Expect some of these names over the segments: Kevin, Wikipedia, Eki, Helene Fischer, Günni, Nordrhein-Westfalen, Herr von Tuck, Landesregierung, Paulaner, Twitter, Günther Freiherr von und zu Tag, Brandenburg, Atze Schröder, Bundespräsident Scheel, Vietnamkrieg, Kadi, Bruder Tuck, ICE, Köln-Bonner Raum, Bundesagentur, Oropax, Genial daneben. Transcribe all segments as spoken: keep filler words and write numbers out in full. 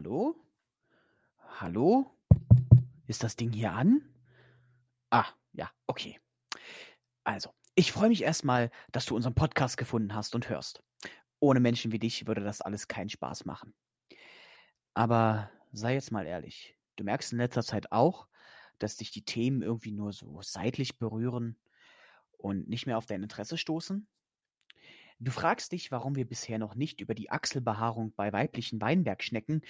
Hallo? Hallo? Ist das Ding hier an? Ah, ja, okay. Also, ich freue mich erstmal, dass du unseren Podcast gefunden hast und hörst. Ohne Menschen wie dich würde das alles keinen Spaß machen. Aber sei jetzt mal ehrlich, du merkst in letzter Zeit auch, dass dich die Themen irgendwie nur so seitlich berühren und nicht mehr auf dein Interesse stoßen? Du fragst dich, warum wir bisher noch nicht über die Achselbehaarung bei weiblichen Weinbergschnecken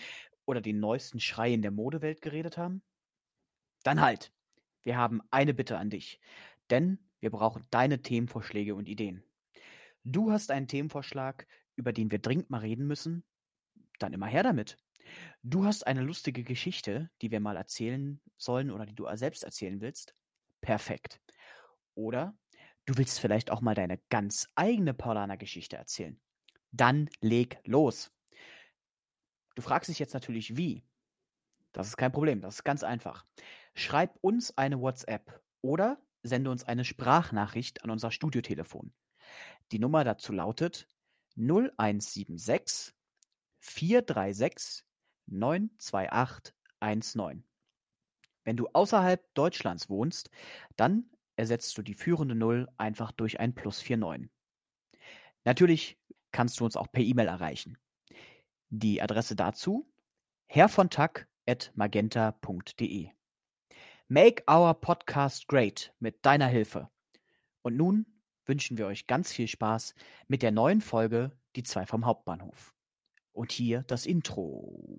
oder den neuesten Schrei in der Modewelt geredet haben? Dann halt! Wir haben eine Bitte an dich, denn wir brauchen deine Themenvorschläge und Ideen. Du hast einen Themenvorschlag, über den wir dringend mal reden müssen? Dann immer her damit. Du hast eine lustige Geschichte, die wir mal erzählen sollen oder die du selbst erzählen willst? Perfekt. Oder du willst vielleicht auch mal deine ganz eigene Paulaner-Geschichte erzählen. Dann leg los. Du fragst dich jetzt natürlich, wie? Das ist kein Problem, das ist ganz einfach. Schreib uns eine WhatsApp oder sende uns eine Sprachnachricht an unser Studiotelefon. Die Nummer dazu lautet null eins sieben sechs vier drei sechs neun zwei acht eins neun. Wenn du außerhalb Deutschlands wohnst, dann ersetzt du die führende null einfach durch ein plus neun vier. Natürlich kannst du uns auch per E-Mail erreichen. Die Adresse dazu herr von tuck at magenta punkt de. Make our podcast great mit deiner Hilfe. Und nun wünschen wir euch ganz viel Spaß mit der neuen Folge Die zwei vom Hauptbahnhof. Und hier das Intro.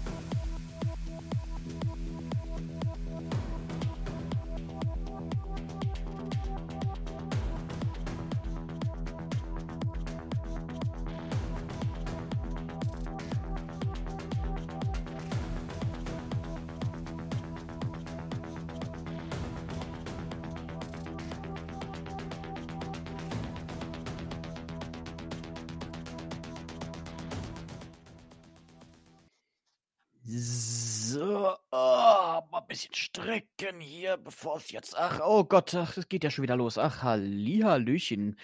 So, oh, mal ein bisschen strecken hier, bevor es jetzt, ach, oh Gott, ach, es geht ja schon wieder los. Ach, hallihallöchen,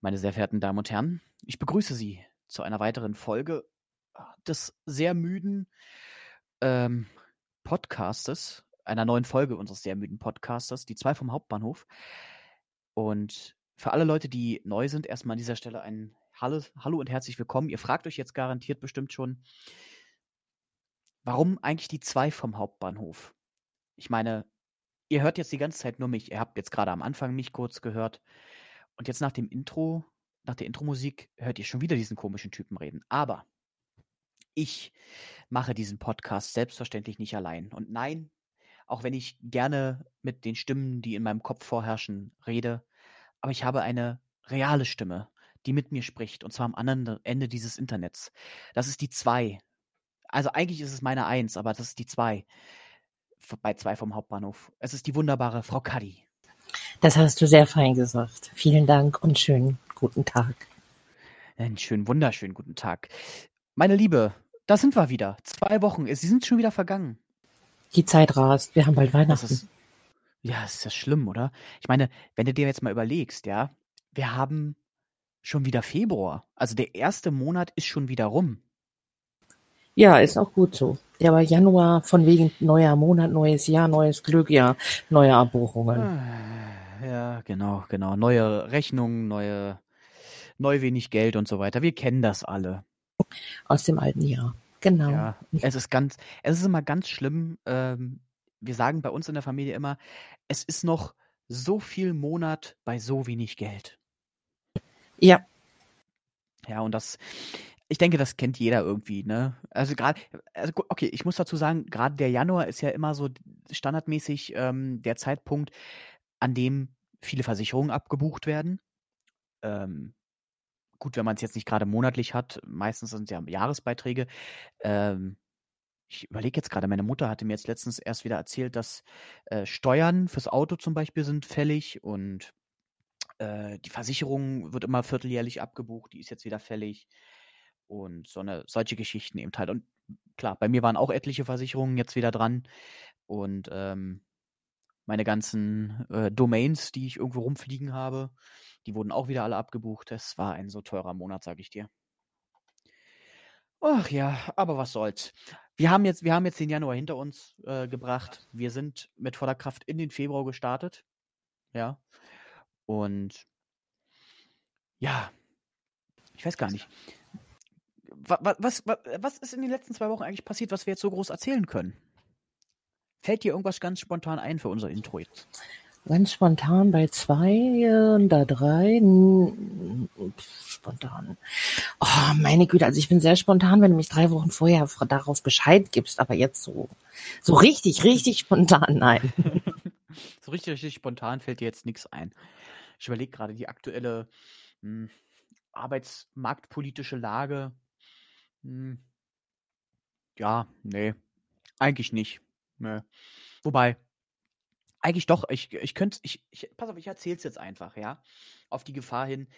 meine sehr verehrten Damen und Herren. Ich begrüße Sie zu einer weiteren Folge des sehr müden ähm, Podcastes, einer neuen Folge unseres sehr müden Podcastes, die zwei vom Hauptbahnhof. Und für alle Leute, die neu sind, erstmal an dieser Stelle ein Hallo, Hallo und herzlich willkommen. Ihr fragt euch jetzt garantiert bestimmt schon, warum eigentlich die zwei vom Hauptbahnhof? Ich meine, ihr hört jetzt die ganze Zeit nur mich. Ihr habt jetzt gerade am Anfang mich kurz gehört. Und jetzt nach dem Intro, nach der Intro-Musik, hört ihr schon wieder diesen komischen Typen reden. Aber ich mache diesen Podcast selbstverständlich nicht allein. Und nein, auch wenn ich gerne mit den Stimmen, die in meinem Kopf vorherrschen, rede, aber ich habe eine reale Stimme, die mit mir spricht. Und zwar am anderen Ende dieses Internets. Das ist die zwei. Also eigentlich ist es meine Eins, aber das ist die Zwei. Bei Zwei vom Hauptbahnhof. Es ist die wunderbare Frau Kadi. Das hast du sehr fein gesagt. Vielen Dank und schönen guten Tag. Einen schönen, wunderschönen guten Tag. Meine Liebe, da sind wir wieder. Zwei Wochen. Sie sind schon wieder vergangen. Die Zeit rast. Wir haben bald Weihnachten. Ist, ja, ist das schlimm, oder? Ich meine, wenn du dir jetzt mal überlegst, ja, wir haben schon wieder Februar. Also der erste Monat ist schon wieder rum. Ja, ist auch gut so. Ja, aber Januar von wegen neuer Monat, neues Jahr, neues Glück, ja, neue Abbuchungen. Ja, genau, genau. Neue Rechnungen, neue, neu wenig Geld und so weiter. Wir kennen das alle. Aus dem alten Jahr, genau. Ja, es ist ganz, es ist immer ganz schlimm. Ähm, wir sagen bei uns in der Familie immer, es ist noch so viel Monat bei so wenig Geld. Ja. Ja, und das... Ich denke, das kennt jeder irgendwie, ne? Also gerade, also okay, ich muss dazu sagen, gerade der Januar ist ja immer so standardmäßig ähm, der Zeitpunkt, an dem viele Versicherungen abgebucht werden. Ähm, gut, wenn man es jetzt nicht gerade monatlich hat, meistens sind es ja Jahresbeiträge. Ähm, ich überlege jetzt gerade, meine Mutter hatte mir jetzt letztens erst wieder erzählt, dass äh, Steuern fürs Auto zum Beispiel sind fällig und äh, die Versicherung wird immer vierteljährlich abgebucht, die ist jetzt wieder fällig. Und so eine, solche Geschichten eben halt. Und klar, bei mir waren auch etliche Versicherungen jetzt wieder dran. Und ähm, meine ganzen äh, Domains, die ich irgendwo rumfliegen habe, die wurden auch wieder alle abgebucht. Es war ein so teurer Monat, sage ich dir. Ach ja, aber was soll's. Wir haben jetzt, wir haben jetzt den Januar hinter uns äh, gebracht. Wir sind mit voller Kraft in den Februar gestartet. Ja. Und ja, ich weiß gar nicht. Was, was, was ist in den letzten zwei Wochen eigentlich passiert, was wir jetzt so groß erzählen können? Fällt dir irgendwas ganz spontan ein für unser Intro jetzt? Ganz spontan bei zwei und da drei. Spontan. Oh, meine Güte, also ich bin sehr spontan, wenn du mich drei Wochen vorher darauf Bescheid gibst, aber jetzt so, so richtig, richtig spontan, nein. So richtig, richtig spontan fällt dir jetzt nichts ein. Ich überlege gerade die aktuelle mh, arbeitsmarktpolitische Lage. Mh, ja, nee, eigentlich nicht. Nee. Wobei, eigentlich doch, ich, ich könnte, ich, ich, pass auf, ich erzähle es jetzt einfach, ja, auf die Gefahr hin,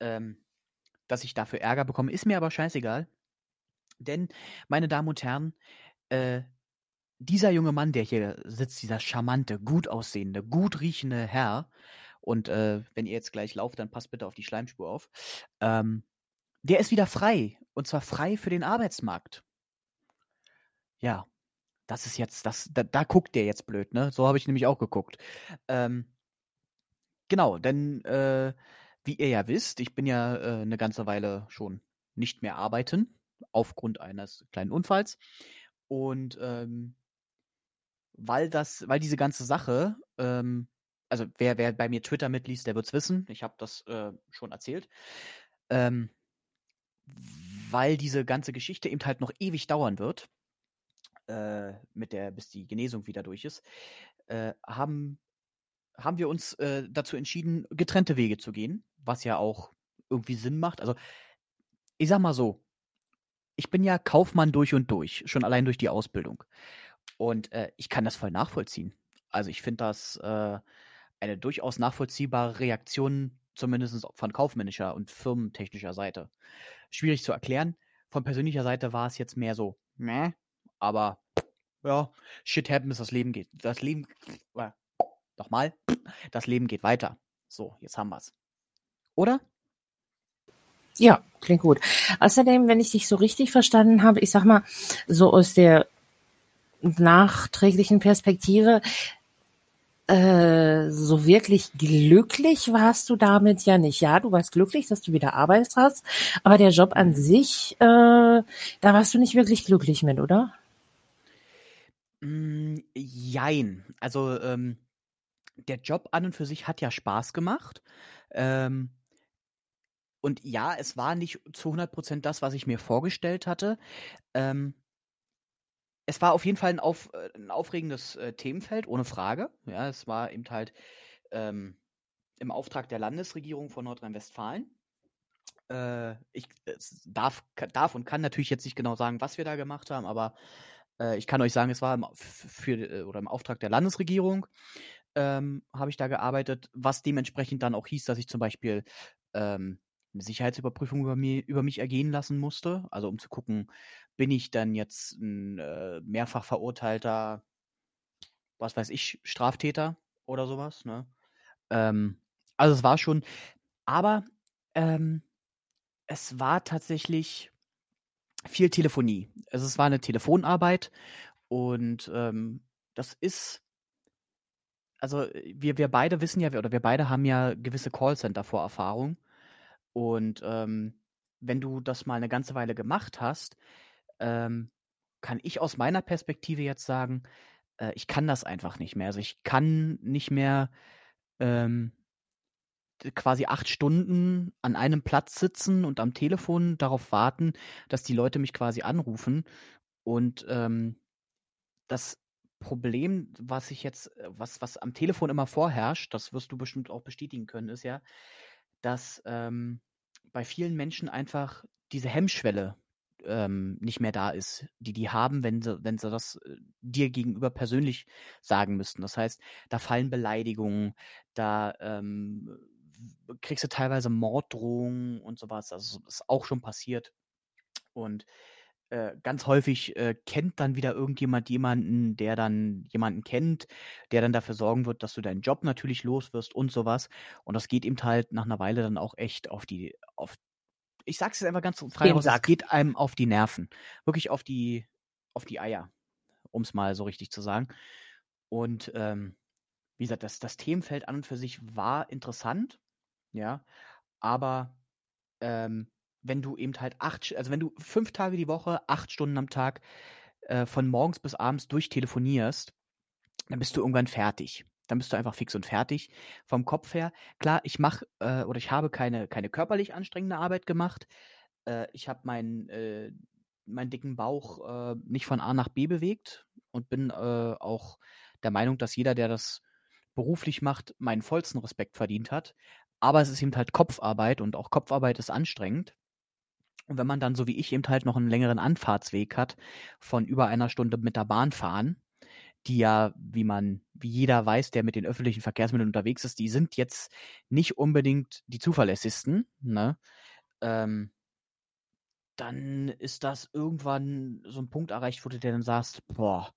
ähm, dass ich dafür Ärger bekomme, ist mir aber scheißegal, denn, meine Damen und Herren, äh, dieser junge Mann, der hier sitzt, dieser charmante, gut aussehende, gut riechende Herr, und äh, wenn ihr jetzt gleich lauft, dann passt bitte auf die Schleimspur auf, ähm, der ist wieder frei, und zwar frei für den Arbeitsmarkt. Ja. Das ist jetzt, das, da, da guckt der jetzt blöd, ne? So habe ich nämlich auch geguckt. Ähm, genau, denn äh, wie ihr ja wisst, ich bin ja äh, eine ganze Weile schon nicht mehr arbeiten, aufgrund eines kleinen Unfalls. Und ähm, weil das, weil diese ganze Sache, ähm, also wer, wer bei mir Twitter mitliest, der wird es wissen, ich habe das äh, schon erzählt, ähm, weil diese ganze Geschichte eben halt noch ewig dauern wird, mit der, bis die Genesung wieder durch ist, äh, haben, haben wir uns äh, dazu entschieden, getrennte Wege zu gehen, was ja auch irgendwie Sinn macht. Also, ich sag mal so, ich bin ja Kaufmann durch und durch, schon allein durch die Ausbildung. Und äh, ich kann das voll nachvollziehen. Also, ich finde das äh, eine durchaus nachvollziehbare Reaktion, zumindest von kaufmännischer und firmentechnischer Seite. Schwierig zu erklären. Von persönlicher Seite war es jetzt mehr so, ne? Aber, ja, shit happens, das Leben geht, das Leben, äh, nochmal, das Leben geht weiter. So, jetzt haben wir's. Oder? Ja, klingt gut. Außerdem, wenn ich dich so richtig verstanden habe, ich sag mal, so aus der nachträglichen Perspektive, äh, so wirklich glücklich warst du damit ja nicht. Ja, du warst glücklich, dass du wieder Arbeit hast, aber der Job an sich, äh, da warst du nicht wirklich glücklich mit, oder? Jein. Also ähm, der Job an und für sich hat ja Spaß gemacht. Ähm, und ja, es war nicht zu hundert Prozent das, was ich mir vorgestellt hatte. Ähm, es war auf jeden Fall ein, auf, ein aufregendes äh, Themenfeld, ohne Frage. Ja, es war eben halt ähm, im Auftrag der Landesregierung von Nordrhein-Westfalen. Äh, ich darf, darf und kann natürlich jetzt nicht genau sagen, was wir da gemacht haben, aber ich kann euch sagen, es war im, für, oder im Auftrag der Landesregierung, ähm, habe ich da gearbeitet, was dementsprechend dann auch hieß, dass ich zum Beispiel ähm, eine Sicherheitsüberprüfung über, mir, über mich ergehen lassen musste, also um zu gucken, bin ich dann jetzt ein äh, mehrfach verurteilter, was weiß ich, Straftäter oder sowas, ne? Ähm, also es war schon, aber ähm, es war tatsächlich viel Telefonie. Also es war eine Telefonarbeit und ähm, das ist, also wir, wir beide wissen ja, oder wir beide haben ja gewisse Callcenter-Vorerfahrung und ähm, wenn du das mal eine ganze Weile gemacht hast, ähm, kann ich aus meiner Perspektive jetzt sagen, äh, ich kann das einfach nicht mehr. Also ich kann nicht mehr ähm, quasi acht Stunden an einem Platz sitzen und am Telefon darauf warten, dass die Leute mich quasi anrufen. Und ähm, das Problem, was ich jetzt, was, was am Telefon immer vorherrscht, das wirst du bestimmt auch bestätigen können, ist ja, dass ähm, bei vielen Menschen einfach diese Hemmschwelle ähm, nicht mehr da ist, die die haben, wenn sie, wenn sie das dir gegenüber persönlich sagen müssten. Das heißt, da fallen Beleidigungen, da ähm, kriegst du teilweise Morddrohungen und sowas. Also das ist auch schon passiert. Und äh, ganz häufig äh, kennt dann wieder irgendjemand jemanden, der dann jemanden kennt, der dann dafür sorgen wird, dass du deinen Job natürlich los wirst und sowas. Und das geht eben halt nach einer Weile dann auch echt auf die, auf, ich sag's jetzt einfach ganz frei raus, es geht einem auf die Nerven. Wirklich auf die, auf die Eier, um es mal so richtig zu sagen. Und ähm, wie gesagt, das, das Themenfeld an und für sich war interessant, ja, aber ähm, wenn du eben halt acht, also wenn du fünf Tage die Woche, acht Stunden am Tag äh, von morgens bis abends durchtelefonierst, dann bist du irgendwann fertig. Dann bist du einfach fix und fertig vom Kopf her. Klar, ich mache äh, oder ich habe keine, keine körperlich anstrengende Arbeit gemacht. Äh, ich habe meinen äh, meinen dicken Bauch äh, nicht von A nach B bewegt und bin äh, auch der Meinung, dass jeder, der das beruflich macht, meinen vollsten Respekt verdient hat. Aber es ist eben halt Kopfarbeit und auch Kopfarbeit ist anstrengend. Und wenn man dann, so wie ich, eben halt noch einen längeren Anfahrtsweg hat, von über einer Stunde mit der Bahn fahren, die ja, wie man, wie jeder weiß, der mit den öffentlichen Verkehrsmitteln unterwegs ist, die sind jetzt nicht unbedingt die zuverlässigsten, ne? Ähm, dann ist das irgendwann so ein Punkt erreicht, wo du dir dann sagst, boah,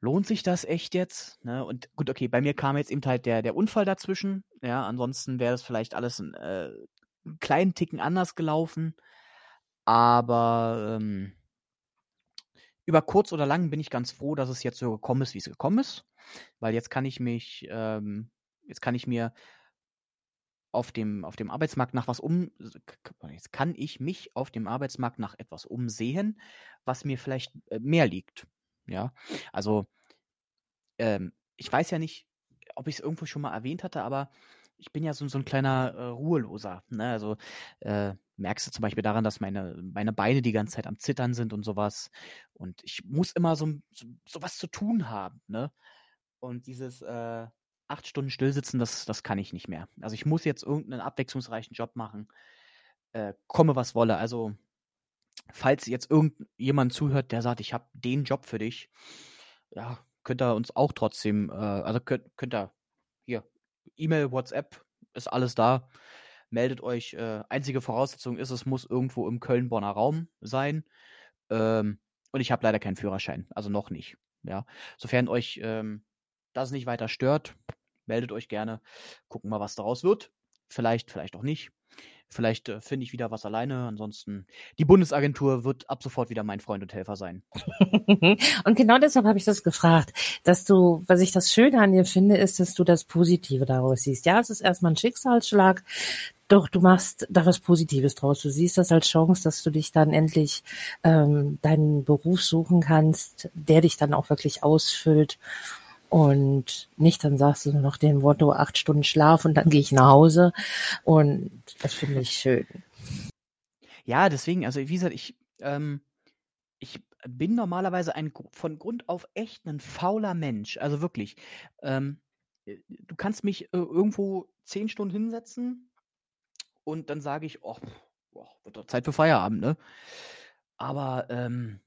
lohnt sich das echt jetzt? Ne? Und gut, okay, bei mir kam jetzt eben halt der, der Unfall dazwischen. Ja, ansonsten wäre das vielleicht alles ein, äh, einen kleinen Ticken anders gelaufen. Aber ähm, über kurz oder lang bin ich ganz froh, dass es jetzt so gekommen ist, wie es gekommen ist. Weil jetzt kann ich mich, ähm, jetzt kann ich mir auf dem, auf dem Arbeitsmarkt nach was um, jetzt kann ich mich auf dem Arbeitsmarkt nach etwas umsehen, was mir vielleicht mehr liegt. Ja, also ähm, ich weiß ja nicht, ob ich es irgendwo schon mal erwähnt hatte, aber ich bin ja so, so ein kleiner äh, Ruheloser. Ne? Also äh, merkst du zum Beispiel daran, dass meine, meine Beine die ganze Zeit am Zittern sind und sowas. Und ich muss immer so, so, so was zu tun haben. Ne? Und dieses äh, acht Stunden Stillsitzen, das, das kann ich nicht mehr. Also ich muss jetzt irgendeinen abwechslungsreichen Job machen. Äh, komme, was wolle. Also falls jetzt irgendjemand zuhört, der sagt, ich habe den Job für dich, ja, könnt ihr uns auch trotzdem, äh, also könnt, könnt ihr hier, E-Mail, WhatsApp, ist alles da, meldet euch. Äh, einzige Voraussetzung ist, es muss irgendwo im Köln-Bonner Raum sein. Ähm, und ich habe leider keinen Führerschein, also noch nicht. Ja, sofern euch ähm, das nicht weiter stört, meldet euch gerne, gucken mal, was daraus wird. Vielleicht, vielleicht auch nicht. Vielleicht äh, finde ich wieder was alleine. Ansonsten, die Bundesagentur wird ab sofort wieder mein Freund und Helfer sein. Und genau deshalb habe ich das gefragt, dass du, was ich das Schöne an dir finde, ist, dass du das Positive daraus siehst. Ja, es ist erstmal ein Schicksalsschlag, doch du machst da was Positives draus. Du siehst das als Chance, dass du dich dann endlich ähm, deinen Beruf suchen kannst, der dich dann auch wirklich ausfüllt. Und nicht, dann sagst du noch den Motto, acht Stunden Schlaf und dann gehe ich nach Hause. Und das finde ich schön. Ja, deswegen, also wie gesagt, ich, ähm, ich bin normalerweise ein von Grund auf echt ein fauler Mensch. Also wirklich, ähm, du kannst mich äh, irgendwo zehn Stunden hinsetzen und dann sage ich, oh, boah, wird doch Zeit für Feierabend, ne? Aber ähm,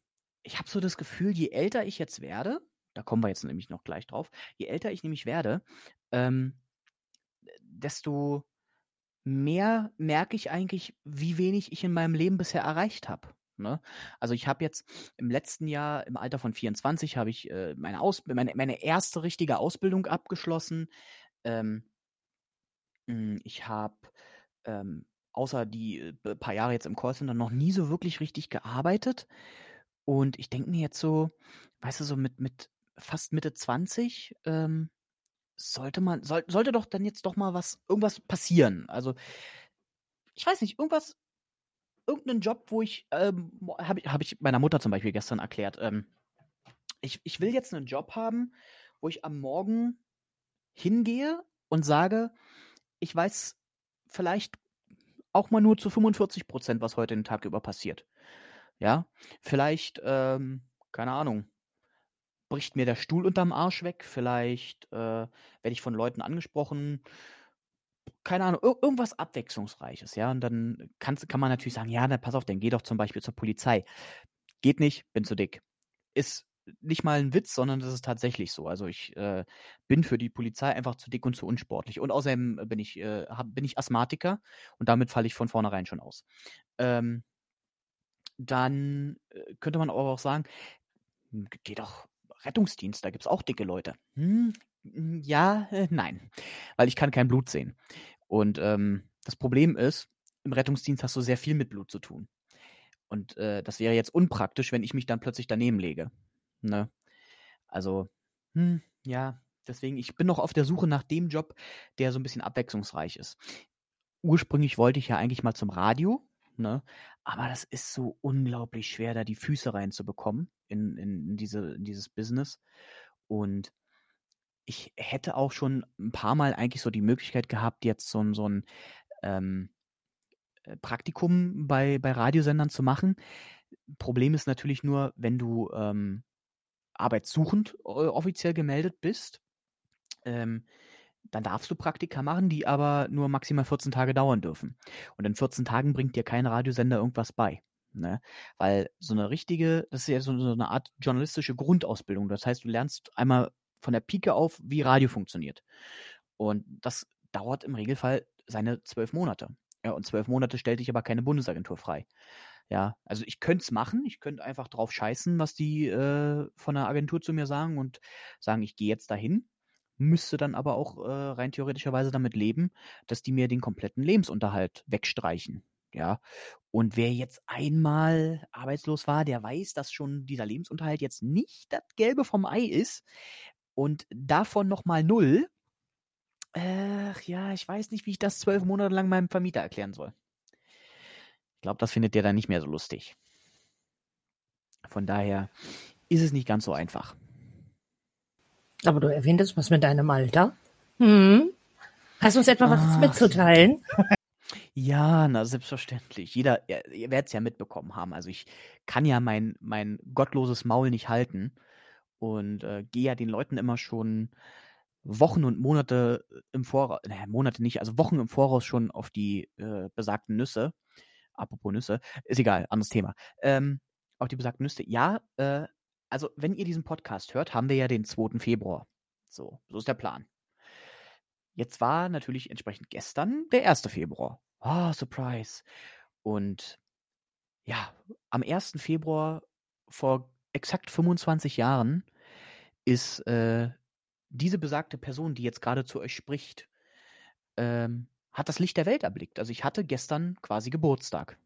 ich habe so das Gefühl, je älter ich jetzt werde, da kommen wir jetzt nämlich noch gleich drauf, je älter ich nämlich werde, ähm, desto mehr merke ich eigentlich, wie wenig ich in meinem Leben bisher erreicht habe. Ne? Also ich habe jetzt im letzten Jahr, im Alter von vierundzwanzig, habe ich äh, meine, Aus- meine, meine erste richtige Ausbildung abgeschlossen. Ähm, ich habe ähm, außer die äh, paar Jahre jetzt im Callcenter noch nie so wirklich richtig gearbeitet. Und ich denke mir jetzt so, weißt du, so mit, mit fast Mitte zwanzig ähm, sollte man, soll, sollte doch dann jetzt doch mal was, irgendwas passieren. Also, ich weiß nicht, irgendwas, irgendeinen Job, wo ich, ähm, habe hab ich meiner Mutter zum Beispiel gestern erklärt, ähm, ich, ich will jetzt einen Job haben, wo ich am Morgen hingehe und sage, ich weiß vielleicht auch mal nur zu fünfundvierzig Prozent, was heute den Tag über passiert. Ja, vielleicht, ähm, keine Ahnung, bricht mir der Stuhl unterm Arsch weg, vielleicht äh, werde ich von Leuten angesprochen, keine Ahnung, ir- irgendwas Abwechslungsreiches, ja, und dann kannst, kann man natürlich sagen, ja, dann pass auf, dann geh doch zum Beispiel zur Polizei. Geht nicht, bin zu dick. Ist nicht mal ein Witz, sondern das ist tatsächlich so, also ich äh, bin für die Polizei einfach zu dick und zu unsportlich und außerdem bin ich, äh, hab, bin ich Asthmatiker und damit falle ich von vornherein schon aus. Ähm, dann könnte man aber auch sagen, geht doch Rettungsdienst, da gibt es auch dicke Leute. Hm, ja, äh, nein, weil ich kann kein Blut sehen. Und ähm, das Problem ist, im Rettungsdienst hast du sehr viel mit Blut zu tun. Und äh, das wäre jetzt unpraktisch, wenn ich mich dann plötzlich daneben lege. Ne? Also, hm, ja, deswegen, ich bin noch auf der Suche nach dem Job, der so ein bisschen abwechslungsreich ist. Ursprünglich wollte ich ja eigentlich mal zum Radio, ne? Aber das ist so unglaublich schwer, da die Füße reinzubekommen in, in, diese, in dieses Business. Und ich hätte auch schon ein paar Mal eigentlich so die Möglichkeit gehabt, jetzt so, so ein ähm, Praktikum bei, bei Radiosendern zu machen. Problem ist natürlich nur, wenn du ähm, arbeitssuchend offiziell gemeldet bist, ähm, dann darfst du Praktika machen, die aber nur maximal vierzehn Tage dauern dürfen. Und in vierzehn Tagen bringt dir kein Radiosender irgendwas bei. Ne? Weil so eine richtige, das ist ja so eine Art journalistische Grundausbildung. Das heißt, du lernst einmal von der Pike auf, wie Radio funktioniert. Und das dauert im Regelfall seine zwölf Monate. Ja, und zwölf Monate stellt dich aber keine Bundesagentur frei. Ja, also ich könnte es machen, ich könnte einfach drauf scheißen, was die äh, von der Agentur zu mir sagen und sagen, ich gehe jetzt dahin, müsste dann aber auch äh, rein theoretischerweise damit leben, dass die mir den kompletten Lebensunterhalt wegstreichen. Ja, und wer jetzt einmal arbeitslos war, der weiß, dass schon dieser Lebensunterhalt jetzt nicht das Gelbe vom Ei ist und davon nochmal null. Ach ja, ich weiß nicht, wie ich das zwölf Monate lang meinem Vermieter erklären soll. Ich glaube, das findet der dann nicht mehr so lustig. Von daher ist es nicht ganz so einfach. Aber du erwähntest was mit deinem Alter. Hm. Hast du uns etwa was Ach. mitzuteilen? Ja, na selbstverständlich. Jeder, ihr werdet es ja mitbekommen haben. Also ich kann ja mein, mein gottloses Maul nicht halten und äh, gehe ja den Leuten immer schon Wochen und Monate im Voraus, naja, Monate nicht, also Wochen im Voraus schon auf die äh, besagten Nüsse, apropos Nüsse, ist egal, anderes Thema, ähm, auf die besagten Nüsse, ja, äh, also wenn ihr diesen Podcast hört, haben wir ja den zweiten Februar, so, so ist der Plan. Jetzt war natürlich entsprechend gestern der erste Februar, oh, Surprise, und ja, am ersten Februar vor exakt fünfundzwanzig Jahren ist, äh, diese besagte Person, die jetzt gerade zu euch spricht, ähm, hat das Licht der Welt erblickt. Also ich hatte gestern quasi Geburtstag.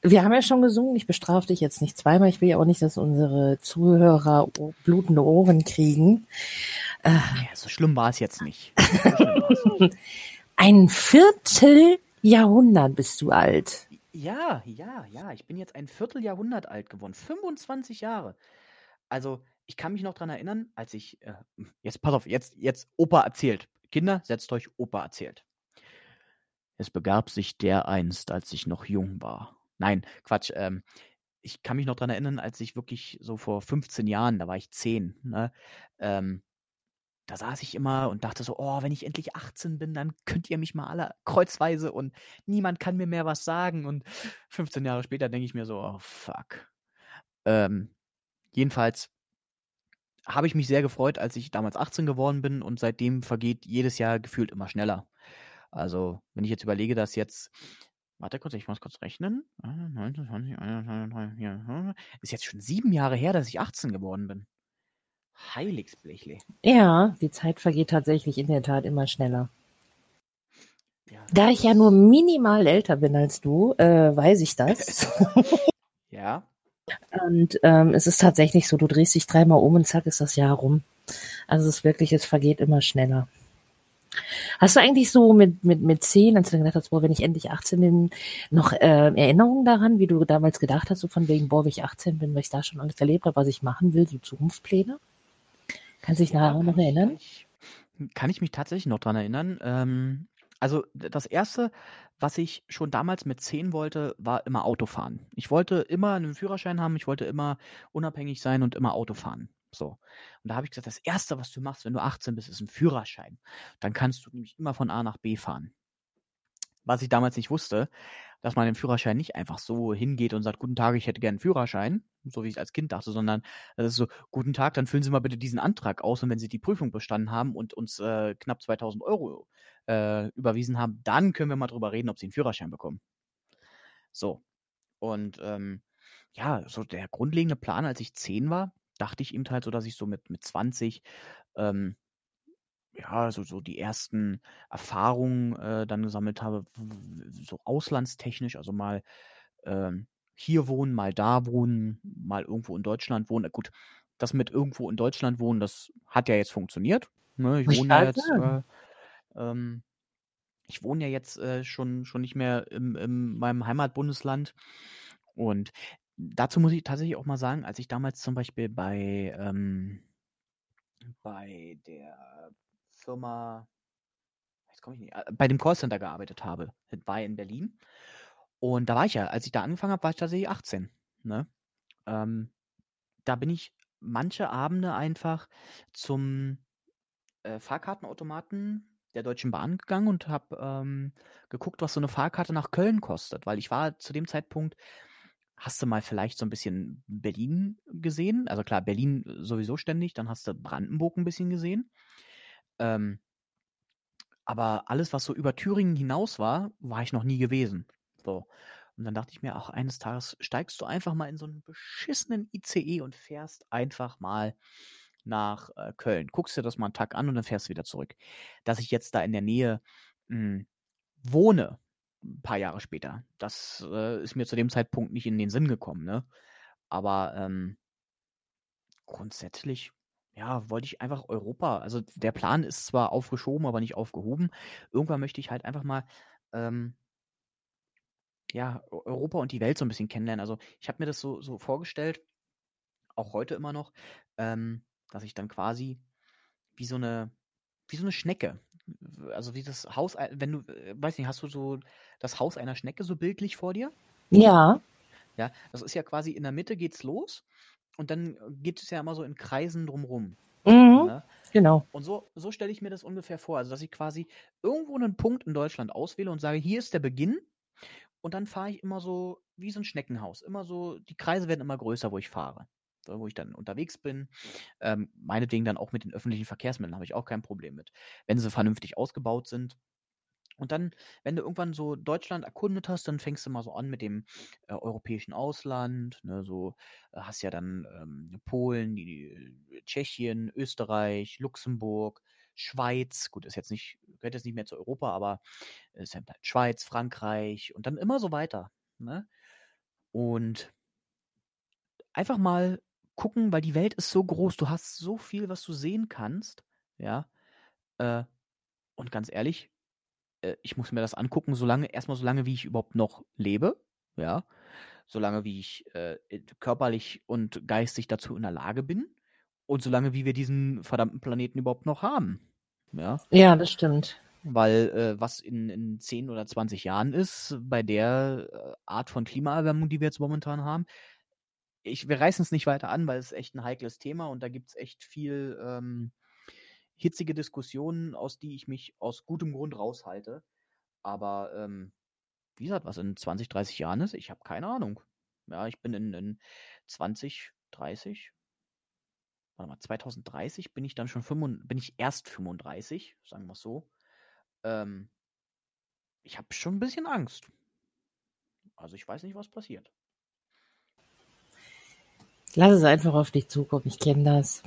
Wir haben ja schon gesungen, ich bestrafe dich jetzt nicht zweimal. Ich will ja auch nicht, dass unsere Zuhörer blutende Ohren kriegen. Äh, ja, so schlimm war es jetzt nicht. Ein Vierteljahrhundert bist du alt. Ja, ja, ja. Ich bin jetzt ein Vierteljahrhundert alt geworden. fünfundzwanzig Jahre. Also ich kann mich noch daran erinnern, als ich, äh, jetzt pass auf, jetzt, jetzt Opa erzählt. Kinder, setzt euch, Opa erzählt. Es begab sich dereinst, als ich noch jung war. Nein, Quatsch, ähm, ich kann mich noch daran erinnern, als ich wirklich so vor fünfzehn Jahren, da war ich zehn, ne, ähm, da saß ich immer und dachte so, oh, wenn ich endlich achtzehn bin, dann könnt ihr mich mal alle kreuzweise und niemand kann mir mehr was sagen. Und fünfzehn Jahre später denke ich mir so, oh, fuck. Ähm, jedenfalls habe ich mich sehr gefreut, als ich damals achtzehn geworden bin und seitdem vergeht jedes Jahr gefühlt immer schneller. Also, wenn ich jetzt überlege, dass jetzt, warte kurz, ich muss kurz rechnen, ist jetzt schon sieben Jahre her, dass ich achtzehn geworden bin. Heiligsblechle. Ja, die Zeit vergeht tatsächlich in der Tat immer schneller. Ja, da ich ja nur minimal älter bin als du, äh, weiß ich das. Ja. Und ähm, es ist tatsächlich so, du drehst dich dreimal um und zack ist das Jahr rum. Also es ist wirklich, es vergeht immer schneller. Hast du eigentlich so mit, mit, mit zehn, als du dann gedacht hast, boah, wenn ich endlich achtzehn bin, noch äh, Erinnerungen daran, wie du damals gedacht hast, so von wegen, boah, wenn ich achtzehn bin, weil ich da schon alles erlebt habe, was ich machen will, so Zukunftspläne? Kannst du dich ja, nachher noch erinnern? Ich, kann ich mich tatsächlich noch daran erinnern. Ähm, also das Erste, was ich schon damals mit zehn wollte, war immer Autofahren. Ich wollte immer einen Führerschein haben, ich wollte immer unabhängig sein und immer Autofahren. So. Und da habe ich gesagt, das Erste, was du machst, wenn du achtzehn bist, ist ein Führerschein. Dann kannst du nämlich immer von A nach B fahren. Was ich damals nicht wusste, dass man den Führerschein nicht einfach so hingeht und sagt, guten Tag, ich hätte gerne einen Führerschein, so wie ich als Kind dachte, sondern das ist so, guten Tag, dann füllen Sie mal bitte diesen Antrag aus und wenn Sie die Prüfung bestanden haben und uns äh, knapp zweitausend Euro äh, überwiesen haben, dann können wir mal drüber reden, ob Sie einen Führerschein bekommen. So. Und ähm, ja, so der grundlegende Plan, als ich zehn war, dachte ich eben halt so, dass ich so mit, mit zwanzig ähm, ja, so, so die ersten Erfahrungen äh, dann gesammelt habe, so auslandstechnisch, also mal ähm, hier wohnen, mal da wohnen, mal irgendwo in Deutschland wohnen. Gut, das mit irgendwo in Deutschland wohnen, das hat ja jetzt funktioniert. Ne? Ich, ich wohne ja jetzt, äh, ähm, ich wohne ja jetzt äh, schon, schon nicht mehr im, in meinem Heimatbundesland. Und dazu muss ich tatsächlich auch mal sagen, als ich damals zum Beispiel bei, ähm, bei der Firma, jetzt komme ich nicht, bei dem Callcenter gearbeitet habe, war in Berlin. Und da war ich ja, als ich da angefangen habe, war ich tatsächlich achtzehn. Ne? Ähm, da bin ich manche Abende einfach zum äh, Fahrkartenautomaten der Deutschen Bahn gegangen und habe ähm, geguckt, was so eine Fahrkarte nach Köln kostet, weil ich war zu dem Zeitpunkt, hast du mal vielleicht so ein bisschen Berlin gesehen, also klar, Berlin sowieso ständig, dann hast du Brandenburg ein bisschen gesehen, ähm, aber alles, was so über Thüringen hinaus war, war ich noch nie gewesen, so. Und dann dachte ich mir, auch eines Tages steigst du einfach mal in so einen beschissenen I C E und fährst einfach mal nach äh, Köln. Guckst dir das mal einen Tag an und dann fährst du wieder zurück. Dass ich jetzt da in der Nähe mh, wohne, ein paar Jahre später, das äh, ist mir zu dem Zeitpunkt nicht in den Sinn gekommen. Ne? Aber ähm, grundsätzlich, ja, wollte ich einfach Europa, also der Plan ist zwar aufgeschoben, aber nicht aufgehoben. Irgendwann möchte ich halt einfach mal ähm, ja, Europa und die Welt so ein bisschen kennenlernen. Also ich habe mir das so, so vorgestellt, auch heute immer noch, ähm, dass ich dann quasi wie so eine, wie so eine Schnecke, also wie das Haus, wenn du, weiß nicht, hast du so das Haus einer Schnecke so bildlich vor dir? Ja. Ja, das ist ja quasi in der Mitte geht's los und dann geht es ja immer so in Kreisen drumrum. Mhm, ne? Genau. Und so, so stelle ich mir das ungefähr vor, also dass ich quasi irgendwo einen Punkt in Deutschland auswähle und sage, hier ist der Beginn. Und dann fahre ich immer so wie so ein Schneckenhaus. Immer so, die Kreise werden immer größer, wo ich fahre. So, wo ich dann unterwegs bin. Ähm, meinetwegen dann auch mit den öffentlichen Verkehrsmitteln habe ich auch kein Problem mit. Wenn sie vernünftig ausgebaut sind. Und dann, wenn du irgendwann so Deutschland erkundet hast, dann fängst du mal so an mit dem äh, europäischen Ausland. Ne, so äh, hast ja dann ähm, Polen, die, die, Tschechien, Österreich, Luxemburg, Schweiz, gut, ist jetzt nicht, gehört jetzt nicht mehr zu Europa, aber ist halt Schweiz, Frankreich und dann immer so weiter. Ne? Und einfach mal gucken, weil die Welt ist so groß, du hast so viel, was du sehen kannst, ja. Äh, und ganz ehrlich, äh, ich muss mir das angucken, solange, erstmal so lange, wie ich überhaupt noch lebe, ja, solange wie ich äh, körperlich und geistig dazu in der Lage bin. Und solange, wie wir diesen verdammten Planeten überhaupt noch haben. Ja, ja, das stimmt. Weil äh, was in, in zehn oder zwanzig Jahren ist, bei der äh, Art von Klimaerwärmung, die wir jetzt momentan haben, ich, wir reißen es nicht weiter an, weil es echt ein heikles Thema und da gibt es echt viel ähm, hitzige Diskussionen, aus die ich mich aus gutem Grund raushalte. Aber ähm, wie gesagt, was in zwanzig, dreißig Jahren ist, ich habe keine Ahnung. Ja, ich bin in, in zwanzig, dreißig... Warte mal, zwanzig dreißig bin ich dann schon fünfunddreißig, bin ich erst fünfunddreißig, sagen wir es so. Ähm, ich habe schon ein bisschen Angst. Also ich weiß nicht, was passiert. Lass es einfach auf dich zukommen, ich kenne das.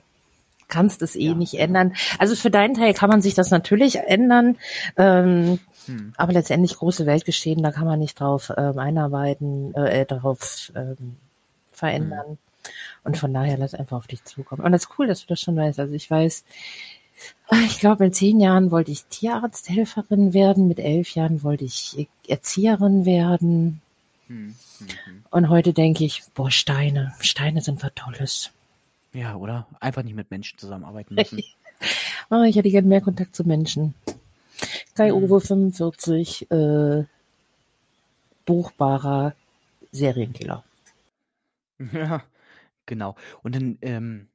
Kannst es eh ja, nicht ändern. Also für deinen Teil kann man sich das natürlich ändern, ähm, hm. aber letztendlich große Weltgeschehen, da kann man nicht drauf ähm, einarbeiten, äh, drauf ähm, verändern. Hm. Und von daher lass einfach auf dich zukommen. Und das ist cool, dass du das schon weißt. Also ich weiß, ich glaube, in zehn Jahren wollte ich Tierarzthelferin werden. Mit elf Jahren wollte ich Erzieherin werden. Hm, hm, hm. Und heute denke ich, boah, Steine. Steine sind was Tolles. Ja, oder? Einfach nicht mit Menschen zusammenarbeiten müssen. Oh, ich hätte gerne mehr Kontakt zu Menschen. Kai-Uwe, fünfundvierzig, äh, buchbarer Serienkiller. Ja, genau. Und in, ähm,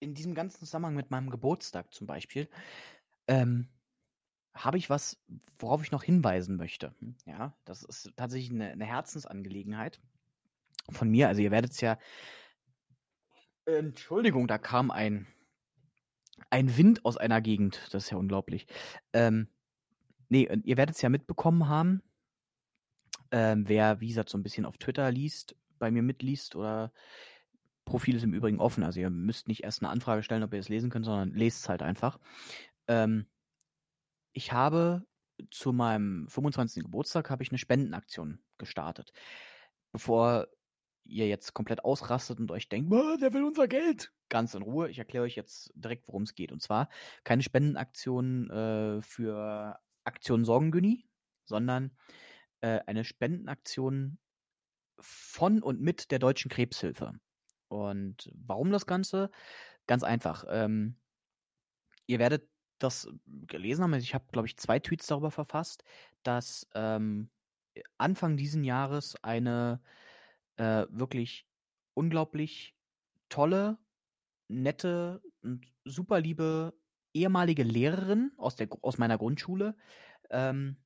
in diesem ganzen Zusammenhang mit meinem Geburtstag zum Beispiel ähm, habe ich was, worauf ich noch hinweisen möchte. Ja, das ist tatsächlich eine, eine Herzensangelegenheit von mir. Also ihr werdet es ja... Entschuldigung, da kam ein, ein Wind aus einer Gegend. Das ist ja unglaublich. Ähm, nee, ihr werdet es ja mitbekommen haben, Ähm, wer, wie gesagt, so ein bisschen auf Twitter liest, bei mir mitliest oder Profil ist im Übrigen offen. Also ihr müsst nicht erst eine Anfrage stellen, ob ihr es lesen könnt, sondern lest es halt einfach. Ähm, ich habe zu meinem fünfundzwanzigsten Geburtstag habe ich eine Spendenaktion gestartet. Bevor ihr jetzt komplett ausrastet und euch denkt, der will unser Geld. Ganz in Ruhe, ich erkläre euch jetzt direkt, worum es geht. Und zwar keine Spendenaktion äh, für Aktion Sorgengünni, sondern äh, eine Spendenaktion von und mit der Deutschen Krebshilfe. Und warum das Ganze? Ganz einfach. Ähm, ihr werdet das gelesen haben. Ich habe, glaube ich, zwei Tweets darüber verfasst, dass ähm, Anfang diesen Jahres eine äh, wirklich unglaublich tolle, nette und super liebe ehemalige Lehrerin aus, der, aus meiner Grundschule ähm,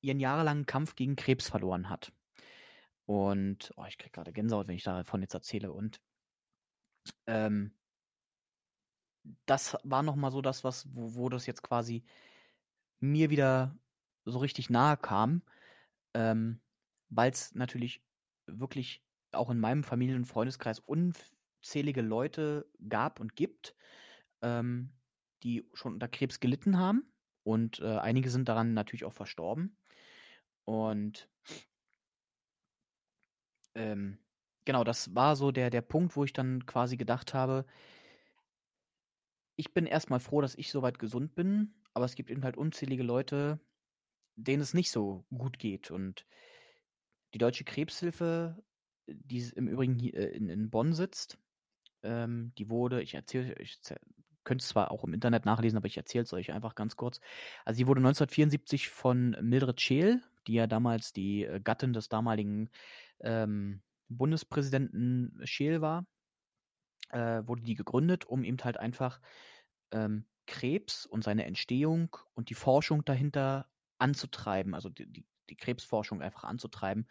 ihren jahrelangen Kampf gegen Krebs verloren hat. Und oh, ich kriege gerade Gänsehaut, wenn ich davon jetzt erzähle. Und ähm, das war nochmal so das, was, wo, wo das jetzt quasi mir wieder so richtig nahe kam, ähm, weil es natürlich wirklich auch in meinem Familien- und Freundeskreis unzählige Leute gab und gibt, ähm, die schon unter Krebs gelitten haben. Und äh, einige sind daran natürlich auch verstorben. Und genau, das war so der, der Punkt, wo ich dann quasi gedacht habe, ich bin erstmal froh, dass ich soweit gesund bin, aber es gibt eben halt unzählige Leute, denen es nicht so gut geht. Und die Deutsche Krebshilfe, die im Übrigen hier in, in Bonn sitzt, ähm, die wurde, ich erzähle, ich könnte es zwar auch im Internet nachlesen, aber ich erzähle es euch einfach ganz kurz. Also die wurde neunzehnhundertvierundsiebzig von Mildred Scheel, die ja damals die Gattin des damaligen ähm, Bundespräsidenten Scheel war, äh, wurde die gegründet, um eben halt einfach ähm, Krebs und seine Entstehung und die Forschung dahinter anzutreiben, also die, die, die Krebsforschung einfach anzutreiben,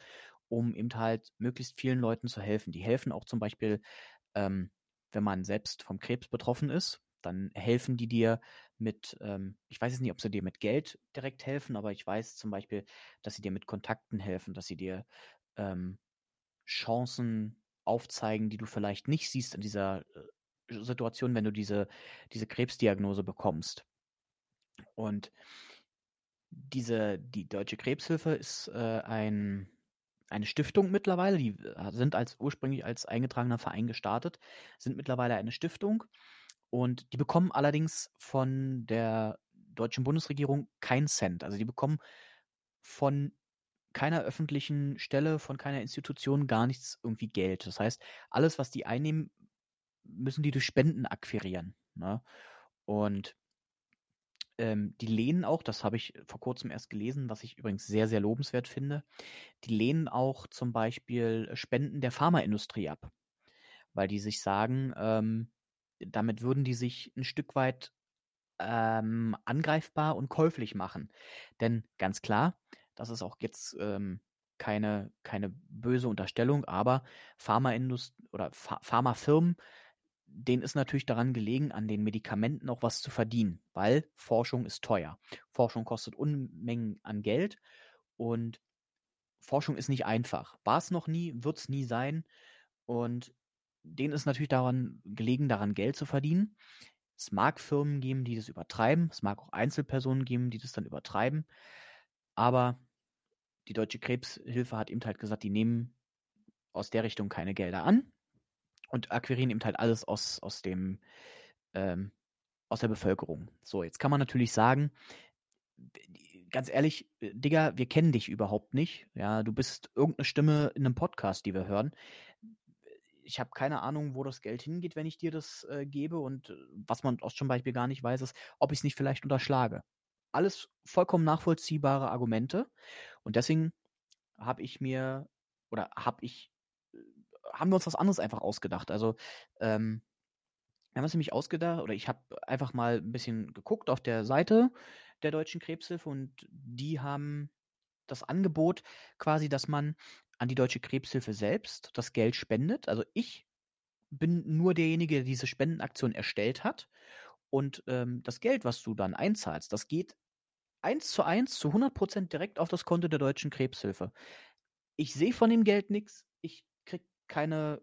um eben halt möglichst vielen Leuten zu helfen. Die helfen auch zum Beispiel, ähm, wenn man selbst vom Krebs betroffen ist, dann helfen die dir mit, ähm, ich weiß jetzt nicht, ob sie dir mit Geld direkt helfen, aber ich weiß zum Beispiel, dass sie dir mit Kontakten helfen, dass sie dir ähm, Chancen aufzeigen, die du vielleicht nicht siehst in dieser äh, Situation, wenn du diese, diese Krebsdiagnose bekommst. Und diese, die Deutsche Krebshilfe ist äh, ein, eine Stiftung mittlerweile, die sind als ursprünglich als eingetragener Verein gestartet, sind mittlerweile eine Stiftung. Und die bekommen allerdings von der deutschen Bundesregierung keinen Cent. Also die bekommen von keiner öffentlichen Stelle, von keiner Institution gar nichts irgendwie Geld. Das heißt, alles, was die einnehmen, müssen die durch Spenden akquirieren, ne? Und ähm, die lehnen auch, das habe ich vor kurzem erst gelesen, was ich übrigens sehr, sehr lobenswert finde, die lehnen auch zum Beispiel Spenden der Pharmaindustrie ab, weil die sich sagen, ähm, damit würden die sich ein Stück weit ähm, angreifbar und käuflich machen. Denn ganz klar, das ist auch jetzt ähm, keine, keine böse Unterstellung, aber Pharmaindust- oder Ph- Pharmafirmen, denen ist natürlich daran gelegen, an den Medikamenten auch was zu verdienen, weil Forschung ist teuer. Forschung kostet Unmengen an Geld und Forschung ist nicht einfach. War es noch nie, wird es nie sein. Und denen ist natürlich daran gelegen, daran Geld zu verdienen. Es mag Firmen geben, die das übertreiben. Es mag auch Einzelpersonen geben, die das dann übertreiben. Aber die Deutsche Krebshilfe hat eben halt gesagt, die nehmen aus der Richtung keine Gelder an und akquirieren eben halt alles aus, aus, dem, ähm, aus der Bevölkerung. So, jetzt kann man natürlich sagen, ganz ehrlich, Digga, wir kennen dich überhaupt nicht. Ja, du bist irgendeine Stimme in einem Podcast, die wir hören. Ich habe keine Ahnung, wo das Geld hingeht, wenn ich dir das äh, gebe. Und was man auch zum Beispiel gar nicht weiß, ist, ob ich es nicht vielleicht unterschlage. Alles vollkommen nachvollziehbare Argumente. Und deswegen habe ich mir, oder habe ich, haben wir uns was anderes einfach ausgedacht. Also, ähm, wir haben es nämlich ausgedacht, oder ich habe einfach mal ein bisschen geguckt auf der Seite der Deutschen Krebshilfe und die haben das Angebot quasi, dass man an die Deutsche Krebshilfe selbst das Geld spendet. Also ich bin nur derjenige, der diese Spendenaktion erstellt hat. Und ähm, das Geld, was du dann einzahlst, das geht eins zu eins zu hundert Prozent direkt auf das Konto der Deutschen Krebshilfe. ich sehe von dem Geld nichts, ich kriege keine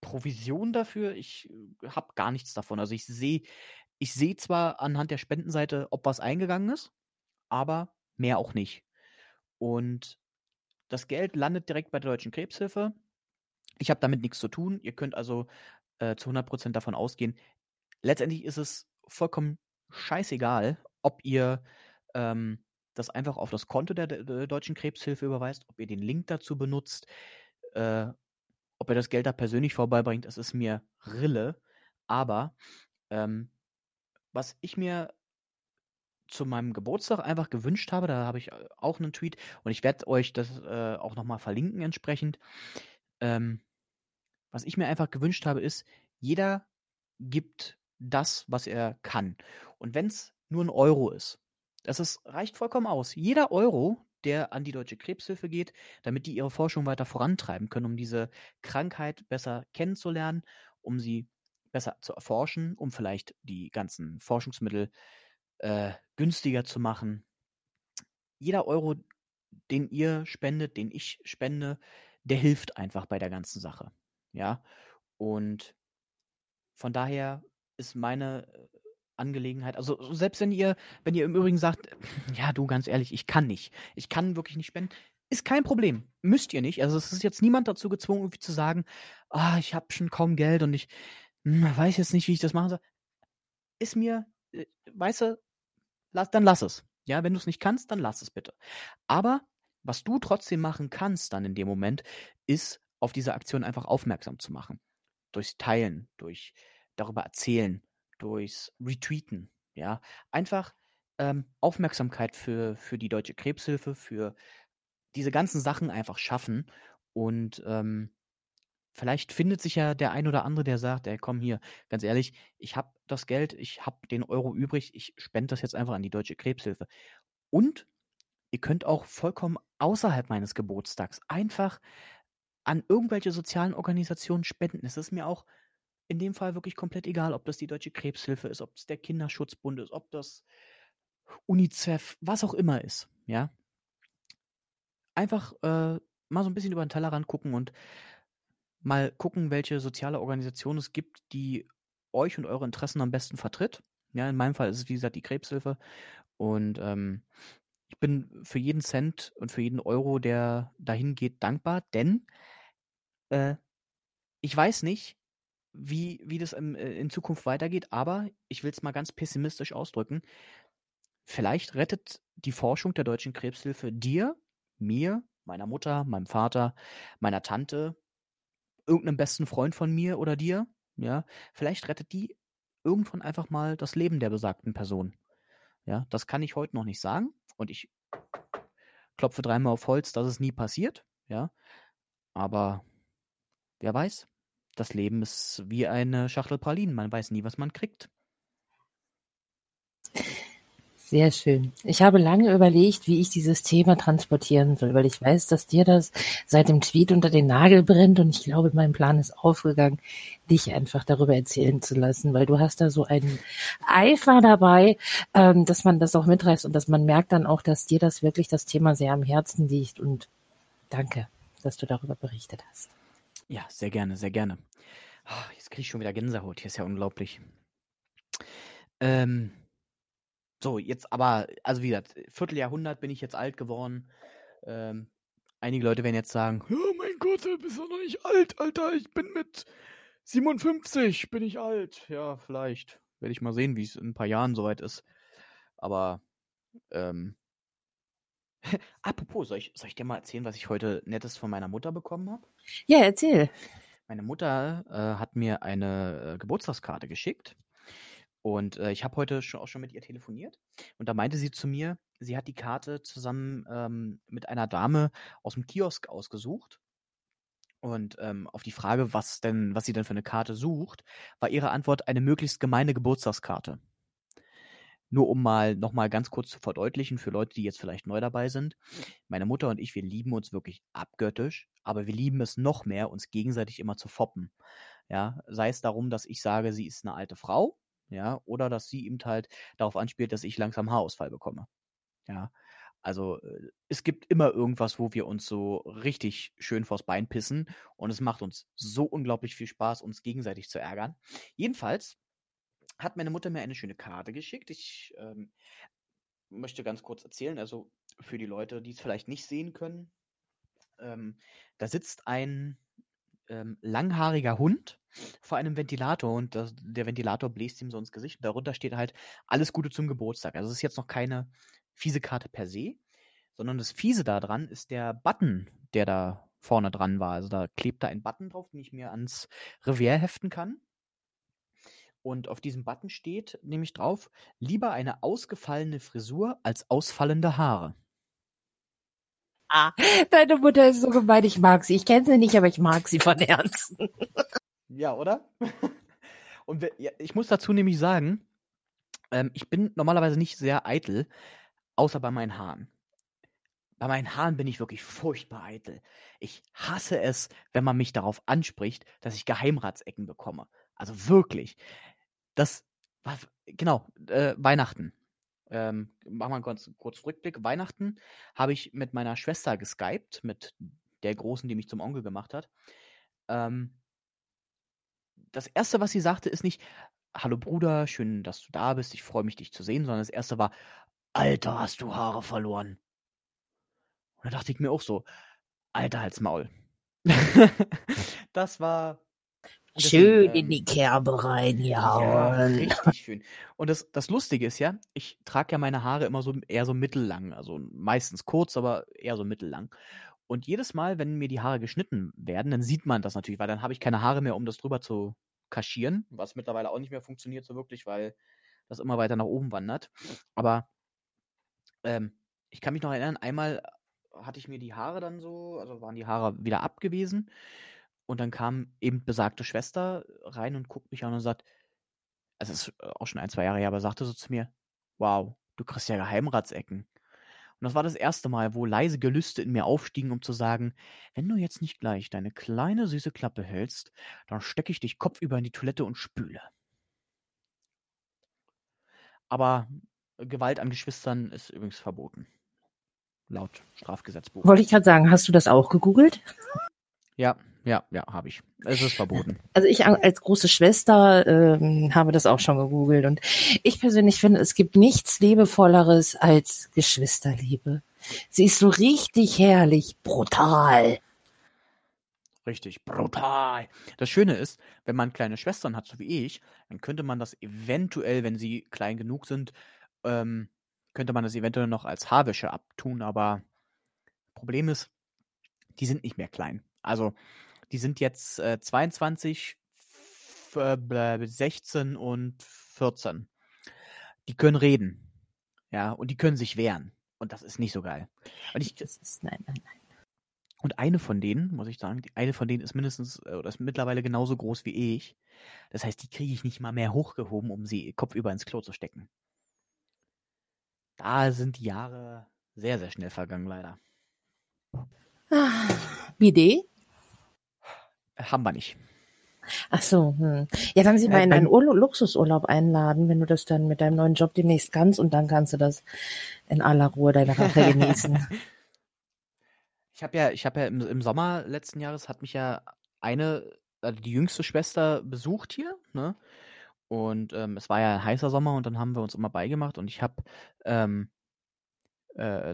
Provision dafür, ich habe gar nichts davon. Also ich sehe ich sehe zwar anhand der Spendenseite, ob was eingegangen ist, aber mehr auch nicht. Und das Geld landet direkt bei der Deutschen Krebshilfe. Ich habe damit nichts zu tun. Ihr könnt also äh, zu hundert Prozent davon ausgehen. Letztendlich ist es vollkommen scheißegal, ob ihr ähm, das einfach auf das Konto der, der Deutschen Krebshilfe überweist, ob ihr den Link dazu benutzt, äh, ob ihr das Geld da persönlich vorbeibringt. Das ist mir Rille. Aber ähm, was ich mir zu meinem Geburtstag einfach gewünscht habe, da habe ich auch einen Tweet und ich werde euch das äh, auch nochmal verlinken entsprechend. Ähm, was ich mir einfach gewünscht habe, ist, jeder gibt das, was er kann. Und wenn es nur ein Euro ist, das ist, reicht vollkommen aus. Jeder Euro, der an die Deutsche Krebshilfe geht, damit die ihre Forschung weiter vorantreiben können, um diese Krankheit besser kennenzulernen, um sie besser zu erforschen, um vielleicht die ganzen Forschungsmittel äh, günstiger zu machen. Jeder Euro, den ihr spendet, den ich spende, der hilft einfach bei der ganzen Sache. Ja, und von daher ist meine Angelegenheit, also selbst wenn ihr, wenn ihr im Übrigen sagt, ja du, ganz ehrlich, ich kann nicht, ich kann wirklich nicht spenden, ist kein Problem, müsst ihr nicht, also es ist jetzt niemand dazu gezwungen, irgendwie zu sagen, ah, ich habe schon kaum Geld und ich hm, weiß jetzt nicht, wie ich das machen soll, ist mir, weißt du, lass, dann lass es, ja, wenn du es nicht kannst, dann lass es bitte, aber was du trotzdem machen kannst dann in dem Moment, ist, auf diese Aktion einfach aufmerksam zu machen. Durchs Teilen, durch darüber erzählen, durchs Retweeten. Ja? Einfach ähm, Aufmerksamkeit für, für die Deutsche Krebshilfe, für diese ganzen Sachen einfach schaffen. Und ähm, vielleicht findet sich ja der ein oder andere, der sagt, ey, komm hier, ganz ehrlich, ich habe das Geld, ich habe den Euro übrig, ich spende das jetzt einfach an die Deutsche Krebshilfe. Und ihr könnt auch vollkommen außerhalb meines Geburtstags einfach an irgendwelche sozialen Organisationen spenden. Es ist mir auch in dem Fall wirklich komplett egal, ob das die Deutsche Krebshilfe ist, ob es der Kinderschutzbund ist, ob das UNICEF, was auch immer ist. Ja? Einfach äh, mal so ein bisschen über den Tellerrand gucken und mal gucken, welche soziale Organisation es gibt, die euch und eure Interessen am besten vertritt. Ja, in meinem Fall ist es, wie gesagt, die Krebshilfe. Und ähm, ich bin für jeden Cent und für jeden Euro, der dahin geht, dankbar, denn äh, ich weiß nicht, wie, wie das in, in Zukunft weitergeht, aber ich will es mal ganz pessimistisch ausdrücken. Vielleicht rettet die Forschung der Deutschen Krebshilfe dir, mir, meiner Mutter, meinem Vater, meiner Tante, irgendeinem besten Freund von mir oder dir. Ja, vielleicht rettet die irgendwann einfach mal das Leben der besagten Person. Ja, das kann ich heute noch nicht sagen. Und ich klopfe dreimal auf Holz, dass es nie passiert, ja. Aber wer weiß, das Leben ist wie eine Schachtel Pralinen. Man weiß nie, was man kriegt. Sehr schön. Ich habe lange überlegt, wie ich dieses Thema transportieren soll, weil ich weiß, dass dir das seit dem Tweet unter den Nagel brennt und ich glaube, mein Plan ist aufgegangen, dich einfach darüber erzählen zu lassen, weil du hast da so einen Eifer dabei, ähm, dass man das auch mitreißt und dass man merkt dann auch, dass dir das wirklich das Thema sehr am Herzen liegt und danke, dass du darüber berichtet hast. Ja, sehr gerne, sehr gerne. Oh, jetzt kriege ich schon wieder Gänsehaut, hier ist ja unglaublich. Ähm, So, jetzt aber, also wie gesagt, Vierteljahrhundert bin ich jetzt alt geworden. Ähm, einige Leute werden jetzt sagen, oh mein Gott, du bist doch noch nicht alt, Alter. Ich bin mit siebenundfünfzig, bin ich alt. Ja, vielleicht werde ich mal sehen, wie es in ein paar Jahren soweit ist. Aber, ähm, apropos, soll ich, soll ich dir mal erzählen, was ich heute Nettes von meiner Mutter bekommen habe? Ja, erzähl. Meine Mutter äh, hat mir eine äh, Geburtstagskarte geschickt. Und äh, ich habe heute schon, auch schon mit ihr telefoniert und da meinte sie zu mir, sie hat die Karte zusammen ähm, mit einer Dame aus dem Kiosk ausgesucht und ähm, auf die Frage, was denn, was sie denn für eine Karte sucht, war ihre Antwort eine möglichst gemeine Geburtstagskarte. Nur um mal nochmal ganz kurz zu verdeutlichen für Leute, die jetzt vielleicht neu dabei sind. Meine Mutter und ich, wir lieben uns wirklich abgöttisch, aber wir lieben es noch mehr, uns gegenseitig immer zu foppen. Ja, sei es darum, dass ich sage, sie ist eine alte Frau. Ja, oder dass sie eben halt darauf anspielt, dass ich langsam Haarausfall bekomme. Ja, Also es gibt immer irgendwas, wo wir uns so richtig schön vors Bein pissen und es macht uns so unglaublich viel Spaß, uns gegenseitig zu ärgern. Jedenfalls hat meine Mutter mir eine schöne Karte geschickt. Ich ähm, möchte ganz kurz erzählen, also für die Leute, die es vielleicht nicht sehen können, ähm, da sitzt ein ähm, langhaariger Hund vor einem Ventilator und das, der Ventilator bläst ihm so ins Gesicht und darunter steht halt alles Gute zum Geburtstag. Also es ist jetzt noch keine fiese Karte per se, sondern das Fiese da dran ist der Button, der da vorne dran war. Also da klebt da ein Button drauf, den ich mir ans Revier heften kann. Und auf diesem Button steht nämlich drauf, lieber eine ausgefallene Frisur als ausfallende Haare. Ah, deine Mutter ist so gemein, ich mag sie. Ich kenne sie nicht, aber ich mag sie von Herzen. Ja, oder? Und wir, ja, ich muss dazu nämlich sagen, ähm, ich bin normalerweise nicht sehr eitel, außer bei meinen Haaren. Bei meinen Haaren bin ich wirklich furchtbar eitel. Ich hasse es, wenn man mich darauf anspricht, dass ich Geheimratsecken bekomme. Also wirklich. Das war, genau, äh, Weihnachten. Ähm, machen wir einen kurzen, kurzen Rückblick. Weihnachten habe ich mit meiner Schwester geskypt, mit der Großen, die mich zum Onkel gemacht hat. Ähm, das Erste, was sie sagte, ist nicht, hallo Bruder, schön, dass du da bist, ich freue mich, dich zu sehen, sondern das Erste war, Alter, hast du Haare verloren. Und da dachte ich mir auch so, Alter, halt's Maul. Das war... Das schön sind, ähm, in die Kerbe rein, ja. ja richtig schön. Und das, das Lustige ist ja, ich trage ja meine Haare immer so eher so mittellang. Also meistens kurz, aber eher so mittellang. Und jedes Mal, wenn mir die Haare geschnitten werden, dann sieht man das natürlich, weil dann habe ich keine Haare mehr, um das drüber zu kaschieren, was mittlerweile auch nicht mehr funktioniert so wirklich, weil das immer weiter nach oben wandert. Aber ähm, ich kann mich noch erinnern, einmal hatte ich mir die Haare dann so, also waren die Haare wieder ab gewesen. Und dann kam eben besagte Schwester rein und guckt mich an und sagt, also es ist auch schon ein, zwei Jahre her, aber sagte so zu mir, wow, du kriegst ja Geheimratsecken. Und das war das erste Mal, wo leise Gelüste in mir aufstiegen, um zu sagen, wenn du jetzt nicht gleich deine kleine, süße Klappe hältst, dann stecke ich dich kopfüber in die Toilette und spüle. Aber Gewalt an Geschwistern ist übrigens verboten. Laut Strafgesetzbuch. Wollte ich gerade sagen, hast du das auch gegoogelt? Ja, ja, ja, habe ich. Es ist verboten. Also ich als große Schwester ähm, habe das auch schon gegoogelt. Und ich persönlich finde, es gibt nichts Liebevolleres als Geschwisterliebe. Sie ist so richtig herrlich, brutal. Richtig, brutal. Das Schöne ist, wenn man kleine Schwestern hat, so wie ich, dann könnte man das eventuell, wenn sie klein genug sind, ähm, könnte man das eventuell noch als Haarwäsche abtun. Aber Problem ist, die sind nicht mehr klein. Also, die sind jetzt äh, zweiundzwanzig, sechzehn und vierzehn. Die können reden. Ja, und die können sich wehren. Und das ist nicht so geil. Und ich, das ist, nein, nein, nein. Und eine von denen, muss ich sagen, die, eine von denen ist mindestens, oder ist mittlerweile genauso groß wie ich. Das heißt, die kriege ich nicht mal mehr hochgehoben, um sie kopfüber ins Klo zu stecken. Da sind die Jahre sehr, sehr schnell vergangen, leider. Ah, Bidet? Haben wir nicht. Ach so. Hm. Ja, dann sie mal in einen Urla- Luxusurlaub einladen, wenn du das dann mit deinem neuen Job demnächst kannst und dann kannst du das in aller Ruhe deiner Kaffee genießen. Ich habe ja, ich habe ja im, im Sommer letzten Jahres hat mich ja eine, also die jüngste Schwester besucht hier, ne? Und ähm, es war ja ein heißer Sommer und dann haben wir uns immer beigemacht und ich habe ähm,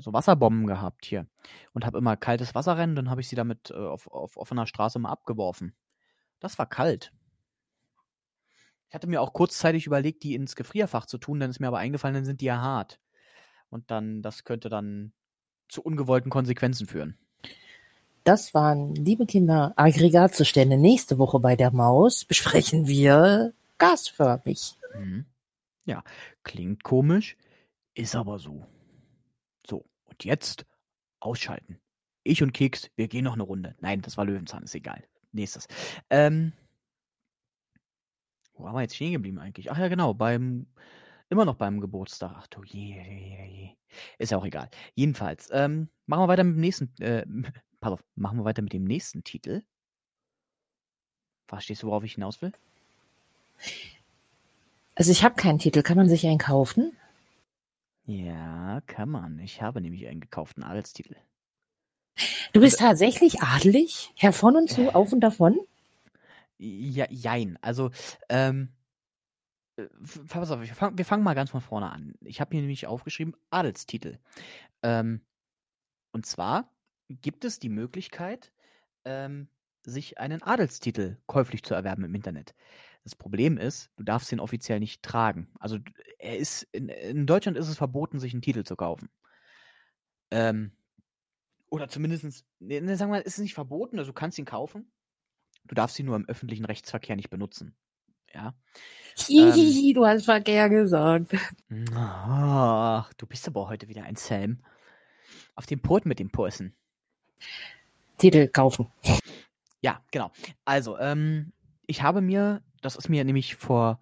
so Wasserbomben gehabt hier und habe immer kaltes Wasser rennen, dann habe ich sie damit äh, auf, auf offener Straße mal abgeworfen. Das war kalt. Ich hatte mir auch kurzzeitig überlegt, die ins Gefrierfach zu tun, dann ist mir aber eingefallen, dann sind die ja hart. Und dann, das könnte dann zu ungewollten Konsequenzen führen. Das waren, liebe Kinder, Aggregatzustände. Nächste Woche bei der Maus besprechen wir gasförmig. Mhm. Ja, klingt komisch, ist aber so. Und jetzt ausschalten. Ich und Keks, wir gehen noch eine Runde. Nein, das war Löwenzahn, ist egal. Nächstes. Ähm, wo waren wir jetzt stehen geblieben eigentlich? Ach ja, genau, beim immer noch beim Geburtstag. Ach du je, je, je. Ist ja auch egal. Jedenfalls, ähm, machen wir weiter mit dem nächsten, äh, pass auf, machen wir weiter mit dem nächsten Titel. Verstehst du, worauf ich hinaus will? Also ich habe keinen Titel. Kann man sich einen kaufen? Ja, kann man. Ich habe nämlich einen gekauften Adelstitel. Du bist also tatsächlich adelig? Herr von und zu, äh, auf und davon? Ja, jein. Also, ähm, pass auf, wir fangen fang mal ganz von vorne an. Ich habe mir nämlich aufgeschrieben, Adelstitel. Ähm, und zwar gibt es die Möglichkeit, ähm, sich einen Adelstitel käuflich zu erwerben im Internet. Das Problem ist, du darfst ihn offiziell nicht tragen. Also er ist in, in Deutschland ist es verboten, sich einen Titel zu kaufen. Ähm, oder zumindest, ne, sagen wir mal, ist es nicht verboten, also du kannst ihn kaufen. Du darfst ihn nur im öffentlichen Rechtsverkehr nicht benutzen. Ja. Hihihi, ähm, du hast Verkehr gesagt. Ach, du bist aber heute wieder ein Sam. Auf den Port mit dem Pursen. Titel kaufen. Ja, genau. Also, ähm, ich habe mir, das ist mir nämlich vor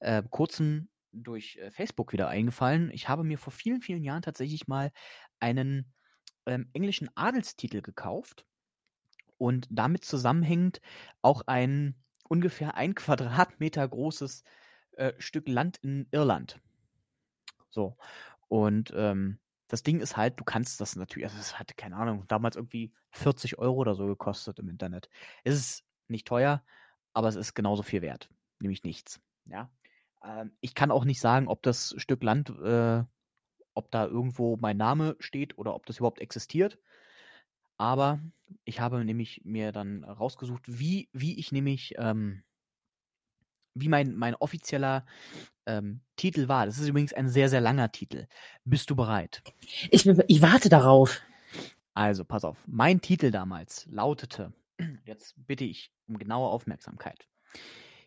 äh, kurzem durch äh, Facebook wieder eingefallen, ich habe mir vor vielen, vielen Jahren tatsächlich mal einen ähm, englischen Adelstitel gekauft und damit zusammenhängend auch ein ungefähr ein Quadratmeter großes äh, Stück Land in Irland. So. Und ähm, das Ding ist halt, du kannst das natürlich, also es hat, keine Ahnung, damals irgendwie vierzig Euro oder so gekostet im Internet. Es ist nicht teuer, aber es ist genauso viel wert, nämlich nichts. Ja? Ähm, ich kann auch nicht sagen, ob das Stück Land, äh, ob da irgendwo mein Name steht oder ob das überhaupt existiert. Aber ich habe nämlich mir dann rausgesucht, wie, wie ich nämlich, ähm, wie mein, mein offizieller ähm, Titel war. Das ist übrigens ein sehr, sehr langer Titel. Bist du bereit? Ich, ich warte darauf. Also, pass auf. Mein Titel damals lautete, jetzt bitte ich um genaue Aufmerksamkeit.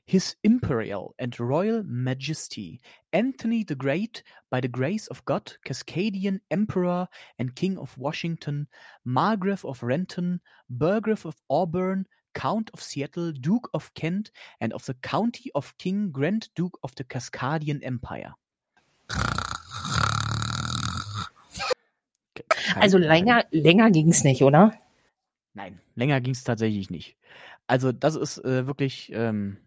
His Imperial and Royal Majesty, Anthony the Great, by the grace of God, Cascadian Emperor and King of Washington, Margrave of Renton, Burgrave of Auburn, Count of Seattle, Duke of Kent and of the County of King, Grand Duke of the Cascadian Empire. Also länger, länger ging es nicht, oder? Nein, länger ging es tatsächlich nicht. Also das ist äh, wirklich ähm,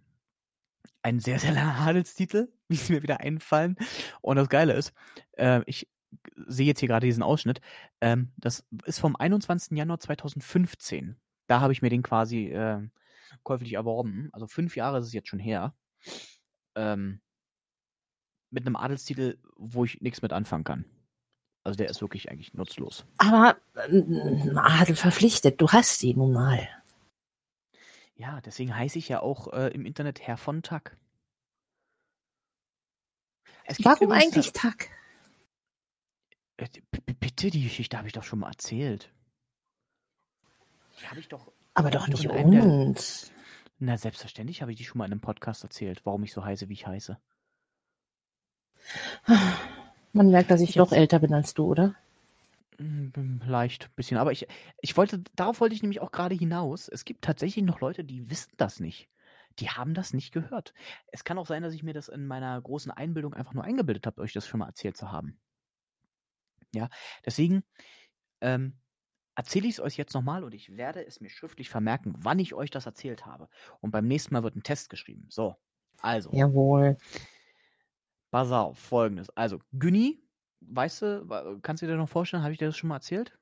ein sehr, sehr langer Adelstitel, wie es mir wieder einfallen. Und das Geile ist, äh, ich sehe jetzt hier gerade diesen Ausschnitt, ähm, das ist vom einundzwanzigsten Januar zweitausendfünfzehn. Da habe ich mir den quasi äh, käuflich erworben. Also fünf Jahre ist es jetzt schon her. Ähm, mit einem Adelstitel, wo ich nichts mit anfangen kann. Also der ist wirklich eigentlich nutzlos. Aber äh, Adel verpflichtet, du hast ihn nun mal. Ja, deswegen heiße ich ja auch äh, im Internet Herr von Tuck. Warum eigentlich Tuck? Bitte, die Geschichte habe ich doch schon mal erzählt. Habe ich doch. Aber doch nicht uns. Na, selbstverständlich habe ich die schon mal in einem Podcast erzählt, warum ich so heiße, wie ich heiße. Man merkt, dass ich, ich doch jetzt älter bin als du, oder? Leicht, ein bisschen. Aber ich, ich wollte, darauf wollte ich nämlich auch gerade hinaus. Es gibt tatsächlich noch Leute, die wissen das nicht. Die haben das nicht gehört. Es kann auch sein, dass ich mir das in meiner großen Einbildung einfach nur eingebildet habe, euch das schon mal erzählt zu haben. Ja, deswegen, ähm, erzähle ich es euch jetzt nochmal und ich werde es mir schriftlich vermerken, wann ich euch das erzählt habe. Und beim nächsten Mal wird ein Test geschrieben. So, also. Jawohl. Pass auf, folgendes. Also, Günni, weißt du, kannst du dir noch vorstellen, habe ich dir das schon mal erzählt?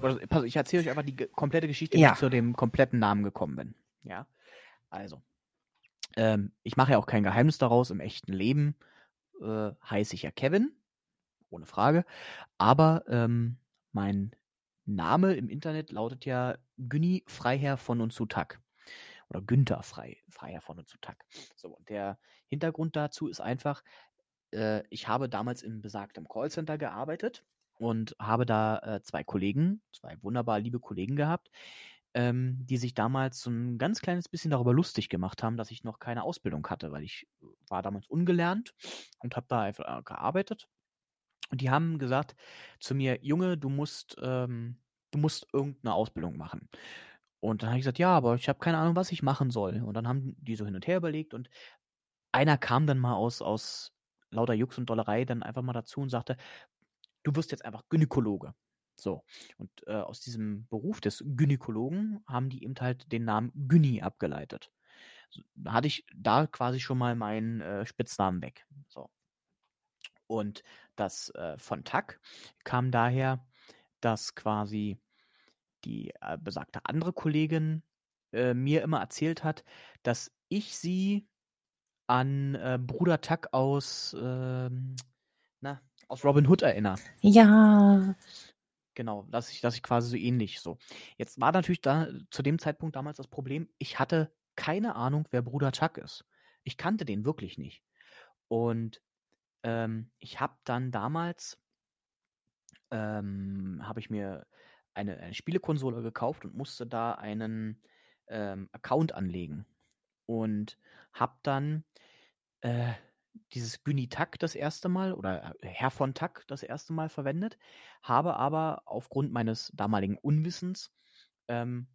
Oder, pass auf, ich erzähle euch einfach die komplette Geschichte, wie ja. ich zu dem kompletten Namen gekommen bin. Ja, also. Ähm, ich mache ja auch kein Geheimnis daraus. Im echten Leben äh, heiße ich ja Kevin, ohne Frage. Aber ähm, mein Name im Internet lautet ja Günni Freiherr von und zu Tag. Oder Günther Frei, Freiherr von und zu Tag. So, und der Hintergrund dazu ist einfach, äh, ich habe damals in besagtem Callcenter gearbeitet und habe da äh, zwei Kollegen, zwei wunderbar liebe Kollegen gehabt, ähm, die sich damals so ein ganz kleines bisschen darüber lustig gemacht haben, dass ich noch keine Ausbildung hatte, weil ich war damals ungelernt und habe da einfach gearbeitet. Und die haben gesagt zu mir, Junge, du musst, ähm, du musst irgendeine Ausbildung machen. Und dann habe ich gesagt, ja, aber ich habe keine Ahnung, was ich machen soll. Und dann haben die so hin und her überlegt und einer kam dann mal aus, aus lauter Jux und Dollerei dann einfach mal dazu und sagte, du wirst jetzt einfach Gynäkologe. So, und äh, aus diesem Beruf des Gynäkologen haben die eben halt den Namen Günni abgeleitet. So, da hatte ich da quasi schon mal meinen äh, Spitznamen weg. So. Und das äh, von Tuck kam daher, dass quasi die äh, besagte andere Kollegin äh, mir immer erzählt hat, dass ich sie an äh, Bruder Tuck aus, äh, na, aus Robin Hood erinnere. Ja. Genau, dass ich, dass ich quasi so ähnlich so. Jetzt war natürlich da zu dem Zeitpunkt damals das Problem, ich hatte keine Ahnung, wer Bruder Tuck ist. Ich kannte den wirklich nicht. Und ähm, ich habe dann damals, ähm, habe ich mir eine, eine Spielekonsole gekauft und musste da einen ähm, Account anlegen. Und habe dann äh, dieses Günni Tuck das erste Mal oder Herr von Tuck das erste Mal verwendet, habe aber aufgrund meines damaligen Unwissens ähm,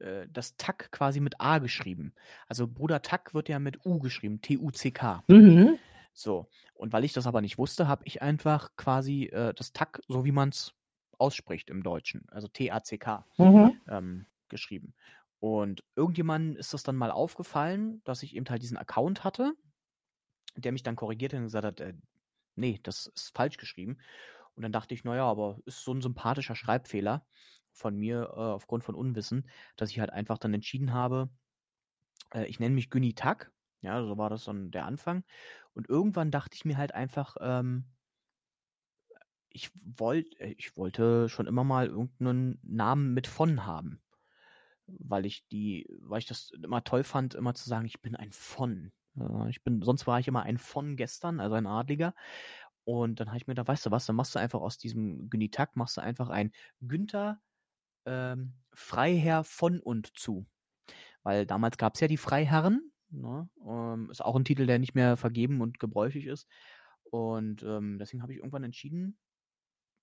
äh, das Tuck quasi mit A geschrieben. Also Bruder Tuck wird ja mit U geschrieben, T U C K. Mhm. So, und weil ich das aber nicht wusste, habe ich einfach quasi äh, das Tuck, so wie man es ausspricht im Deutschen, also T A C K, mhm. ähm, geschrieben. Und irgendjemandem ist das dann mal aufgefallen, dass ich eben halt diesen Account hatte, der mich dann korrigiert hat und gesagt hat, äh, nee, das ist falsch geschrieben. Und dann dachte ich, naja, aber ist so ein sympathischer Schreibfehler von mir äh, aufgrund von Unwissen, dass ich halt einfach dann entschieden habe, äh, ich nenne mich Günni Tuck. Ja, so war das dann der Anfang. Und irgendwann dachte ich mir halt einfach, ähm, ich, wollt, ich wollte schon immer mal irgendeinen Namen mit von haben. Weil ich die, weil ich das immer toll fand, immer zu sagen, ich bin ein von. Ich bin, sonst war ich immer ein von gestern, also ein Adliger. Und dann habe ich mir gedacht, weißt du was, dann machst du einfach aus diesem Günni Tuck, machst du einfach ein Günther ähm, Freiherr von und zu. Weil damals gab es ja die Freiherren. Ne? Ähm, ist auch ein Titel, der nicht mehr vergeben und gebräuchlich ist. Und ähm, deswegen habe ich irgendwann entschieden,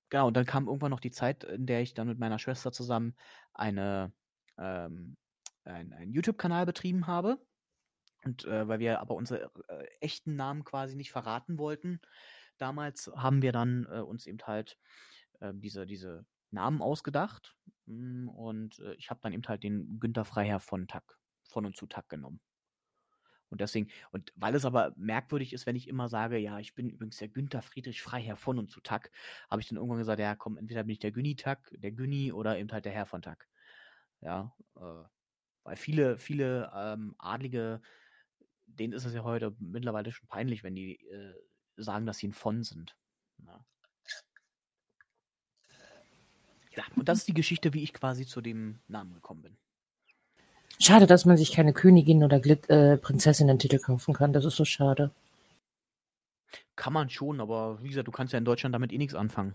genau, und dann kam irgendwann noch die Zeit, in der ich dann mit meiner Schwester zusammen eine ähm, einen, einen YouTube-Kanal betrieben habe. Und äh, weil wir aber unsere äh, echten Namen quasi nicht verraten wollten, damals haben wir dann äh, uns eben halt äh, diese, diese Namen ausgedacht. Und äh, ich habe dann eben halt den Günther Freiherr von Tuck, von und zu Tag genommen. Und deswegen, und weil es aber merkwürdig ist, wenn ich immer sage, ja, ich bin übrigens der Günther Friedrich Freiherr von und zu Tag, habe ich dann irgendwann gesagt, ja komm, entweder bin ich der Günni Tuck, der Günni oder eben halt der Herr von Tuck. Ja, äh, weil viele, viele ähm, Adlige, denen ist es ja heute mittlerweile schon peinlich, wenn die äh, sagen, dass sie ein von sind. Ja. Ja, und das ist die Geschichte, wie ich quasi zu dem Namen gekommen bin. Schade, dass man sich keine Königin oder Glit- äh, Prinzessinnen-Titel kaufen kann. Das ist so schade. Kann man schon, aber wie gesagt, du kannst ja in Deutschland damit eh nichts anfangen.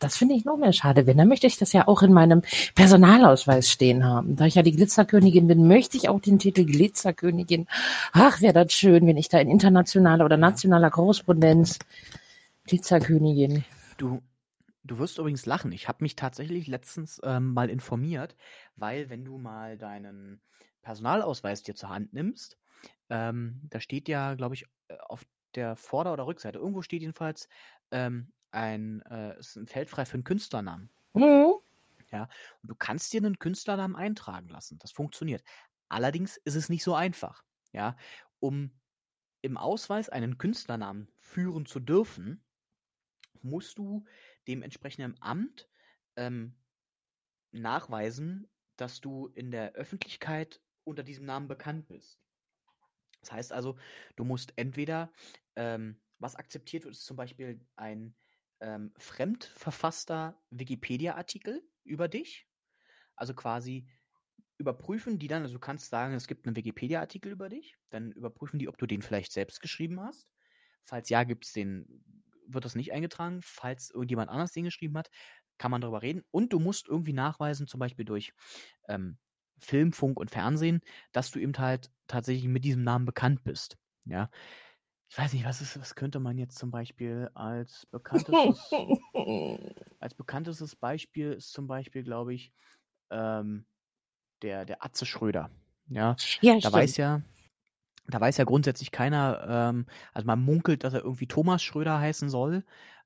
Das finde ich noch mehr schade. Wenn, dann möchte ich das ja auch in meinem Personalausweis stehen haben. Da ich ja die Glitzerkönigin bin, möchte ich auch den Titel Glitzerkönigin. Ach, wäre das schön, wenn ich da in internationaler oder nationaler Korrespondenz Glitzerkönigin. Du, du wirst übrigens lachen. Ich habe mich tatsächlich letztens ähm, mal informiert, weil wenn du mal deinen Personalausweis dir zur Hand nimmst, ähm, da steht ja, glaube ich, auf der Vorder- oder Rückseite, irgendwo steht jedenfalls, ähm, ein, äh, ist ein Feld frei für einen Künstlernamen. Mhm. Ja, und du kannst dir einen Künstlernamen eintragen lassen. Das funktioniert. Allerdings ist es nicht so einfach. Ja, um im Ausweis einen Künstlernamen führen zu dürfen, musst du dem entsprechenden Amt ähm, nachweisen, dass du in der Öffentlichkeit unter diesem Namen bekannt bist. Das heißt also, du musst entweder, ähm, was akzeptiert wird, ist zum Beispiel ein Ähm, fremdverfasster Wikipedia-Artikel über dich, also quasi überprüfen die dann, also du kannst sagen, es gibt einen Wikipedia-Artikel über dich, dann überprüfen die, ob du den vielleicht selbst geschrieben hast. Falls ja, gibt's den, wird das nicht eingetragen. Falls irgendjemand anders den geschrieben hat, kann man darüber reden. Und du musst irgendwie nachweisen, zum Beispiel durch ähm, Film, Funk und Fernsehen, dass du eben halt tatsächlich mit diesem Namen bekannt bist. Ja. Ich weiß nicht, was ist, was könnte man jetzt zum Beispiel als bekanntestes, als bekanntestes Beispiel ist zum Beispiel, glaube ich, ähm, der, der Atze Schröder. Ja, ja, da stimmt. weiß ja, da weiß ja grundsätzlich keiner, ähm, also man munkelt, dass er irgendwie Thomas Schröder heißen soll,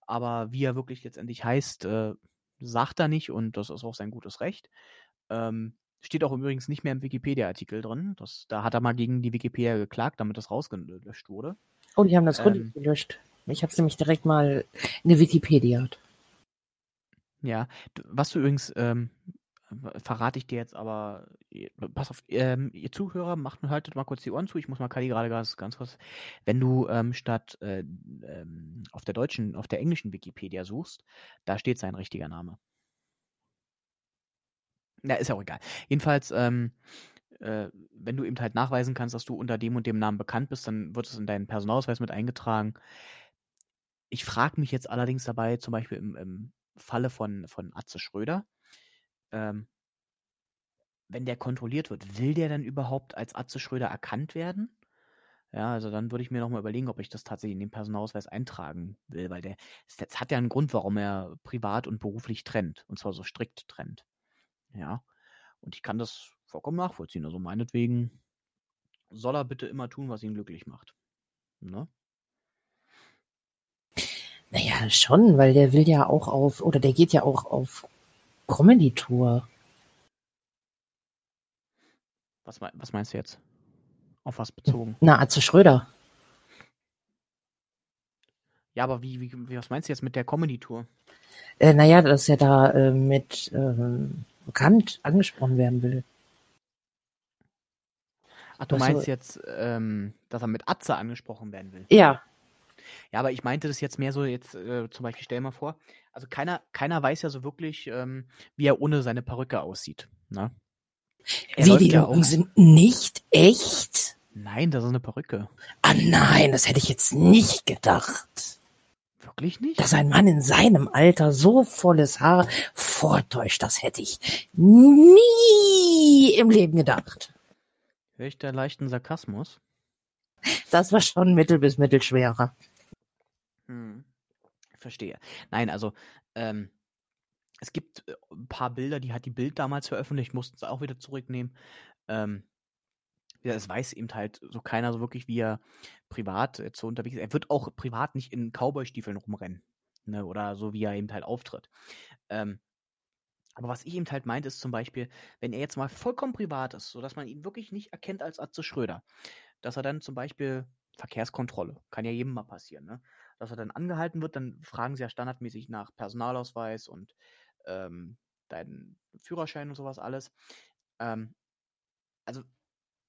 aber wie er wirklich letztendlich heißt, äh, sagt er nicht und das ist auch sein gutes Recht. Ähm, Steht auch übrigens nicht mehr im Wikipedia-Artikel drin. Das, da hat er mal gegen die Wikipedia geklagt, damit das rausgelöscht wurde. Oh, die haben das ähm, Grund gelöscht. Ich habe es nämlich direkt mal in der Wikipedia. Ja, was du übrigens, ähm, verrate ich dir jetzt, aber pass auf, ähm, ihr Zuhörer, macht und haltet mal kurz die Ohren zu. Ich muss mal Kadi gerade ganz, ganz kurz. Wenn du ähm, statt äh, ähm, auf der deutschen, auf der englischen Wikipedia suchst, da steht sein richtiger Name. Na, ist ja auch egal. Jedenfalls, ähm, äh, wenn du eben halt nachweisen kannst, dass du unter dem und dem Namen bekannt bist, dann wird es in deinen Personalausweis mit eingetragen. Ich frage mich jetzt allerdings dabei, zum Beispiel im, im Falle von, von Atze Schröder, ähm, wenn der kontrolliert wird, will der dann überhaupt als Atze Schröder erkannt werden? Ja, also dann würde ich mir nochmal überlegen, ob ich das tatsächlich in den Personalausweis eintragen will, weil der, das hat ja einen Grund, warum er privat und beruflich trennt, und zwar so strikt trennt. Ja, und ich kann das vollkommen nachvollziehen. Also meinetwegen soll er bitte immer tun, was ihn glücklich macht. Ne? Naja, schon, weil der will ja auch auf, oder der geht ja auch auf Comedy-Tour. Was, was meinst du jetzt? Auf was bezogen? Na, Atze Schröder. Ja, aber wie, wie was meinst du jetzt mit der Comedy-Tour? Äh, naja, dass er da äh, mit ähm, bekannt angesprochen werden will. Ach, du was meinst du jetzt, ähm, dass er mit Atze angesprochen werden will? Ja. Ja, aber ich meinte das jetzt mehr so, jetzt äh, zum Beispiel, stell dir mal vor, also keiner, keiner weiß ja so wirklich, ähm, wie er ohne seine Perücke aussieht. Ne? Wie, die Locken ja sind nicht echt? Nein, das ist eine Perücke. Ah nein, das hätte ich jetzt nicht gedacht. Wirklich nicht? Dass ein Mann in seinem Alter so volles Haar vortäuscht, das hätte ich nie im Leben gedacht. Hör ich da leichten Sarkasmus? Das war schon mittel- bis mittelschwerer. Hm, verstehe. Nein, also ähm, es gibt ein paar Bilder, die hat die Bild damals veröffentlicht, mussten sie auch wieder zurücknehmen. Ähm, ja, es weiß eben halt so keiner so wirklich, wie er privat jetzt so unterwegs ist. Er wird auch privat nicht in Cowboy-Stiefeln rumrennen, ne? Oder so, wie er eben halt auftritt. Ähm, aber was ich eben halt meinte, ist zum Beispiel, wenn er jetzt mal vollkommen privat ist, sodass man ihn wirklich nicht erkennt als Atze Schröder, dass er dann zum Beispiel Verkehrskontrolle, kann ja jedem mal passieren, ne? Dass er dann angehalten wird, dann fragen sie ja standardmäßig nach Personalausweis und ähm, deinen Führerschein und sowas alles. Ähm, also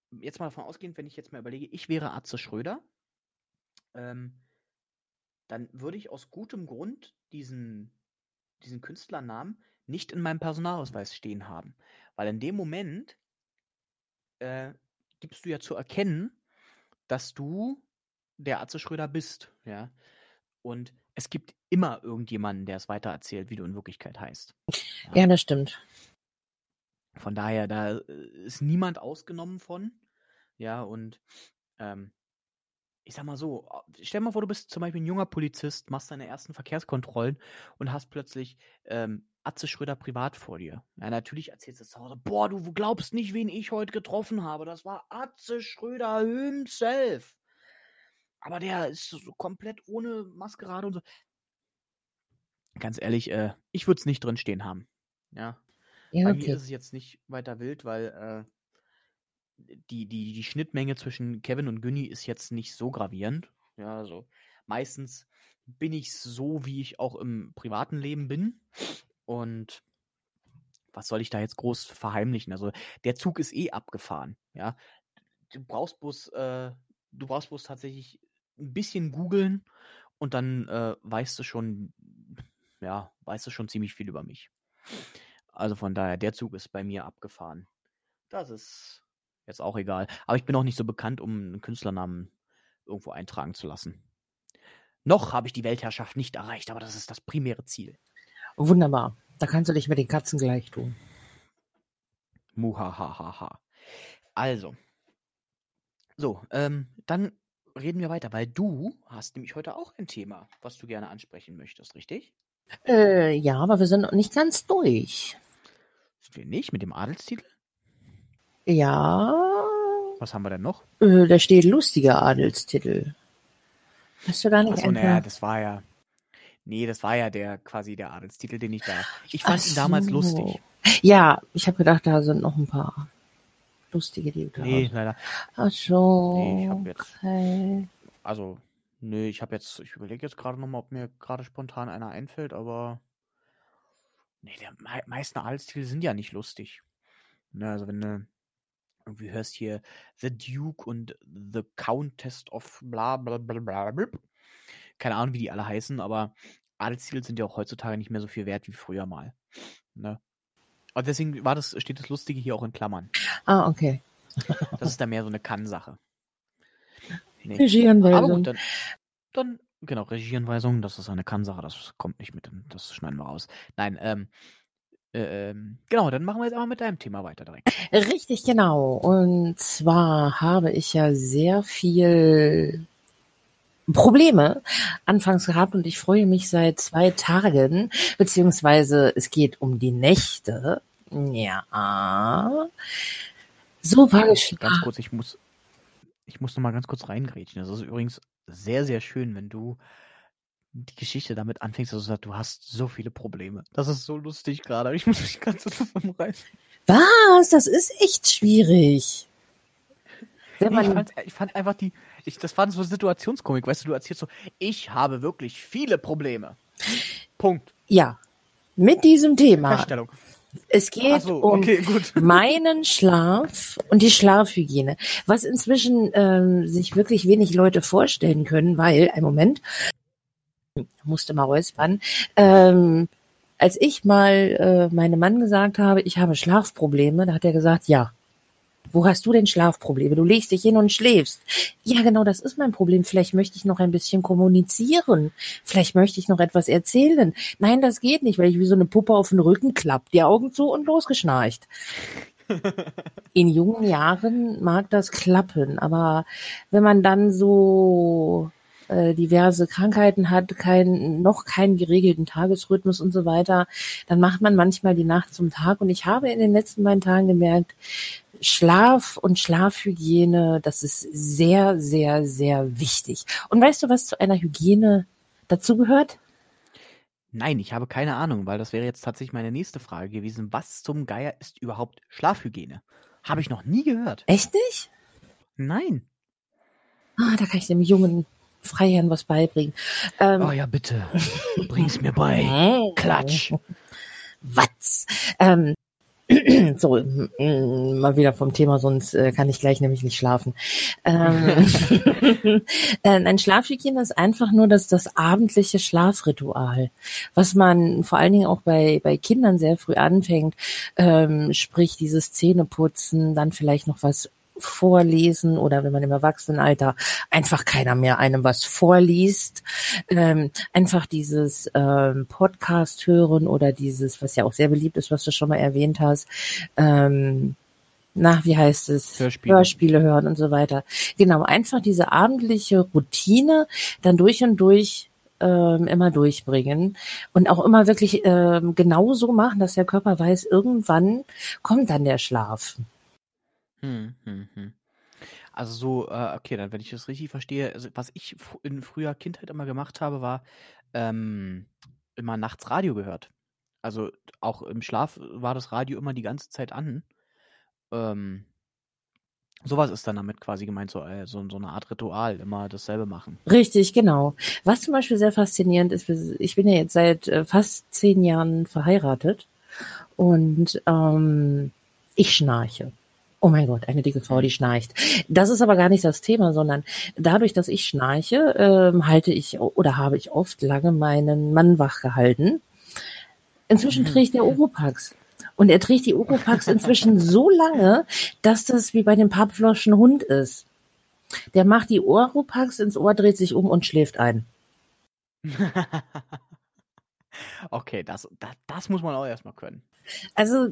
jetzt mal davon ausgehend, wenn ich jetzt mal überlege, ich wäre Atze Schröder, ähm, dann würde ich aus gutem Grund diesen, diesen Künstlernamen nicht in meinem Personalausweis stehen haben. Weil in dem Moment äh, gibst du ja zu erkennen, dass du der Atze Schröder bist, ja. Und es gibt immer irgendjemanden, der es weitererzählt, wie du in Wirklichkeit heißt. Ja, ja, das stimmt. Von daher, da ist niemand ausgenommen von, ja, und ähm, ich sag mal so, stell mal vor, du bist zum Beispiel ein junger Polizist, machst deine ersten Verkehrskontrollen und hast plötzlich ähm, Atze Schröder privat vor dir. Ja, natürlich erzählst du zu Hause, boah, du glaubst nicht, wen ich heute getroffen habe. Das war Atze Schröder himself. Aber der ist so komplett ohne Maskerade und so. Ganz ehrlich, äh, ich würde es nicht drin stehen haben. Ja. Ja, okay. Bei mir ist es jetzt nicht weiter wild, weil äh, die, die, die Schnittmenge zwischen Kevin und Günni ist jetzt nicht so gravierend. Ja, also meistens bin ich so, wie ich auch im privaten Leben bin. Und was soll ich da jetzt groß verheimlichen? Also der Zug ist eh abgefahren, ja. Du brauchst bloß, äh, du brauchst bloß tatsächlich ein bisschen googeln und dann äh, weißt du schon, ja, weißt du schon ziemlich viel über mich. Also von daher, der Zug ist bei mir abgefahren. Das ist jetzt auch egal. Aber ich bin auch nicht so bekannt, um einen Künstlernamen irgendwo eintragen zu lassen. Noch habe ich die Weltherrschaft nicht erreicht, aber das ist das primäre Ziel. Wunderbar. Da kannst du dich mit den Katzen gleich tun. Muhahaha. Also. So, ähm, dann reden wir weiter, weil du hast nämlich heute auch ein Thema, was du gerne ansprechen möchtest, richtig? Äh, ja, aber wir sind noch nicht ganz durch. Sind wir nicht mit dem Adelstitel? Ja. Was haben wir denn noch? Äh, da steht lustiger Adelstitel. Hast du da nicht einen? Achso, naja, das war ja... Nee, das war ja der quasi der Adelstitel, den ich da... Ich fand so. ihn damals lustig. Ja, ich habe gedacht, da sind noch ein paar lustige, die... Nee, leider. Ach so. Nee, ich habe jetzt... Okay. Also, Nee, ich habe jetzt, ich überlege jetzt gerade nochmal, ob mir gerade spontan einer einfällt, aber nee, die me- meisten Adelstitel sind ja nicht lustig. Ne, also wenn du irgendwie hörst hier The Duke und The Countess of bla bla bla bla bla. Keine Ahnung, wie die alle heißen, aber Adelstitel sind ja auch heutzutage nicht mehr so viel wert wie früher mal. Ne? Und deswegen war das, steht das Lustige hier auch in Klammern. Ah, okay. Das ist dann mehr so eine Kann-Sache. Nee. Regieanweisung. Aber gut, dann, dann, genau, Regieanweisung, das ist eine Kann-Sache, das kommt nicht mit, das schneiden wir raus. Nein, ähm, ähm, genau, dann machen wir jetzt aber mit deinem Thema weiter direkt. Richtig, genau. Und zwar habe ich ja sehr viel Probleme anfangs gehabt und ich freue mich seit zwei Tagen, beziehungsweise es geht um die Nächte. Ja. So war ich. Ganz kurz, ich muss... Ich muss noch mal ganz kurz reingrätschen. Das ist übrigens sehr, sehr schön, wenn du die Geschichte damit anfängst, dass du sagst, du hast so viele Probleme. Das ist so lustig gerade. Ich muss mich ganz zusammenreißen. Was? Das ist echt schwierig. Wenn man ich, fand, ich fand einfach die, ich, das war so eine Situationskomik. Weißt du, du erzählst so, ich habe wirklich viele Probleme. Punkt. Ja, mit diesem Thema. Herstellung. Es geht so, um okay, meinen Schlaf und die Schlafhygiene, was inzwischen ähm, sich wirklich wenig Leute vorstellen können, weil, ein Moment, musste mal räuspern, ähm, als ich mal äh, meinem Mann gesagt habe, ich habe Schlafprobleme, da hat er gesagt, ja, wo hast du denn Schlafprobleme? Du legst dich hin und schläfst. Ja, genau, das ist mein Problem. Vielleicht möchte ich noch ein bisschen kommunizieren. Vielleicht möchte ich noch etwas erzählen. Nein, das geht nicht, weil ich wie so eine Puppe auf den Rücken klappe, die Augen zu und losgeschnarcht. In jungen Jahren mag das klappen, aber wenn man dann so äh, diverse Krankheiten hat, kein, noch keinen geregelten Tagesrhythmus und so weiter, dann macht man manchmal die Nacht zum Tag. Und ich habe in den letzten beiden Tagen gemerkt, Schlaf und Schlafhygiene, das ist sehr, sehr, sehr wichtig. Und weißt du, was zu einer Hygiene dazugehört? Nein, ich habe keine Ahnung, weil das wäre jetzt tatsächlich meine nächste Frage gewesen. Was zum Geier ist überhaupt Schlafhygiene? Habe ich noch nie gehört. Echt nicht? Nein. Ah, da kann ich dem jungen Freiherrn was beibringen. Ähm, oh ja, bitte. Bring's mir bei. Klatsch. Was? Ähm. So, mal wieder vom Thema, sonst äh, kann ich gleich nämlich nicht schlafen. Ähm, Nein, Schlafhygiene ist einfach nur das, das abendliche Schlafritual, was man vor allen Dingen auch bei, bei Kindern sehr früh anfängt, ähm, sprich dieses Zähneputzen, dann vielleicht noch was vorlesen oder wenn man im Erwachsenenalter einfach keiner mehr einem was vorliest, ähm, einfach dieses ähm, Podcast hören oder dieses, was ja auch sehr beliebt ist, was du schon mal erwähnt hast, ähm, na, wie heißt es? Hörspiele. Hörspiele hören und so weiter. Genau, einfach diese abendliche Routine dann durch und durch ähm, immer durchbringen und auch immer wirklich ähm, genau so machen, dass der Körper weiß, irgendwann kommt dann der Schlaf. Hm, hm, hm. Also so, äh, okay, dann wenn ich das richtig verstehe, also was ich f- in früher Kindheit immer gemacht habe, war ähm, immer nachts Radio gehört. Also auch im Schlaf war das Radio immer die ganze Zeit an. Ähm, sowas ist dann damit quasi gemeint, so, äh, so, so eine Art Ritual, immer dasselbe machen. Richtig, genau. Was zum Beispiel sehr faszinierend ist, ich bin ja jetzt seit äh, fast zehn Jahren verheiratet und ähm, ich schnarche. Oh mein Gott, eine dicke Frau, die schnarcht. Das ist aber gar nicht das Thema, sondern dadurch, dass ich schnarche, ähm, halte ich oder habe ich oft lange meinen Mann wach gehalten. Inzwischen trägt er Oropax. Und er trägt die Oropax inzwischen so lange, dass das wie bei dem Pappfloschen Hund ist. Der macht die Oropax ins Ohr, dreht sich um und schläft ein. Okay, das, das, das muss man auch erstmal können. Also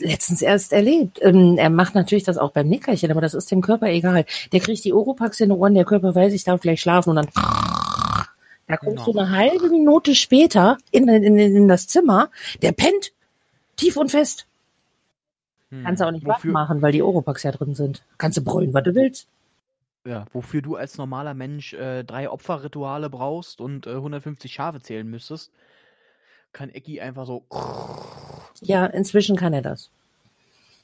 letztens erst erlebt. Ähm, er macht natürlich das auch beim Nickerchen, aber das ist dem Körper egal. Der kriegt die Oropax in den Ohren, der Körper weiß, ich darf gleich schlafen und dann da kommst genau. Du eine halbe Minute später in, in, in das Zimmer, der pennt tief und fest. Hm. Kannst du auch nicht wach machen, weil die Oropax ja drin sind. Kannst du brüllen, was du willst. Ja, wofür du als normaler Mensch äh, drei Opferrituale brauchst und äh, hundertfünfzig Schafe zählen müsstest, kann Eki einfach so. Ja, inzwischen kann er das.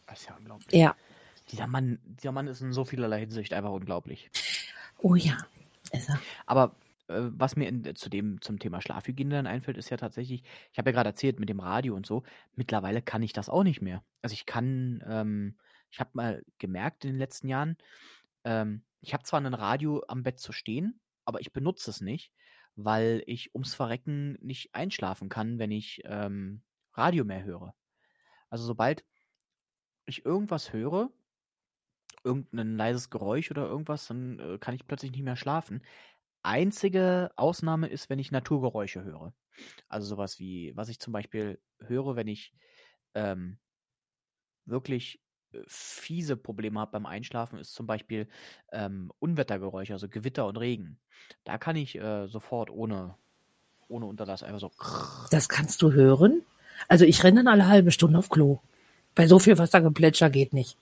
Das ist ja unglaublich. Ja. Dieser Mann, dieser Mann ist in so vielerlei Hinsicht einfach unglaublich. Oh ja, ist er. Aber äh, was mir in, zu dem, zum Thema Schlafhygiene dann einfällt, ist ja tatsächlich, ich habe ja gerade erzählt mit dem Radio und so, mittlerweile kann ich das auch nicht mehr. Also ich kann, ähm, ich habe mal gemerkt in den letzten Jahren, ähm, ich habe zwar ein Radio am Bett zu stehen, aber ich benutze es nicht, weil ich ums Verrecken nicht einschlafen kann, wenn ich ähm, Radio mehr höre. Also sobald ich irgendwas höre, irgendein leises Geräusch oder irgendwas, dann äh, kann ich plötzlich nicht mehr schlafen. Einzige Ausnahme ist, wenn ich Naturgeräusche höre. Also sowas wie, was ich zum Beispiel höre, wenn ich ähm, wirklich fiese Probleme habe beim Einschlafen, ist zum Beispiel ähm, Unwettergeräusche, also Gewitter und Regen. Da kann ich äh, sofort ohne, ohne Unterlass einfach so... Das kannst du hören? Also ich renne dann alle halbe Stunde auf Klo. Bei so viel Wassergeplätscher geht nicht.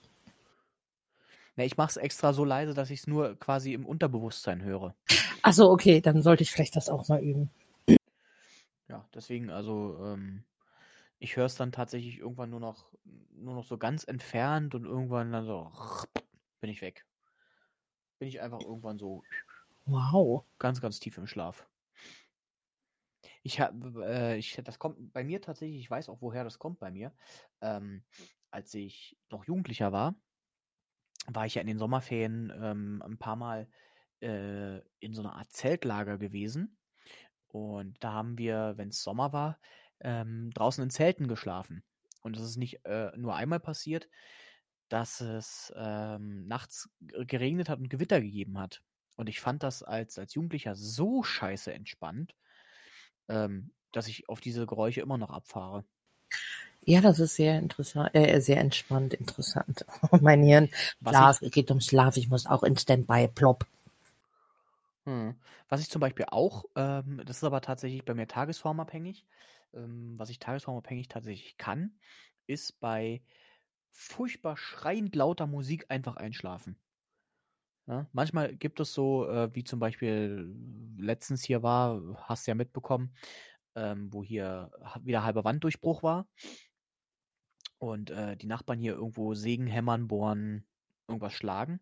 Ne, ich mache es extra so leise, dass ich es nur quasi im Unterbewusstsein höre. Ach so, okay, dann sollte ich vielleicht das auch mal üben. Ja, deswegen, also ähm, ich höre es dann tatsächlich irgendwann nur noch, nur noch so ganz entfernt und irgendwann dann so bin ich weg. Bin ich einfach irgendwann so wow, ganz, ganz tief im Schlaf. Ich habe, äh, ich, das kommt bei mir tatsächlich, ich weiß auch, woher das kommt bei mir. Ähm, als ich noch Jugendlicher war, war ich ja in den Sommerferien ähm, ein paar Mal äh, in so einer Art Zeltlager gewesen. Und da haben wir, wenn es Sommer war, ähm, draußen in Zelten geschlafen. Und es ist nicht äh, nur einmal passiert, dass es ähm, nachts geregnet hat und Gewitter gegeben hat. Und ich fand das als, als Jugendlicher so scheiße entspannt, ähm, dass ich auf diese Geräusche immer noch abfahre. Ja, das ist sehr interessant, äh, sehr entspannt, interessant. Oh, mein Hirn, Schlaf, es geht um Schlaf, ich muss auch in Standby, plopp. Hm. Was ich zum Beispiel auch, ähm, das ist aber tatsächlich bei mir tagesformabhängig, ähm, was ich tagesformabhängig tatsächlich kann, ist bei furchtbar schreiend lauter Musik einfach einschlafen. Ja? Manchmal gibt es so, äh, wie zum Beispiel letztens hier war, hast du ja mitbekommen, ähm, wo hier wieder halber Wanddurchbruch war. Und äh, die Nachbarn hier irgendwo sägen, hämmern, bohren, irgendwas schlagen,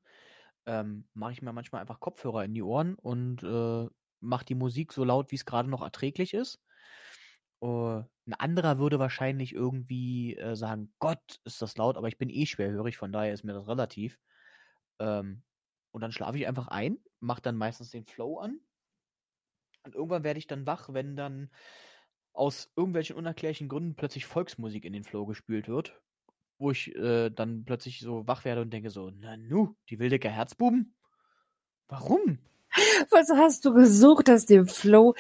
ähm, mache ich mir manchmal einfach Kopfhörer in die Ohren und äh, mache die Musik so laut, wie es gerade noch erträglich ist. Uh, ein anderer würde wahrscheinlich irgendwie äh, sagen, Gott, ist das laut, aber ich bin eh schwerhörig, von daher ist mir das relativ. Ähm, und dann schlafe ich einfach ein, mache dann meistens den Flow an und irgendwann werde ich dann wach, wenn dann aus irgendwelchen unerklärlichen Gründen plötzlich Volksmusik in den Flow gespült wird, wo ich äh, dann plötzlich so wach werde und denke so, na nu, die Wildecker Herzbuben? Warum? Was hast du gesucht, dass dem Flow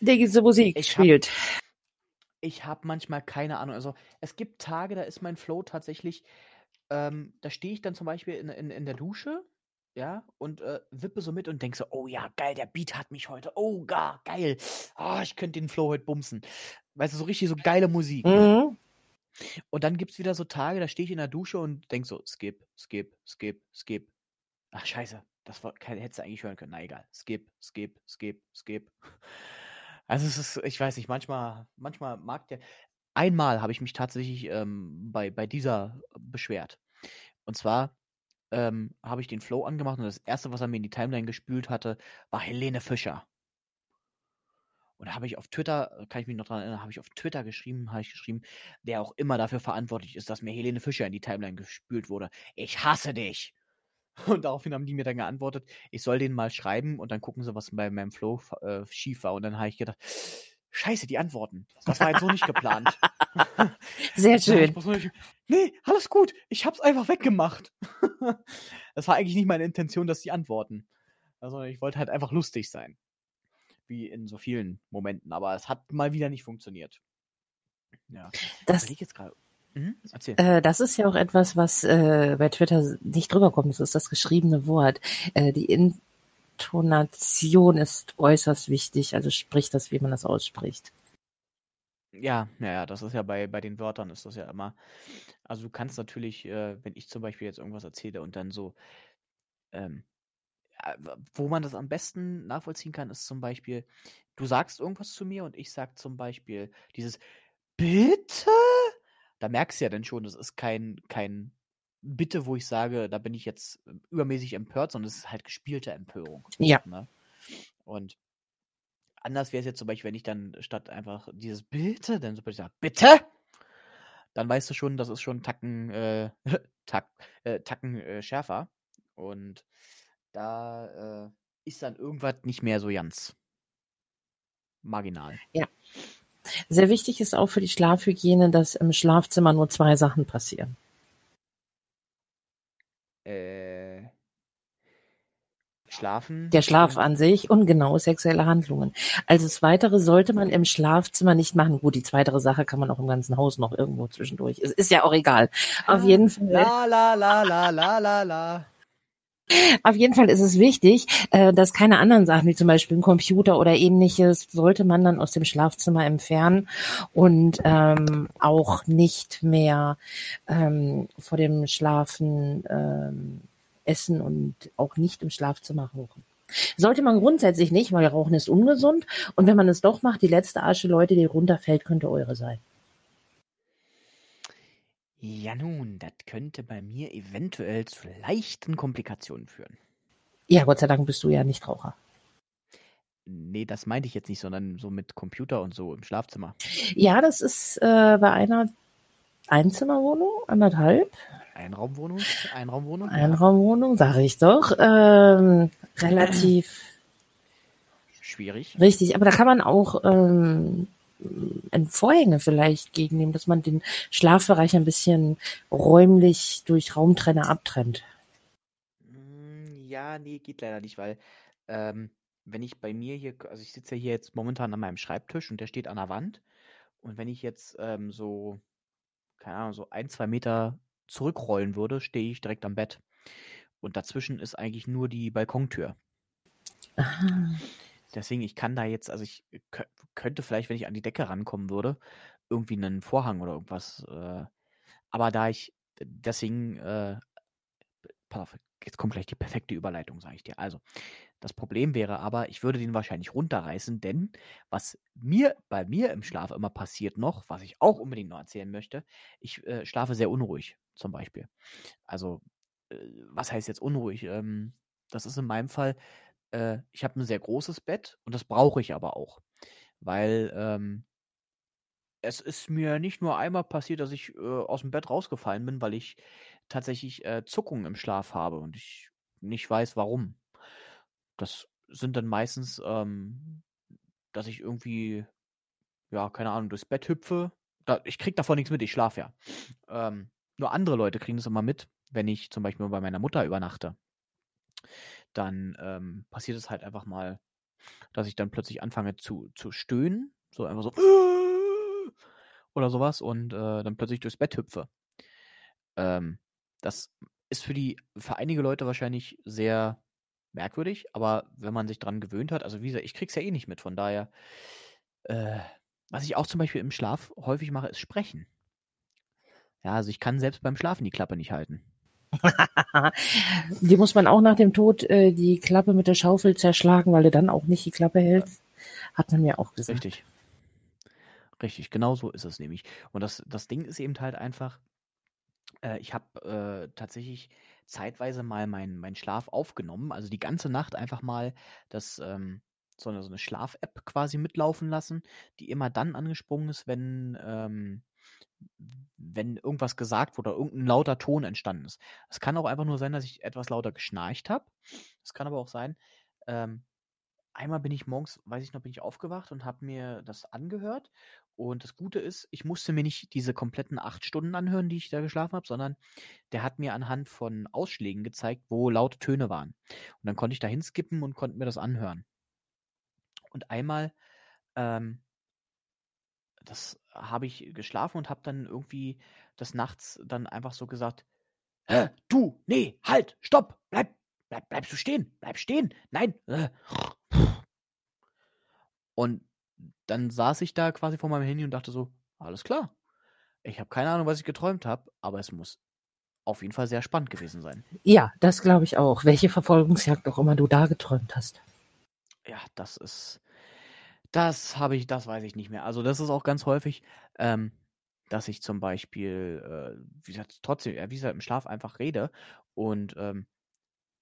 der diese Musik ich spielt? Hab, ich habe manchmal keine Ahnung. Also es gibt Tage, da ist mein Flow tatsächlich, ähm, da stehe ich dann zum Beispiel in, in, in der Dusche, ja, und äh, wippe so mit und denke so, oh ja, geil, der Beat hat mich heute, oh gar, geil, ah, ich könnte den Flow heute bumsen. Weißt du, so richtig so geile Musik. Mhm. Ne? Und dann gibt es wieder so Tage, da stehe ich in der Dusche und denke so, skip, skip, skip, skip. Ach, scheiße, das war, hättest du eigentlich hören können, na egal, skip, skip, skip, skip. Also es ist, ich weiß nicht, manchmal, manchmal mag der, einmal habe ich mich tatsächlich ähm, bei, bei dieser beschwert. Und zwar Ähm, habe ich den Flow angemacht und das erste, was er mir in die Timeline gespült hatte, war Helene Fischer. Und da habe ich auf Twitter, kann ich mich noch dran erinnern, habe ich auf Twitter geschrieben, habe ich geschrieben, wer auch immer dafür verantwortlich ist, dass mir Helene Fischer in die Timeline gespült wurde. Ich hasse dich! Und daraufhin haben die mir dann geantwortet, ich soll denen mal schreiben und dann gucken sie, was bei meinem Flow äh, schief war. Und dann habe ich gedacht, scheiße, die Antworten. Das war jetzt so nicht geplant. Sehr schön. Nicht, nee, alles gut. Ich hab's einfach weggemacht. Das war eigentlich nicht meine Intention, dass die antworten. Also ich wollte halt einfach lustig sein. Wie in so vielen Momenten. Aber es hat mal wieder nicht funktioniert. Ja. Das, ich jetzt grad, mhm, erzähl. Äh, das ist ja auch etwas, was äh, bei Twitter nicht drüber kommt. Das ist das geschriebene Wort. Äh, die in Intonation ist äußerst wichtig, also sprich das, wie man das ausspricht. Ja, naja, das ist ja bei, bei den Wörtern ist das ja immer. Also du kannst natürlich, äh, wenn ich zum Beispiel jetzt irgendwas erzähle und dann so, ähm, wo man das am besten nachvollziehen kann, ist zum Beispiel, du sagst irgendwas zu mir und ich sag zum Beispiel dieses Bitte? Da merkst du ja dann schon, das ist kein, kein Bitte, wo ich sage, da bin ich jetzt übermäßig empört, sondern es ist halt gespielte Empörung. Ja. Ne? Und anders wäre es jetzt zum Beispiel, wenn ich dann statt einfach dieses Bitte, dann so ich sage, bitte, dann weißt du schon, das ist schon Tacken, äh, Tack, äh, Tacken äh, schärfer. Und da äh, ist dann irgendwas nicht mehr so ganz marginal. Ja. Sehr wichtig ist auch für die Schlafhygiene, dass im Schlafzimmer nur zwei Sachen passieren. Äh, Schlafen? Der Schlaf an sich und genau sexuelle Handlungen. Also das Weitere sollte man im Schlafzimmer nicht machen. Gut, die zweitere Sache kann man auch im ganzen Haus noch irgendwo zwischendurch. Es ist ja auch egal. Auf jeden Fall. La, la, la, la, la, la, la. Auf jeden Fall ist es wichtig, dass keine anderen Sachen, wie zum Beispiel ein Computer oder ähnliches, sollte man dann aus dem Schlafzimmer entfernen und ähm, auch nicht mehr ähm, vor dem Schlafen ähm, essen und auch nicht im Schlafzimmer rauchen. Sollte man grundsätzlich nicht, weil Rauchen ist ungesund. Und wenn man es doch macht, die letzte Asche, Leute, die runterfällt, könnte eure sein. Ja nun, das könnte bei mir eventuell zu leichten Komplikationen führen. Ja, Gott sei Dank bist du ja nicht Raucher. Nee, das meinte ich jetzt nicht, sondern so mit Computer und so im Schlafzimmer. Ja, das ist äh, bei einer Einzimmerwohnung, anderthalb. Einraumwohnung? Einraumwohnung? Einraumwohnung, sage ich doch. Ähm, relativ schwierig. Richtig, aber da kann man auch... Ähm, ein Vorhänge vielleicht gegennehmen, dass man den Schlafbereich ein bisschen räumlich durch Raumtrenner abtrennt. Ja, nee, geht leider nicht, weil ähm, wenn ich bei mir hier, also ich sitze ja hier jetzt momentan an meinem Schreibtisch und der steht an der Wand und wenn ich jetzt ähm, so, keine Ahnung, so ein, zwei Meter zurückrollen würde, stehe ich direkt am Bett. Und dazwischen ist eigentlich nur die Balkontür. Aha. Deswegen, ich kann da jetzt, also ich könnte vielleicht, wenn ich an die Decke rankommen würde, irgendwie einen Vorhang oder irgendwas. Äh, aber da ich, deswegen, äh, pass auf, jetzt kommt gleich die perfekte Überleitung, sage ich dir. Also, das Problem wäre aber, ich würde den wahrscheinlich runterreißen, denn was mir bei mir im Schlaf immer passiert noch, was ich auch unbedingt noch erzählen möchte, ich äh, schlafe sehr unruhig, zum Beispiel. Also, äh, was heißt jetzt unruhig? Ähm, das ist in meinem Fall... Ich habe ein sehr großes Bett und das brauche ich aber auch, weil ähm, es ist mir nicht nur einmal passiert, dass ich äh, aus dem Bett rausgefallen bin, weil ich tatsächlich äh, Zuckungen im Schlaf habe und ich nicht weiß, warum. Das sind dann meistens, ähm, dass ich irgendwie, ja, keine Ahnung, durchs Bett hüpfe. Da, ich kriege davon nichts mit, ich schlafe ja. Ähm, nur andere Leute kriegen das immer mit, wenn ich zum Beispiel bei meiner Mutter übernachte. Dann ähm, passiert es halt einfach mal, dass ich dann plötzlich anfange zu, zu stöhnen, so einfach so äh, oder sowas und äh, dann plötzlich durchs Bett hüpfe. Ähm, das ist für die, für einige Leute wahrscheinlich sehr merkwürdig, aber wenn man sich dran gewöhnt hat, also wie gesagt, ich krieg's ja eh nicht mit, von daher, äh, was ich auch zum Beispiel im Schlaf häufig mache, ist sprechen. Ja, also ich kann selbst beim Schlafen die Klappe nicht halten. Die muss man auch nach dem Tod äh, die Klappe mit der Schaufel zerschlagen, weil er dann auch nicht die Klappe hält, hat man mir auch gesagt. Richtig. Richtig, genau so ist es nämlich. Und das, das Ding ist eben halt einfach, äh, ich habe äh, tatsächlich zeitweise mal meinen mein Schlaf aufgenommen, also die ganze Nacht einfach mal das, ähm, so eine, so eine Schlaf-App quasi mitlaufen lassen, die immer dann angesprungen ist, wenn... Ähm, wenn irgendwas gesagt wurde oder irgendein lauter Ton entstanden ist. Es kann auch einfach nur sein, dass ich etwas lauter geschnarcht habe. Es kann aber auch sein, ähm, einmal bin ich morgens, weiß ich noch, bin ich aufgewacht und habe mir das angehört. Und das Gute ist, ich musste mir nicht diese kompletten acht Stunden anhören, die ich da geschlafen habe, sondern der hat mir anhand von Ausschlägen gezeigt, wo laute Töne waren. Und dann konnte ich da hinskippen und konnte mir das anhören. Und einmal, ähm, das habe ich geschlafen und habe dann irgendwie des Nachts dann einfach so gesagt, äh, du, nee, halt, stopp, bleib, bleib, bleibst du stehen, bleib stehen, nein. Äh. Und dann saß ich da quasi vor meinem Handy und dachte so, alles klar, ich habe keine Ahnung, was ich geträumt habe, aber es muss auf jeden Fall sehr spannend gewesen sein. Ja, das glaube ich auch, welche Verfolgungsjagd auch immer du da geträumt hast. Ja, das ist... Das habe ich, das weiß ich nicht mehr. Also das ist auch ganz häufig, ähm, dass ich zum Beispiel, äh, wie gesagt, trotzdem, äh, wie gesagt, im Schlaf einfach rede. Und ähm,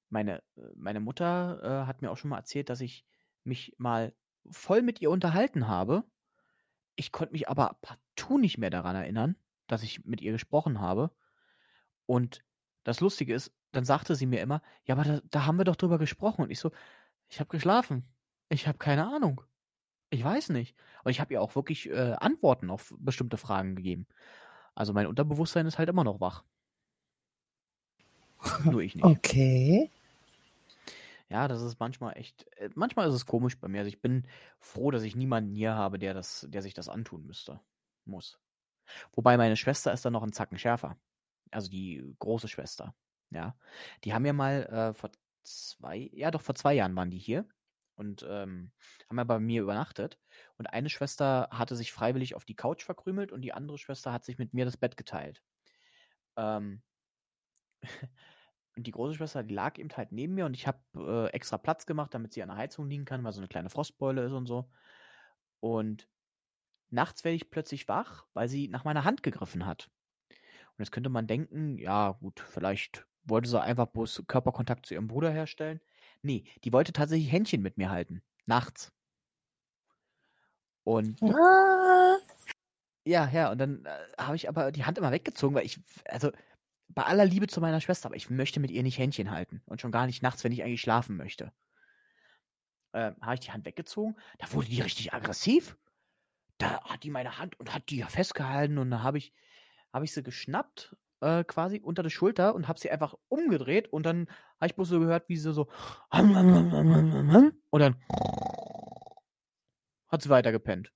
meine, meine Mutter äh, hat mir auch schon mal erzählt, dass ich mich mal voll mit ihr unterhalten habe. Ich konnte mich aber partout nicht mehr daran erinnern, dass ich mit ihr gesprochen habe. Und das Lustige ist, dann sagte sie mir immer, ja, aber da, da haben wir doch drüber gesprochen. Und ich so, ich habe geschlafen. Ich habe keine Ahnung. Ich weiß nicht. Aber ich habe ihr auch wirklich äh, Antworten auf bestimmte Fragen gegeben. Also mein Unterbewusstsein ist halt immer noch wach. Nur ich nicht. Okay. Ja, das ist manchmal echt, manchmal ist es komisch bei mir. Also ich bin froh, dass ich niemanden hier habe, der das, der sich das antun müsste, muss. Wobei meine Schwester ist dann noch ein Zacken schärfer. Also die große Schwester. Ja, die haben ja mal äh, vor zwei, ja doch vor zwei Jahren waren die hier und ähm, haben ja bei mir übernachtet. Und eine Schwester hatte sich freiwillig auf die Couch verkrümelt und die andere Schwester hat sich mit mir das Bett geteilt. Ähm, Und die große Schwester, die lag eben halt neben mir und ich habe äh, extra Platz gemacht, damit sie an der Heizung liegen kann, weil so eine kleine Frostbeule ist und so. Und nachts werde ich plötzlich wach, weil sie nach meiner Hand gegriffen hat. Und jetzt könnte man denken, ja gut, vielleicht wollte sie einfach bloß Körperkontakt zu ihrem Bruder herstellen. Nee, die wollte tatsächlich Händchen mit mir halten. Nachts. Und... Ah. Ja, ja, und dann äh, habe ich aber die Hand immer weggezogen, weil ich... also bei aller Liebe zu meiner Schwester, aber ich möchte mit ihr nicht Händchen halten. Und schon gar nicht nachts, wenn ich eigentlich schlafen möchte. Ähm, habe ich die Hand weggezogen, da wurde die richtig aggressiv. Da hat die meine Hand und hat die ja festgehalten und da habe ich, hab ich sie geschnappt, äh, quasi unter die Schulter und habe sie einfach umgedreht und dann habe ich bloß so gehört, wie sie so und dann hat sie weitergepennt.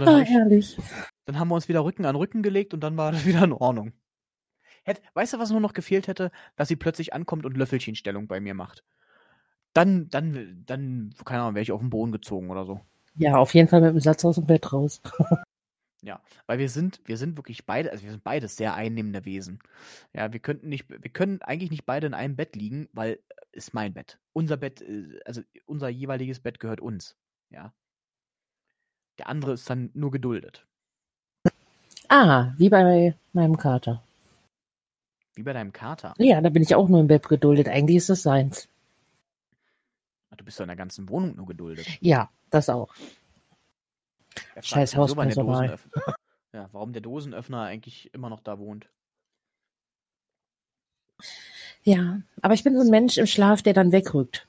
Oh, herrlich. Dann haben wir uns wieder Rücken an Rücken gelegt und dann war das wieder in Ordnung. Hätt, weißt du, was nur noch gefehlt hätte? Dass sie plötzlich ankommt und Löffelchenstellung bei mir macht. Dann, dann, dann, keine Ahnung, wäre ich auf den Boden gezogen oder so. Ja, auf jeden Fall mit dem Satz aus dem Bett raus. Ja, weil wir sind, wir sind wirklich beide, also wir sind beides sehr einnehmende Wesen. Ja, wir könnten nicht, wir können eigentlich nicht beide in einem Bett liegen, weil ist mein Bett. Unser Bett, also unser jeweiliges Bett gehört uns. Ja. Der andere ist dann nur geduldet. Ah, wie bei meinem Kater. Wie bei deinem Kater? Ja, da bin ich auch nur im Bett geduldet. Eigentlich ist das seins. Du bist doch in der ganzen Wohnung nur geduldet. Ja, das auch. Scheiß Hauspersonal. Ja, warum der Dosenöffner eigentlich immer noch da wohnt. Ja, aber ich bin so ein Mensch im Schlaf, der dann wegrückt.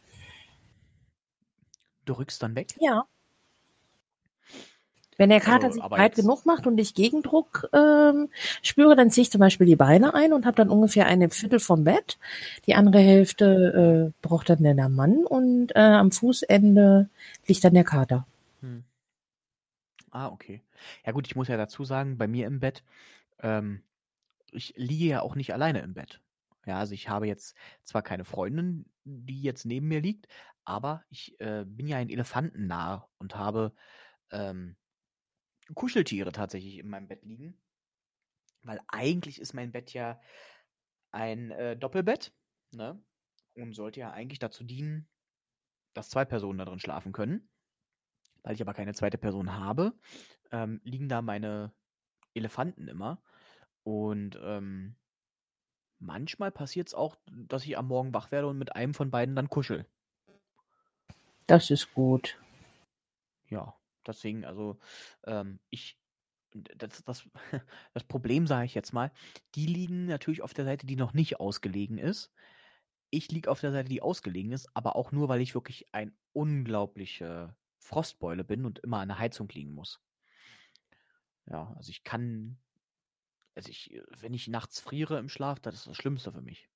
Du rückst dann weg? Ja. Wenn der Kater also, sich breit genug macht und ich Gegendruck ähm, spüre, dann ziehe ich zum Beispiel die Beine ein und habe dann ungefähr eine Viertel vom Bett. Die andere Hälfte äh, braucht dann der Mann und äh, am Fußende liegt dann der Kater. Hm. Ah, okay. Ja gut, ich muss ja dazu sagen, bei mir im Bett, ähm, ich liege ja auch nicht alleine im Bett. Ja, also ich habe jetzt zwar keine Freundin, die jetzt neben mir liegt, aber ich äh, bin ja ein Elefantennarr und habe... Ähm, Kuscheltiere tatsächlich in meinem Bett liegen, weil eigentlich ist mein Bett ja ein äh, Doppelbett, ne? Und sollte ja eigentlich dazu dienen, dass zwei Personen da drin schlafen können. Weil ich aber keine zweite Person habe, ähm, liegen da meine Elefanten immer. Und ähm, manchmal passiert es auch, dass ich am Morgen wach werde und mit einem von beiden dann kuschel. Das ist gut. Ja. Deswegen, also, ähm, ich, das, das, das Problem, sage ich jetzt mal, die liegen natürlich auf der Seite, die noch nicht ausgelegen ist. Ich liege auf der Seite, die ausgelegen ist, aber auch nur, weil ich wirklich ein unglaubliche Frostbeule bin und immer an der Heizung liegen muss. Ja, also ich kann, also ich, wenn ich nachts friere im Schlaf, das ist das Schlimmste für mich.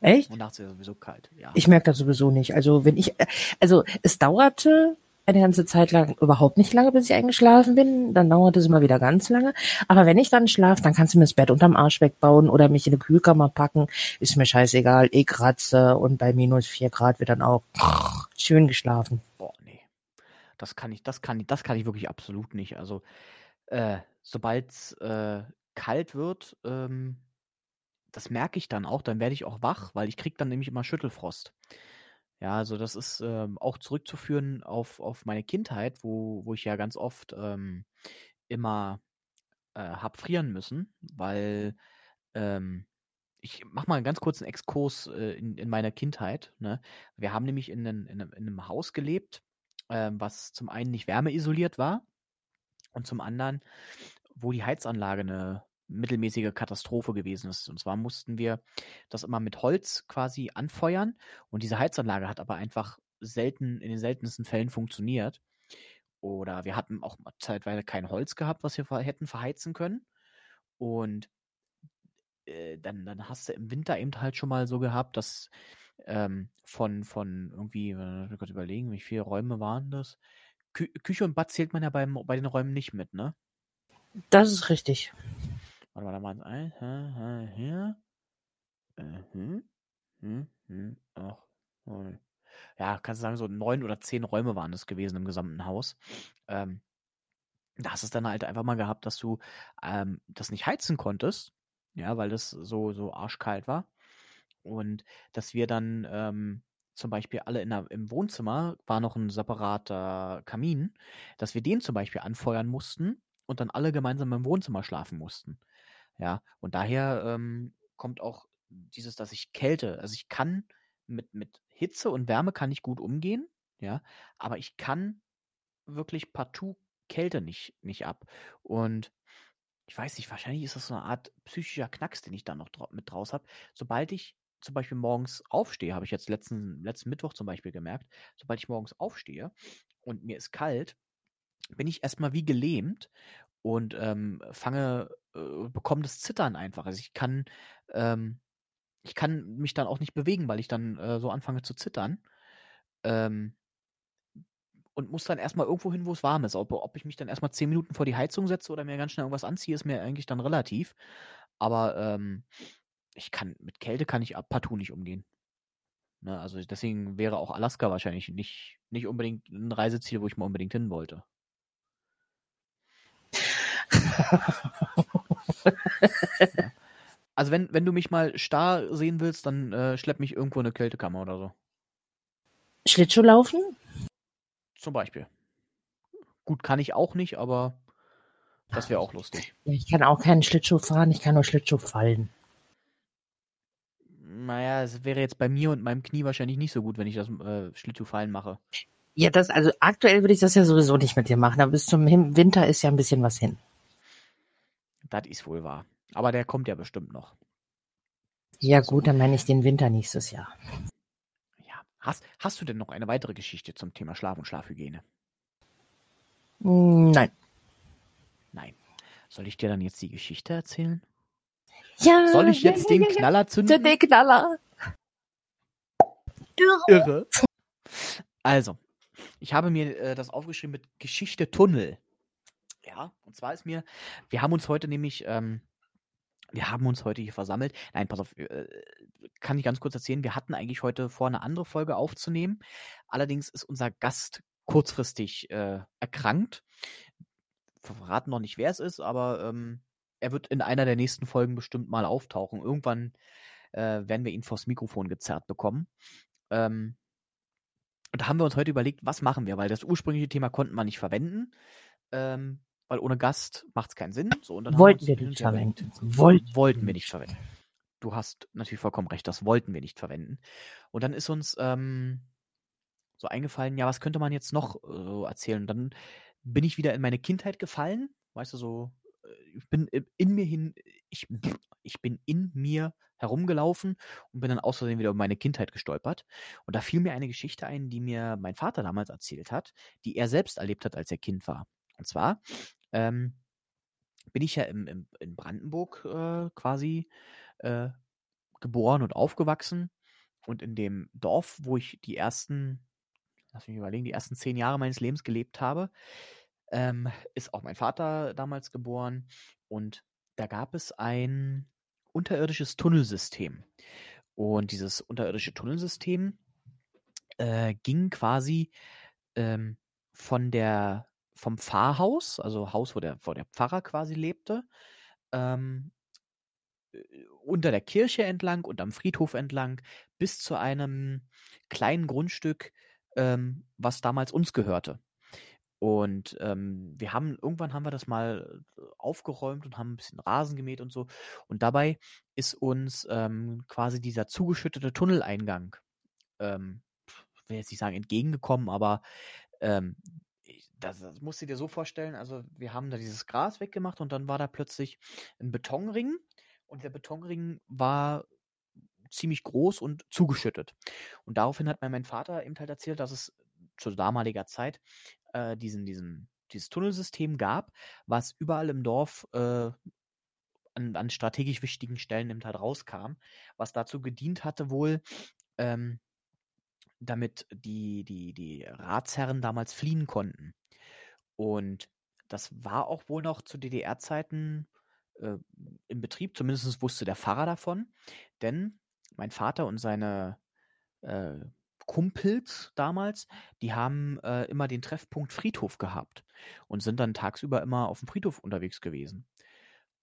Echt? Und nachts ist es sowieso kalt, ja. Ich merke das sowieso nicht. Also, wenn ich, also, es dauerte eine ganze Zeit lang überhaupt nicht lange, bis ich eingeschlafen bin. Dann dauert es immer wieder ganz lange. Aber wenn ich dann schlafe, dann kannst du mir das Bett unterm Arsch wegbauen oder mich in eine Kühlkammer packen. Ist mir scheißegal. Ich kratze und bei minus vier Grad wird dann auch schön geschlafen. Boah, nee. Das kann ich, das kann ich, das kann ich wirklich absolut nicht. Also, äh, sobald es äh, kalt wird, ähm, das merke ich dann auch. Dann werde ich auch wach, weil ich kriege dann nämlich immer Schüttelfrost. Ja, also das ist ähm, auch zurückzuführen auf, auf meine Kindheit, wo, wo ich ja ganz oft ähm, immer äh, hab frieren müssen, weil ähm, Ich mache mal einen ganz kurzen Exkurs äh, in, in meiner Kindheit. Ne? Wir haben nämlich in, in, in einem Haus gelebt, äh, was zum einen nicht wärmeisoliert war und zum anderen, wo die Heizanlage eine mittelmäßige Katastrophe gewesen ist. Und zwar mussten wir das immer mit Holz quasi anfeuern. Und diese Heizanlage hat aber einfach selten, in den seltensten Fällen funktioniert. Oder wir hatten auch zeitweise kein Holz gehabt, was wir hätten verheizen können. Und äh, dann, dann hast du im Winter eben halt schon mal so gehabt, dass ähm, von, von irgendwie, wenn wir kurz überlegen, wie viele Räume waren das? Kü- Küche und Bad zählt man ja beim, bei den Räumen nicht mit, ne? Das ist richtig. Warte mal, da waren es ein. Ha, ha, hier. Äh, hm, hm, hm, ach, oh. Ja, kannst du sagen, so neun oder zehn Räume waren es gewesen im gesamten Haus. Ähm, da hast du es dann halt einfach mal gehabt, dass du ähm, das nicht heizen konntest, ja, weil das so, so arschkalt war. Und dass wir dann ähm, zum Beispiel alle in der, im Wohnzimmer war noch ein separater Kamin, dass wir den zum Beispiel anfeuern mussten und dann alle gemeinsam im Wohnzimmer schlafen mussten. Ja, und daher ähm, kommt auch dieses, dass ich Kälte, also ich kann mit, mit Hitze und Wärme kann ich gut umgehen, ja, aber ich kann wirklich partout Kälte nicht, nicht ab. Und ich weiß nicht, wahrscheinlich ist das so eine Art psychischer Knacks, den ich da noch dra- mit draus habe. Sobald ich zum Beispiel morgens aufstehe, habe ich jetzt letzten, letzten Mittwoch zum Beispiel gemerkt, sobald ich morgens aufstehe und mir ist kalt, bin ich erstmal wie gelähmt und ähm, fange, äh, bekomme das Zittern einfach. Also ich kann, ähm, ich kann mich dann auch nicht bewegen, weil ich dann äh, so anfange zu zittern. Ähm, und muss dann erstmal irgendwo hin, wo es warm ist. Ob, ob ich mich dann erstmal zehn Minuten vor die Heizung setze oder mir ganz schnell irgendwas anziehe, ist mir eigentlich dann relativ. Aber ähm, ich kann, mit Kälte kann ich partout nicht umgehen. Ne, also deswegen wäre auch Alaska wahrscheinlich nicht, nicht unbedingt ein Reiseziel, wo ich mal unbedingt hin wollte. Ja. Also wenn, wenn du mich mal starr sehen willst, dann äh, schlepp mich irgendwo in eine Kältekammer oder so. Schlittschuhlaufen? Zum Beispiel. Gut, kann ich auch nicht, aber das wäre auch lustig. Ich kann auch keinen Schlittschuh fahren, ich kann nur Schlittschuh fallen. Naja, es wäre jetzt bei mir und meinem Knie wahrscheinlich nicht so gut, wenn ich das äh, Schlittschuh fallen mache. Ja, das, also aktuell würde ich das ja sowieso nicht mit dir machen, aber bis zum Winter ist ja ein bisschen was hin. Das ist wohl wahr. Aber der kommt ja bestimmt noch. Ja gut, dann meine ich den Winter nächstes Jahr. Ja. Hast, hast du denn noch eine weitere Geschichte zum Thema Schlaf und Schlafhygiene? Nein. Nein. Soll ich dir dann jetzt die Geschichte erzählen? Ja. Soll ich jetzt ja, ja, den ja, Knaller zünden? Den Knaller. Irre. Irre. Also, ich habe mir äh, das aufgeschrieben mit Geschichte Tunnel. Ja, und zwar ist mir, wir haben uns heute nämlich... Ähm, Wir haben uns heute hier versammelt. Nein, pass auf, kann ich ganz kurz erzählen. Wir hatten eigentlich heute vor, eine andere Folge aufzunehmen. Allerdings ist unser Gast kurzfristig äh, erkrankt. Wir verraten noch nicht, wer es ist, aber ähm, er wird in einer der nächsten Folgen bestimmt mal auftauchen. Irgendwann äh, werden wir ihn vors Mikrofon gezerrt bekommen. Ähm, und da haben wir uns heute überlegt, was machen wir? Weil das ursprüngliche Thema konnten wir nicht verwenden. Ähm, Weil ohne Gast macht es keinen Sinn. So, und dann wollten wir nicht verwenden. Wollten, wollten wir nicht verwenden. Du hast natürlich vollkommen recht, das wollten wir nicht verwenden. Und dann ist uns ähm, so eingefallen, ja, was könnte man jetzt noch äh, erzählen? Und dann bin ich wieder in meine Kindheit gefallen. Weißt du, so, ich bin in mir hin, ich, ich bin in mir herumgelaufen und bin dann aus Versehen wieder über meine Kindheit gestolpert. Und da fiel mir eine Geschichte ein, die mir mein Vater damals erzählt hat, die er selbst erlebt hat, als er Kind war. Und zwar ähm, bin ich ja im, im, in Brandenburg äh, quasi äh, geboren und aufgewachsen. Und in dem Dorf, wo ich die ersten, lass mich überlegen, die ersten zehn Jahre meines Lebens gelebt habe, ähm, ist auch mein Vater damals geboren. Und da gab es ein unterirdisches Tunnelsystem. Und dieses unterirdische Tunnelsystem äh, ging quasi ähm, von der vom Pfarrhaus, also Haus, wo der, wo der Pfarrer quasi lebte, ähm, unter der Kirche entlang und am Friedhof entlang bis zu einem kleinen Grundstück, ähm, was damals uns gehörte. Und ähm, wir haben, irgendwann haben wir das mal aufgeräumt und haben ein bisschen Rasen gemäht und so. Und dabei ist uns ähm, quasi dieser zugeschüttete Tunneleingang, ähm, ich will jetzt nicht sagen entgegengekommen, aber ähm, das, das musst du dir so vorstellen, also wir haben da dieses Gras weggemacht und dann war da plötzlich ein Betonring und der Betonring war ziemlich groß und zugeschüttet. Und daraufhin hat mir mein Vater eben halt erzählt, dass es zu damaliger Zeit äh, diesen, diesen, dieses Tunnelsystem gab, was überall im Dorf äh, an, an strategisch wichtigen Stellen im Tal rauskam, was dazu gedient hatte wohl, ähm, damit die, die, die Ratsherren damals fliehen konnten. Und das war auch wohl noch zu D D R-Zeiten äh, im Betrieb, zumindest wusste der Pfarrer davon, denn mein Vater und seine äh, Kumpels damals, die haben äh, immer den Treffpunkt Friedhof gehabt und sind dann tagsüber immer auf dem Friedhof unterwegs gewesen.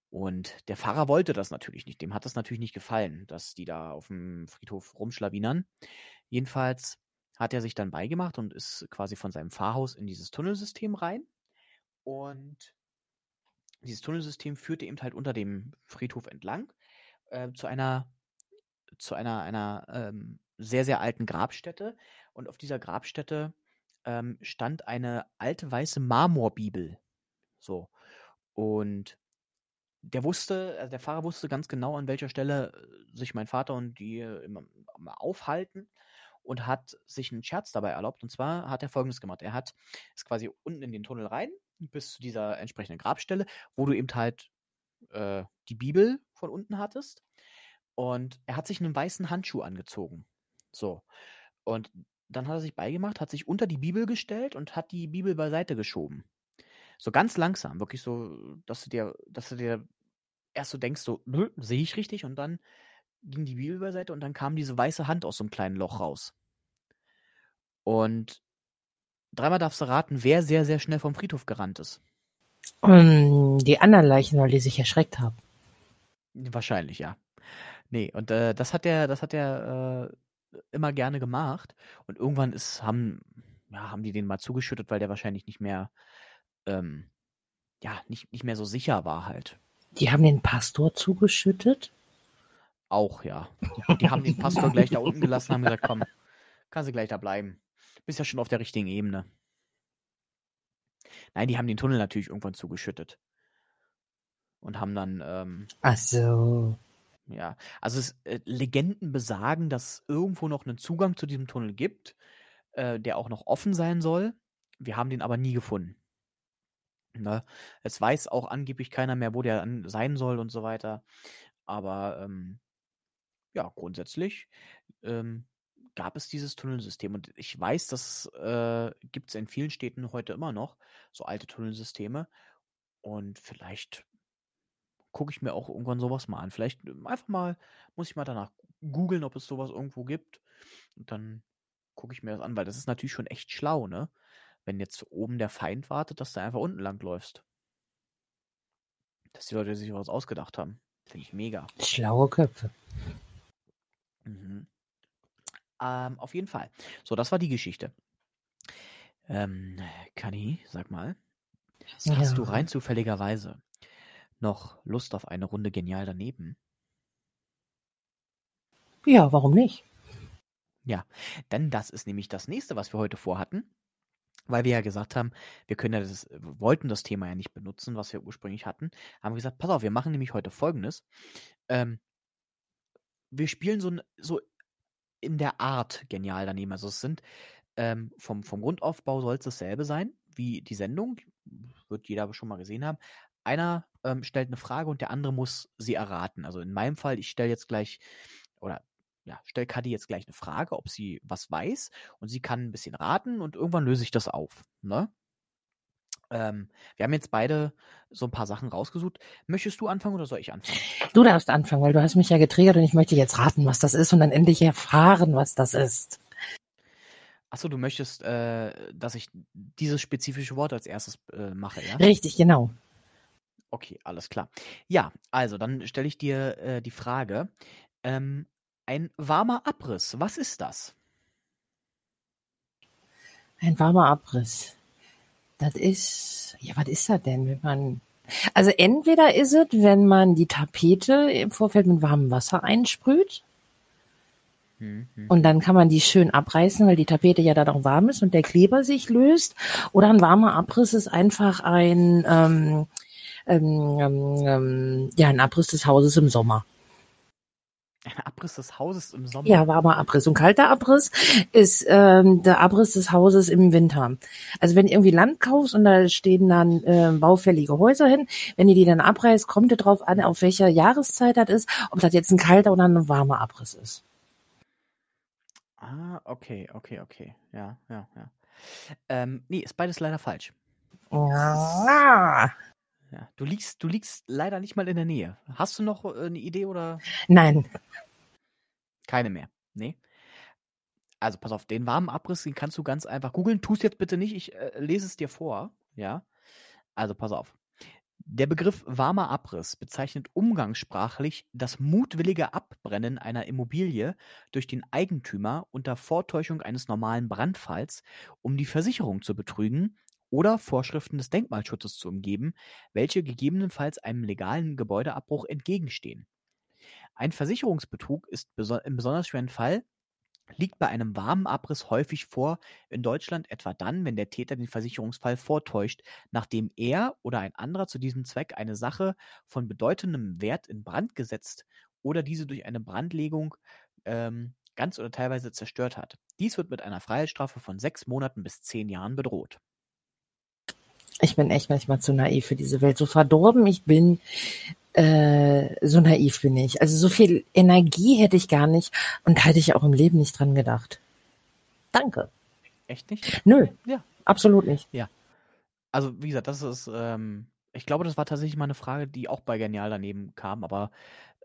Und der Pfarrer wollte das natürlich nicht. Dem hat das natürlich nicht gefallen, dass die da auf dem Friedhof rumschlawinern. Jedenfalls hat er sich dann beigemacht und ist quasi von seinem Pfarrhaus in dieses Tunnelsystem rein. Und dieses Tunnelsystem führte eben halt unter dem Friedhof entlang äh, zu einer zu einer, einer ähm, sehr, sehr alten Grabstätte. Und auf dieser Grabstätte ähm, stand eine alte weiße Marmorbibel. So. Und der wusste, also der Pfarrer wusste ganz genau, an welcher Stelle sich mein Vater und die immer aufhalten und hat sich einen Scherz dabei erlaubt. Und zwar hat er Folgendes gemacht. Er hat es quasi unten in den Tunnel rein, bis zu dieser entsprechenden Grabstelle, wo du eben halt äh, die Bibel von unten hattest. Und er hat sich einen weißen Handschuh angezogen. So. Und dann hat er sich beigemacht, hat sich unter die Bibel gestellt und hat die Bibel beiseite geschoben. So ganz langsam, wirklich so, dass du dir, dass du dir erst so denkst, so, sehe ich richtig? Und dann ging die Bibel beiseite und dann kam diese weiße Hand aus so einem kleinen Loch raus. Und dreimal darfst du raten, wer sehr, sehr schnell vom Friedhof gerannt ist. Um, die anderen Leichen, weil die sich erschreckt haben. Wahrscheinlich, ja. Nee, und äh, das hat er, das hat er äh, immer gerne gemacht. Und irgendwann ist, haben, ja, haben die den mal zugeschüttet, weil der wahrscheinlich nicht mehr, ähm, ja, nicht, nicht mehr so sicher war halt. Die haben den Pastor zugeschüttet? Auch, ja. ja die haben den Pastor gleich da unten gelassen, haben gesagt, komm, kannst du gleich da bleiben. Bist ja schon auf der richtigen Ebene. Nein, die haben den Tunnel natürlich irgendwann zugeschüttet. Und haben dann, ähm, ach so. Ja, also es, äh, Legenden besagen, dass es irgendwo noch einen Zugang zu diesem Tunnel gibt, äh, der auch noch offen sein soll. Wir haben den aber nie gefunden. Ne? Es weiß auch angeblich keiner mehr, wo der an, sein soll und so weiter. Aber ähm, ja, grundsätzlich ähm, gab es dieses Tunnelsystem. Und ich weiß, das äh, gibt es in vielen Städten heute immer noch, so alte Tunnelsysteme. Und vielleicht gucke ich mir auch irgendwann sowas mal an. Vielleicht einfach mal, muss ich mal danach googeln, ob es sowas irgendwo gibt. Und dann gucke ich mir das an, weil das ist natürlich schon echt schlau, ne? Wenn jetzt oben der Feind wartet, dass du einfach unten lang läufst. Dass die Leute sich was ausgedacht haben. Finde ich mega. Schlaue Köpfe. Mhm. Ähm, auf jeden Fall. So, das war die Geschichte. Ähm, Kadi, sag mal. Ja. Hast du rein zufälligerweise noch Lust auf eine Runde Genial daneben? Ja, warum nicht? Ja, denn das ist nämlich das nächste, was wir heute vorhatten, weil wir ja gesagt haben, wir können ja das, wollten das Thema ja nicht benutzen, was wir ursprünglich hatten, haben gesagt, pass auf, wir machen nämlich heute Folgendes. Ähm, wir spielen so, so in der Art Genial daneben, also es sind ähm, vom, vom Grundaufbau soll es dasselbe sein wie die Sendung, wird jeder schon mal gesehen haben. Einer ähm, stellt eine Frage und der andere muss sie erraten. Also in meinem Fall, ich stelle jetzt gleich, oder ja, stelle Kadi jetzt gleich eine Frage, ob sie was weiß und sie kann ein bisschen raten und irgendwann löse ich das auf. Ne? Ähm, wir haben jetzt beide so ein paar Sachen rausgesucht. Möchtest du anfangen oder soll ich anfangen? Du darfst anfangen, weil du hast mich ja getriggert und ich möchte jetzt raten, was das ist und dann endlich erfahren, was das ist. Achso, du möchtest, äh, dass ich dieses spezifische Wort als erstes äh, mache, ja? Richtig, genau. Okay, alles klar. Ja, also dann stelle ich dir äh, die Frage. Ähm, ein warmer Abriss, was ist das? Ein warmer Abriss. Das ist, ja, was ist das denn, wenn man, also entweder ist es, wenn man die Tapete im Vorfeld mit warmem Wasser einsprüht mhm. und dann kann man die schön abreißen, weil die Tapete ja da noch warm ist und der Kleber sich löst, oder ein warmer Abriss ist einfach ein, ähm, ähm, ähm, ja, ein Abriss des Hauses im Sommer. Ein Abriss des Hauses im Sommer? Ja, warmer Abriss. Und kalter Abriss ist ähm, der Abriss des Hauses im Winter. Also wenn du irgendwie Land kaufst und da stehen dann äh, baufällige Häuser hin, wenn du die dann abreißt, kommt es drauf an, auf welcher Jahreszeit das ist, ob das jetzt ein kalter oder ein warmer Abriss ist. Ah, okay, okay, okay. Ja, ja, ja. Ähm, nee, ist beides leider falsch. Ja. Ja, du liegst, du liegst leider nicht mal in der Nähe. Hast du noch eine Idee oder? Nein. Keine mehr. Nee. Also pass auf, den warmen Abriss, den kannst du ganz einfach googeln. Tu es jetzt bitte nicht, ich äh, lese es dir vor. Ja. Also pass auf. Der Begriff warmer Abriss bezeichnet umgangssprachlich das mutwillige Abbrennen einer Immobilie durch den Eigentümer unter Vortäuschung eines normalen Brandfalls, um die Versicherung zu betrügen, oder Vorschriften des Denkmalschutzes zu umgeben, welche gegebenenfalls einem legalen Gebäudeabbruch entgegenstehen. Ein Versicherungsbetrug ist beso- im besonders schweren Fall, liegt bei einem warmen Abriss häufig vor in Deutschland, etwa dann, wenn der Täter den Versicherungsfall vortäuscht, nachdem er oder ein anderer zu diesem Zweck eine Sache von bedeutendem Wert in Brand gesetzt oder diese durch eine Brandlegung ähm, ganz oder teilweise zerstört hat. Dies wird mit einer Freiheitsstrafe von sechs Monaten bis zehn Jahren bedroht. Ich bin echt manchmal zu naiv für diese Welt. So verdorben ich bin, äh, so naiv bin ich. Also so viel Energie hätte ich gar nicht und hätte ich auch im Leben nicht dran gedacht. Danke. Echt nicht? Nö, ja, absolut nicht. Ja. Also wie gesagt, das ist, ähm, ich glaube, das war tatsächlich mal eine Frage, die auch bei Genial daneben kam, aber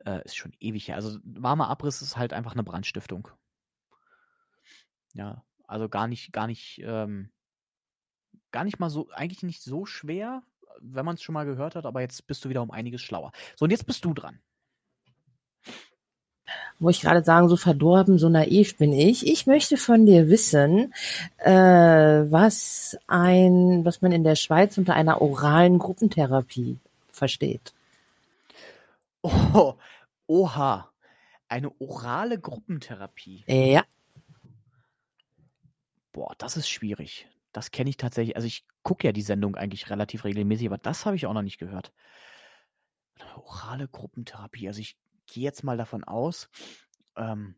äh, ist schon ewig her. Also warmer Abriss ist halt einfach eine Brandstiftung. Ja, also gar nicht, gar nicht, ähm, Gar nicht mal so, eigentlich nicht so schwer, wenn man es schon mal gehört hat, aber jetzt bist du wieder um einiges schlauer. So, und jetzt bist du dran. Wo ich gerade sagen, so verdorben, so naiv bin ich. Ich möchte von dir wissen, äh, was ein, was man in der Schweiz unter einer oralen Gruppentherapie versteht. Oh, oha, eine orale Gruppentherapie. Ja. Boah, das ist schwierig. Das kenne ich tatsächlich. Also ich gucke ja die Sendung eigentlich relativ regelmäßig, aber das habe ich auch noch nicht gehört. Orale Gruppentherapie. Also ich gehe jetzt mal davon aus, ähm,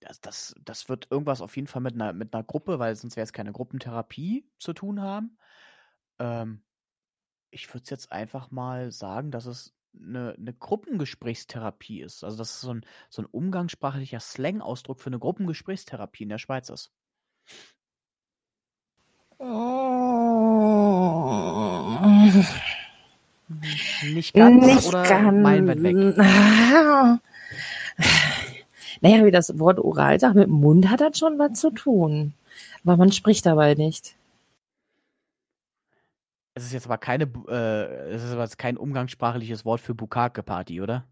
das, das, das wird irgendwas auf jeden Fall mit einer, mit einer Gruppe, weil sonst wäre es keine Gruppentherapie, zu tun haben. Ähm, ich würde es jetzt einfach mal sagen, dass es eine, eine Gruppengesprächstherapie ist. Also dass es so ein, so ein umgangssprachlicher Slang-Ausdruck für eine Gruppengesprächstherapie in der Schweiz ist. Oh. Nicht ganz, nicht oder ganz. Meilenweit weg. Naja, wie das Wort oral sagt, mit dem Mund hat das schon was zu tun. Aber man spricht dabei nicht. Es ist jetzt aber keine, äh, es ist aber kein umgangssprachliches Wort für Bukake-Party, oder?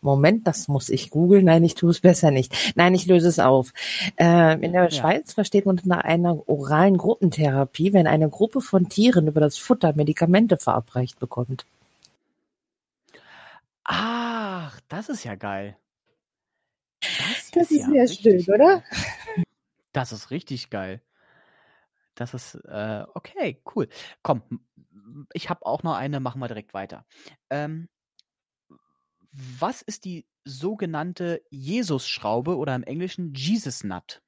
Moment, das muss ich googeln. Nein, ich tue es besser nicht. Nein, ich löse es auf. Ähm, in der ja. Schweiz versteht man unter einer oralen Gruppentherapie, wenn eine Gruppe von Tieren über das Futter Medikamente verabreicht bekommt. Ach, das ist ja geil. Das, das ist, ist ja schön, geil. Oder? Das ist richtig geil. Das ist, äh, okay, cool. Komm, ich habe auch noch eine, machen wir direkt weiter. Ähm, Was ist die sogenannte Jesus-Schraube oder im Englischen Jesus-Nut?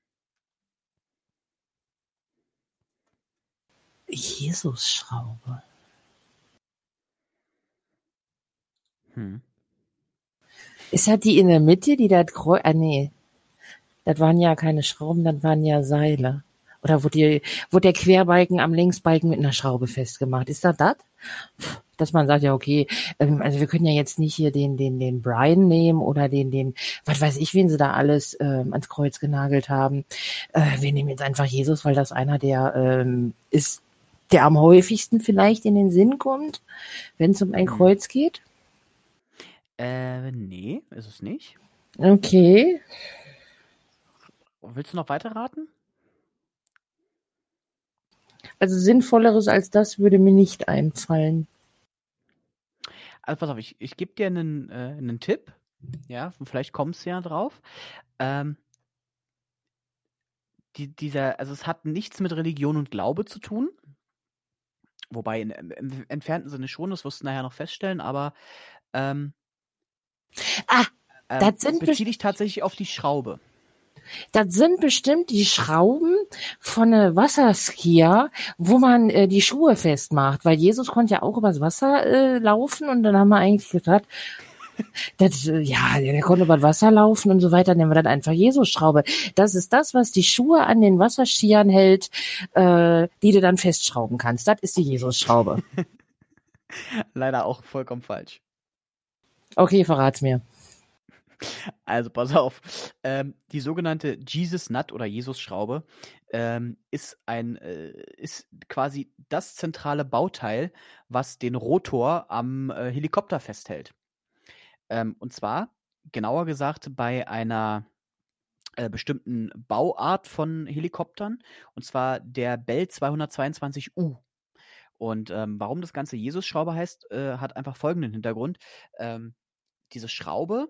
Jesus-Schraube. Hm. Ist das die in der Mitte, die das Kreuz... Ah, nee. Das waren ja keine Schrauben, das waren ja Seile. Oder wurde, die, wurde der Querbalken am Längsbalken mit einer Schraube festgemacht? Ist das das? Dass man sagt, ja, okay, also wir können ja jetzt nicht hier den, den, den Brian nehmen oder den, den, was weiß ich, wen sie da alles äh, ans Kreuz genagelt haben. Äh, wir nehmen jetzt einfach Jesus, weil das einer der ähm, ist, der am häufigsten vielleicht in den Sinn kommt, wenn es um ein Kreuz geht. Äh, nee, ist es nicht. Okay. Willst du noch weiter raten? Also Sinnvolleres als das würde mir nicht einfallen. Also pass auf, ich, ich gebe dir einen, äh, einen Tipp. Ja, vielleicht kommst du ja drauf. Ähm, die, dieser, also es hat nichts mit Religion und Glaube zu tun. Wobei in, im entfernten Sinne schon, das wirst du nachher noch feststellen, aber ähm, ah, ähm, das beziehe ich tatsächlich auf die Schraube. Das sind bestimmt die Schrauben von der Wasserskier, wo man äh, die Schuhe festmacht, weil Jesus konnte ja auch übers Wasser äh, laufen und dann haben wir eigentlich gesagt, das, ja, der konnte über das Wasser laufen und so weiter, nennen wir dann einfach Jesus-Schraube. Das ist das, was die Schuhe an den Wasserskiern hält, äh, die du dann festschrauben kannst. Das ist die Jesus-Schraube. Leider auch vollkommen falsch. Okay, verrat's mir. Also pass auf, ähm, die sogenannte Jesus Nut oder Jesus-Schraube ähm, ist ein äh, ist quasi das zentrale Bauteil, was den Rotor am äh, Helikopter festhält. Ähm, und zwar, genauer gesagt, bei einer äh, bestimmten Bauart von Helikoptern, und zwar der Bell zwei zwei zwei U. Und ähm, warum das Ganze Jesus-Schraube heißt, äh, hat einfach folgenden Hintergrund. Ähm, diese Schraube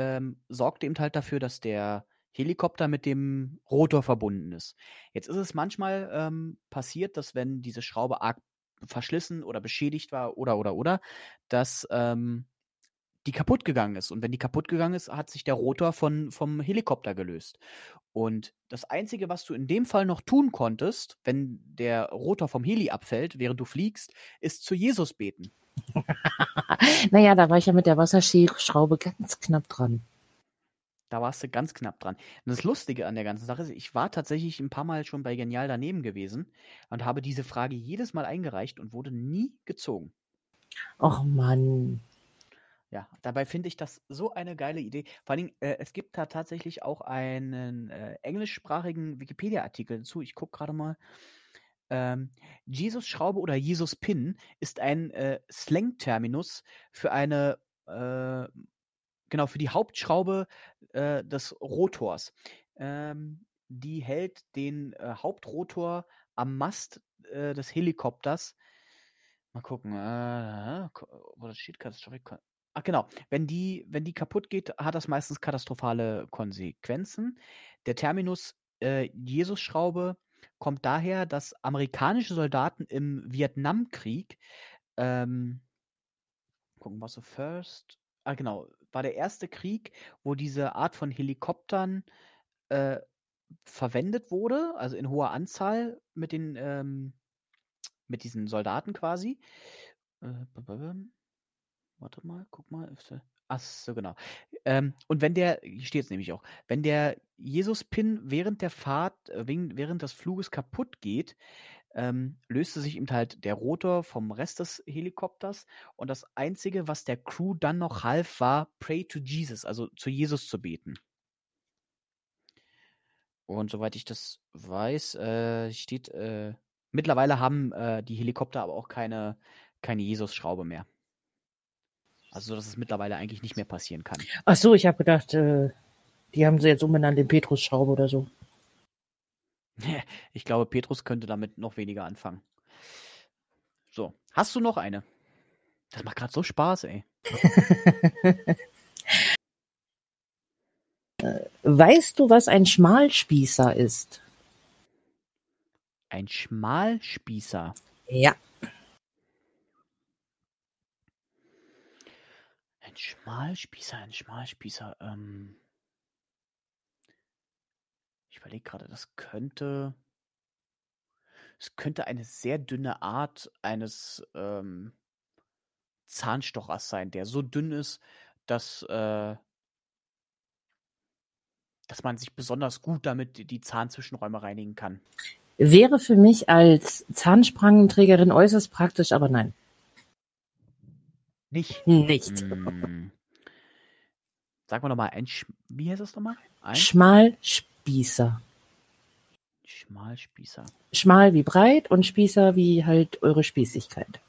Ähm, sorgt eben halt dafür, dass der Helikopter mit dem Rotor verbunden ist. Jetzt ist es manchmal ähm, passiert, dass wenn diese Schraube arg verschlissen oder beschädigt war oder, oder, oder, dass ähm, die kaputt gegangen ist. Und wenn die kaputt gegangen ist, hat sich der Rotor von, vom Helikopter gelöst. Und das Einzige, was du in dem Fall noch tun konntest, wenn der Rotor vom Heli abfällt, während du fliegst, ist zu Jesus beten. Naja, da war ich ja mit der Wasserski-Schraube ganz knapp dran. Da warst du ganz knapp dran. Und das Lustige an der ganzen Sache ist, ich war tatsächlich ein paar Mal schon bei Genial daneben gewesen und habe diese Frage jedes Mal eingereicht und wurde nie gezogen. Och Mann. Ja, dabei finde ich das so eine geile Idee. Vor allen Dingen, äh, es gibt da tatsächlich auch einen äh, englischsprachigen Wikipedia-Artikel dazu. Ich gucke gerade mal. Ähm, Jesus-Schraube oder Jesus-Pin ist ein äh, Slang-Terminus für eine, äh, genau, für die Hauptschraube äh, des Rotors. Ähm, die hält den äh, Hauptrotor am Mast äh, des Helikopters. Mal gucken. Äh, wo das steht, Katastrophe. Ach genau, wenn die, wenn die kaputt geht, hat das meistens katastrophale Konsequenzen. Der Terminus äh, Jesus-Schraube kommt daher, dass amerikanische Soldaten im Vietnamkrieg, ähm, gucken, was so first, ah genau, war der erste Krieg, wo diese Art von Helikoptern äh, verwendet wurde, also in hoher Anzahl mit den, ähm, mit diesen Soldaten quasi. Äh, warte mal, guck mal. Ach so, genau. Ähm, und wenn der, hier steht es nämlich auch, wenn der Jesus-Pin während der Fahrt, während des Fluges kaputt geht, ähm, löste sich eben halt der Rotor vom Rest des Helikopters und das Einzige, was der Crew dann noch half, war Pray to Jesus, also zu Jesus zu beten. Und soweit ich das weiß, äh, steht, äh, mittlerweile haben äh, die Helikopter aber auch keine, keine Jesus-Schraube mehr. Also, dass es mittlerweile eigentlich nicht mehr passieren kann. Ach so, ich habe gedacht, äh, die haben sie jetzt umbenannt in Petrus-Schraube oder so. Ich glaube, Petrus könnte damit noch weniger anfangen. So, hast du noch eine? Das macht gerade so Spaß, ey. Weißt du, was ein Schmalspießer ist? Ein Schmalspießer? Ja. Ein Schmalspießer, ein Schmalspießer. Ähm ich überlege gerade, das könnte, es könnte eine sehr dünne Art eines ähm, Zahnstochers sein, der so dünn ist, dass, äh, dass man sich besonders gut damit die Zahnzwischenräume reinigen kann. Wäre für mich als Zahnspangenträgerin äußerst praktisch, aber nein. Nicht. Nicht. Hm. Sag mal nochmal, ein Sch- wie heißt das nochmal? Ein Schmalspießer. Schmalspießer. Schmal wie breit und Spießer wie halt eure Spießigkeit.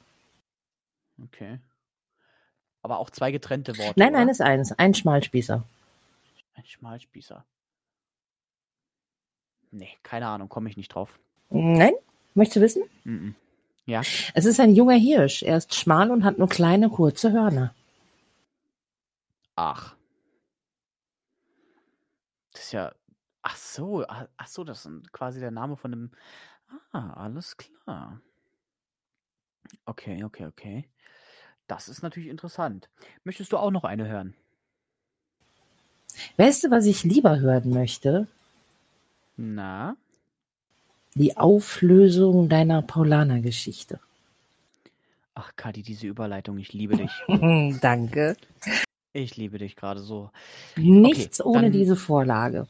Okay. Aber auch zwei getrennte Worte. Nein, oder? Nein, ist eins. Ein Schmalspießer. Ein Schmalspießer. Nee, keine Ahnung, komme ich nicht drauf. Nein, Möchtest du wissen? Mm-mm. Ja. Es ist ein junger Hirsch. Er ist schmal und hat nur kleine, kurze Hörner. Ach. Das ist ja... Ach so, ach so, das ist quasi der Name von dem... Ah, alles klar. Okay, okay, okay. Das ist natürlich interessant. Möchtest du auch noch eine hören? Weißt du, was ich lieber hören möchte? Na? Die Auflösung deiner Paulaner-Geschichte. Ach, Kadi, diese Überleitung, ich liebe dich. Danke. Ich liebe dich gerade so. Nichts okay, ohne dann... diese Vorlage.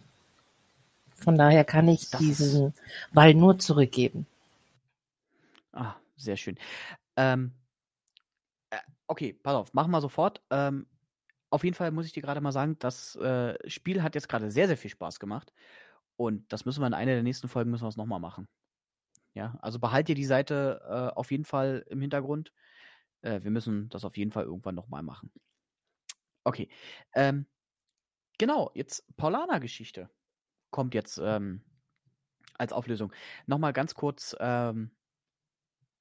Von daher kann ich das... diesen Ball nur zurückgeben. Ah, sehr schön. Ähm, äh, okay, pass auf, machen wir sofort. Ähm, auf jeden Fall muss ich dir gerade mal sagen, das äh, Spiel hat jetzt gerade sehr, sehr viel Spaß gemacht. Und das müssen wir in einer der nächsten Folgen, müssen wir es nochmal machen. Ja, also behalt dir die Seite äh, auf jeden Fall im Hintergrund. Äh, wir müssen das auf jeden Fall irgendwann nochmal machen. Okay, ähm, genau, jetzt Paulaner-Geschichte. Kommt jetzt ähm, als Auflösung. Nochmal ganz kurz ähm,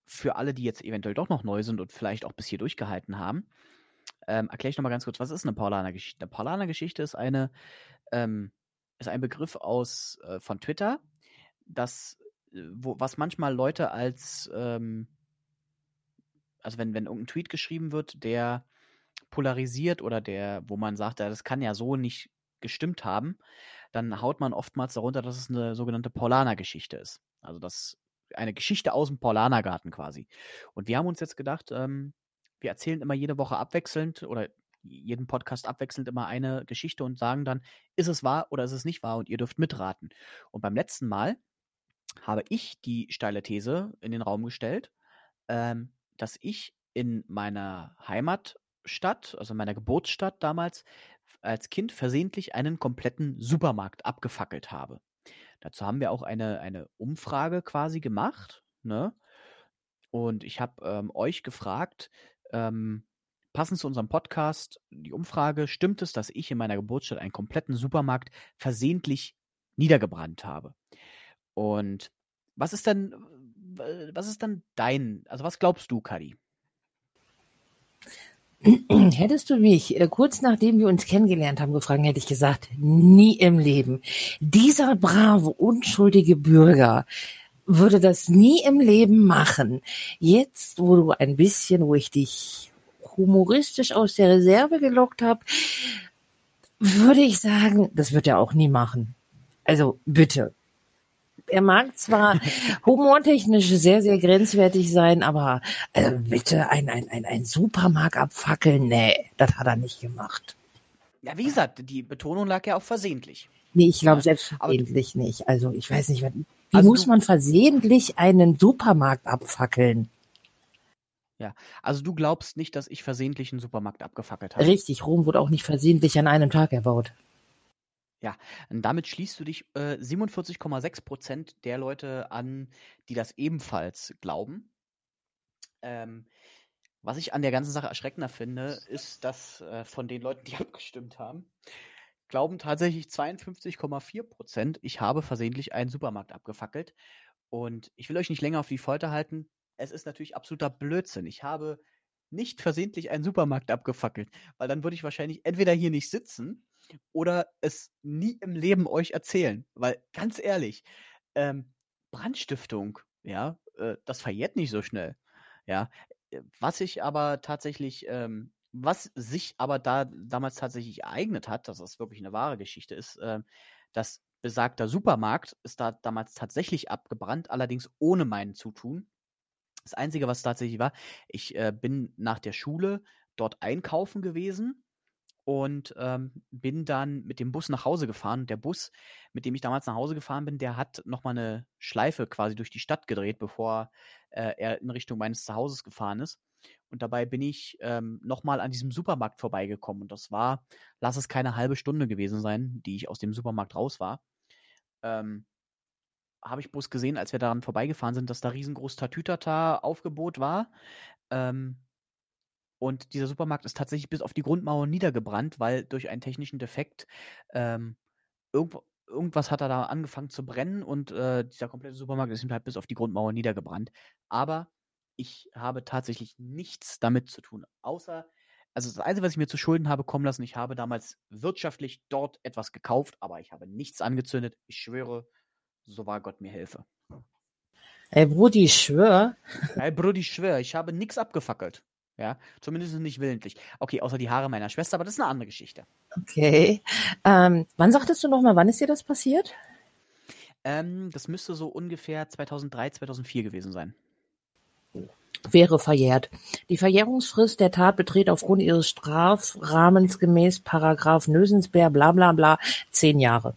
für alle, die jetzt eventuell doch noch neu sind und vielleicht auch bis hier durchgehalten haben, ähm, erkläre ich nochmal ganz kurz, was ist eine Paulaner-Geschichte? Eine Paulaner-Geschichte ist, eine, ähm, ist ein Begriff aus, äh, von Twitter, das, wo, was manchmal Leute als, ähm, also wenn, wenn irgendein Tweet geschrieben wird, der polarisiert oder der, wo man sagt, ja, das kann ja so nicht gestimmt haben, dann haut man oftmals darunter, dass es eine sogenannte Paulaner-Geschichte ist. Also das eine Geschichte aus dem Paulanergarten quasi. Und wir haben uns jetzt gedacht, ähm, wir erzählen immer jede Woche abwechselnd oder jeden Podcast abwechselnd immer eine Geschichte und sagen dann, ist es wahr oder ist es nicht wahr? Und ihr dürft mitraten. Und beim letzten Mal habe ich die steile These in den Raum gestellt, ähm, dass ich in meiner Heimatstadt, also meiner Geburtsstadt damals, als Kind versehentlich einen kompletten Supermarkt abgefackelt habe. Dazu haben wir auch eine, eine Umfrage quasi gemacht, ne? Und ich habe ähm, euch gefragt, ähm, passend zu unserem Podcast, die Umfrage, stimmt es, dass ich in meiner Geburtsstadt einen kompletten Supermarkt versehentlich niedergebrannt habe? Und was ist dann, was ist dann dein, also was glaubst du, Kadi? Hättest du mich kurz nachdem wir uns kennengelernt haben gefragt, hätte ich gesagt, nie im Leben. Dieser brave, unschuldige Bürger würde das nie im Leben machen. Jetzt, wo du ein bisschen, wo ich dich humoristisch aus der Reserve gelockt habe, würde ich sagen, das wird er auch nie machen. Also bitte. Er mag zwar humortechnisch sehr, sehr grenzwertig sein, aber äh, bitte ein, ein, ein, ein Supermarkt abfackeln, nee, das hat er nicht gemacht. Ja, wie gesagt, die Betonung lag ja auch versehentlich. Nee, ich glaube ja, selbstverständlich aber, nicht. Also ich weiß nicht, wie also muss du, man versehentlich einen Supermarkt abfackeln? Ja, also du glaubst nicht, dass ich versehentlich einen Supermarkt abgefackelt habe. Richtig, Rom wurde auch nicht versehentlich an einem Tag erbaut. Ja, und damit schließt du dich äh, siebenundvierzig Komma sechs Prozent der Leute an, die das ebenfalls glauben. Ähm, was ich an der ganzen Sache erschreckender finde, ist, dass äh, von den Leuten, die abgestimmt haben, glauben tatsächlich zweiundfünfzig Komma vier Prozent, ich habe versehentlich einen Supermarkt abgefackelt. Und ich will euch nicht länger auf die Folter halten. Es ist natürlich absoluter Blödsinn. Ich habe nicht versehentlich einen Supermarkt abgefackelt, weil dann würde ich wahrscheinlich entweder hier nicht sitzen oder es nie im Leben euch erzählen. Weil, ganz ehrlich, ähm, Brandstiftung, ja, äh, das verjährt nicht so schnell. Ja, was ich aber tatsächlich, ähm, was sich aber da damals tatsächlich ereignet hat, dass das wirklich eine wahre Geschichte ist, äh, dass besagter Supermarkt ist da damals tatsächlich abgebrannt, allerdings ohne mein Zutun. Das Einzige, was tatsächlich war, ich äh, bin nach der Schule dort einkaufen gewesen. Und ähm, bin dann mit dem Bus nach Hause gefahren. Der Bus, mit dem ich damals nach Hause gefahren bin, der hat nochmal eine Schleife quasi durch die Stadt gedreht, bevor äh, er in Richtung meines Zuhauses gefahren ist. Und dabei bin ich ähm, nochmal an diesem Supermarkt vorbeigekommen. Und das war, lass es keine halbe Stunde gewesen sein, die ich aus dem Supermarkt raus war. Ähm, habe ich bloß gesehen, als wir daran vorbeigefahren sind, dass da riesengroß Tatütata-Aufgebot war. Ähm, Und dieser Supermarkt ist tatsächlich bis auf die Grundmauer niedergebrannt, weil durch einen technischen Defekt ähm, irgendwo irgendwas hat er da angefangen zu brennen und äh, dieser komplette Supermarkt ist ihm halt bis auf die Grundmauer niedergebrannt. Aber ich habe tatsächlich nichts damit zu tun, außer, also das Einzige, was ich mir zu Schulden habe kommen lassen, ich habe damals wirtschaftlich dort etwas gekauft, aber ich habe nichts angezündet. Ich schwöre, so wahr Gott mir helfe. Ey, Brudi, ich schwöre. Ey, Brudi, ich schwöre, ich habe nichts abgefackelt. Ja, zumindest nicht willentlich. Okay, außer die Haare meiner Schwester, aber das ist eine andere Geschichte. Okay. Ähm, wann sagtest du nochmal, wann ist dir das passiert? Ähm, das müsste so ungefähr zweitausenddrei, zweitausendvier gewesen sein. Wäre verjährt. Die Verjährungsfrist der Tat beträgt aufgrund ihres Strafrahmens gemäß Paragraf Nösensberg, bla bla bla, zehn Jahre.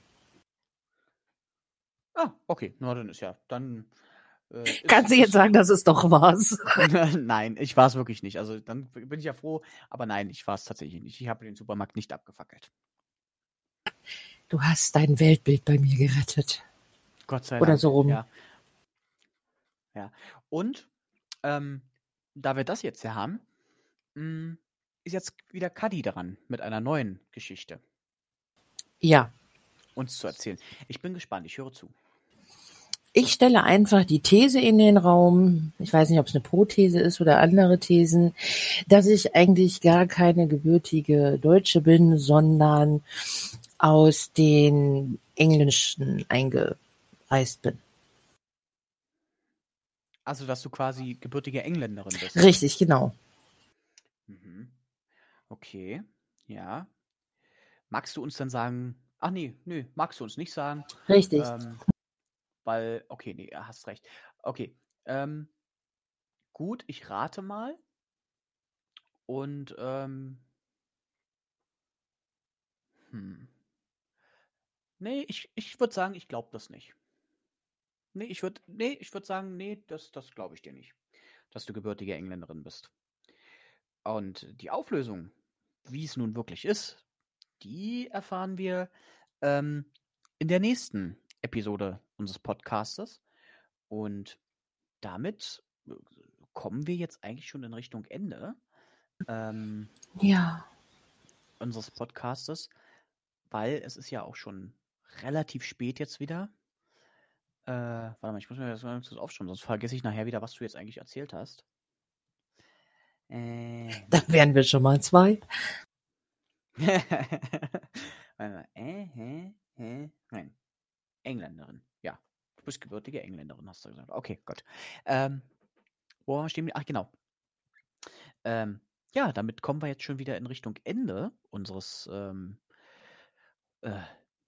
Ah, okay. Na, dann ist ja, dann... Kannst du jetzt sagen, das ist doch was? Nein, ich war es wirklich nicht. Also dann bin ich ja froh, aber nein, ich war es tatsächlich nicht. Ich habe den Supermarkt nicht abgefackelt. Du hast dein Weltbild bei mir gerettet. Gott sei Dank. Oder so rum. Ja. Ja. Und ähm, da wir das jetzt ja haben, mh, ist jetzt wieder Kadi dran mit einer neuen Geschichte. Ja. Uns zu erzählen. Ich bin gespannt, ich höre zu. Ich stelle einfach die These in den Raum, ich weiß nicht, ob es eine Prothese ist oder andere Thesen, dass ich eigentlich gar keine gebürtige Deutsche bin, sondern aus den Englischen eingereist bin. Also, dass du quasi gebürtige Engländerin bist? Richtig, genau. Mhm. Okay, ja. Magst du uns dann sagen, ach nee, nö, magst du uns nicht sagen. Richtig. Ähm, Weil, okay, nee, hast recht. Okay, ähm, gut, ich rate mal. Und, ähm, hm. Nee, ich, ich würde sagen, ich glaube das nicht. Nee, ich würde nee, ich würde sagen, nee, das, das glaube ich dir nicht, dass du gebürtige Engländerin bist. Und die Auflösung, wie es nun wirklich ist, die erfahren wir ähm, in der nächsten Episode unseres Podcastes. Und damit kommen wir jetzt eigentlich schon in Richtung Ende ähm, ja. unseres Podcastes, weil es ist ja auch schon relativ spät jetzt wieder. Äh, warte mal, ich muss mir das mal kurz aufschreiben, sonst vergesse ich nachher wieder, was du jetzt eigentlich erzählt hast. Äh, da wären wir schon mal zwei. Warte mal. Äh, äh, äh. Nein. Engländerin, ja. Du bist gebürtige Engländerin, hast du gesagt. Okay, Gott. Ähm, wo stehen wir? Ach, genau. Ähm, ja, damit kommen wir jetzt schon wieder in Richtung Ende unseres ähm, äh,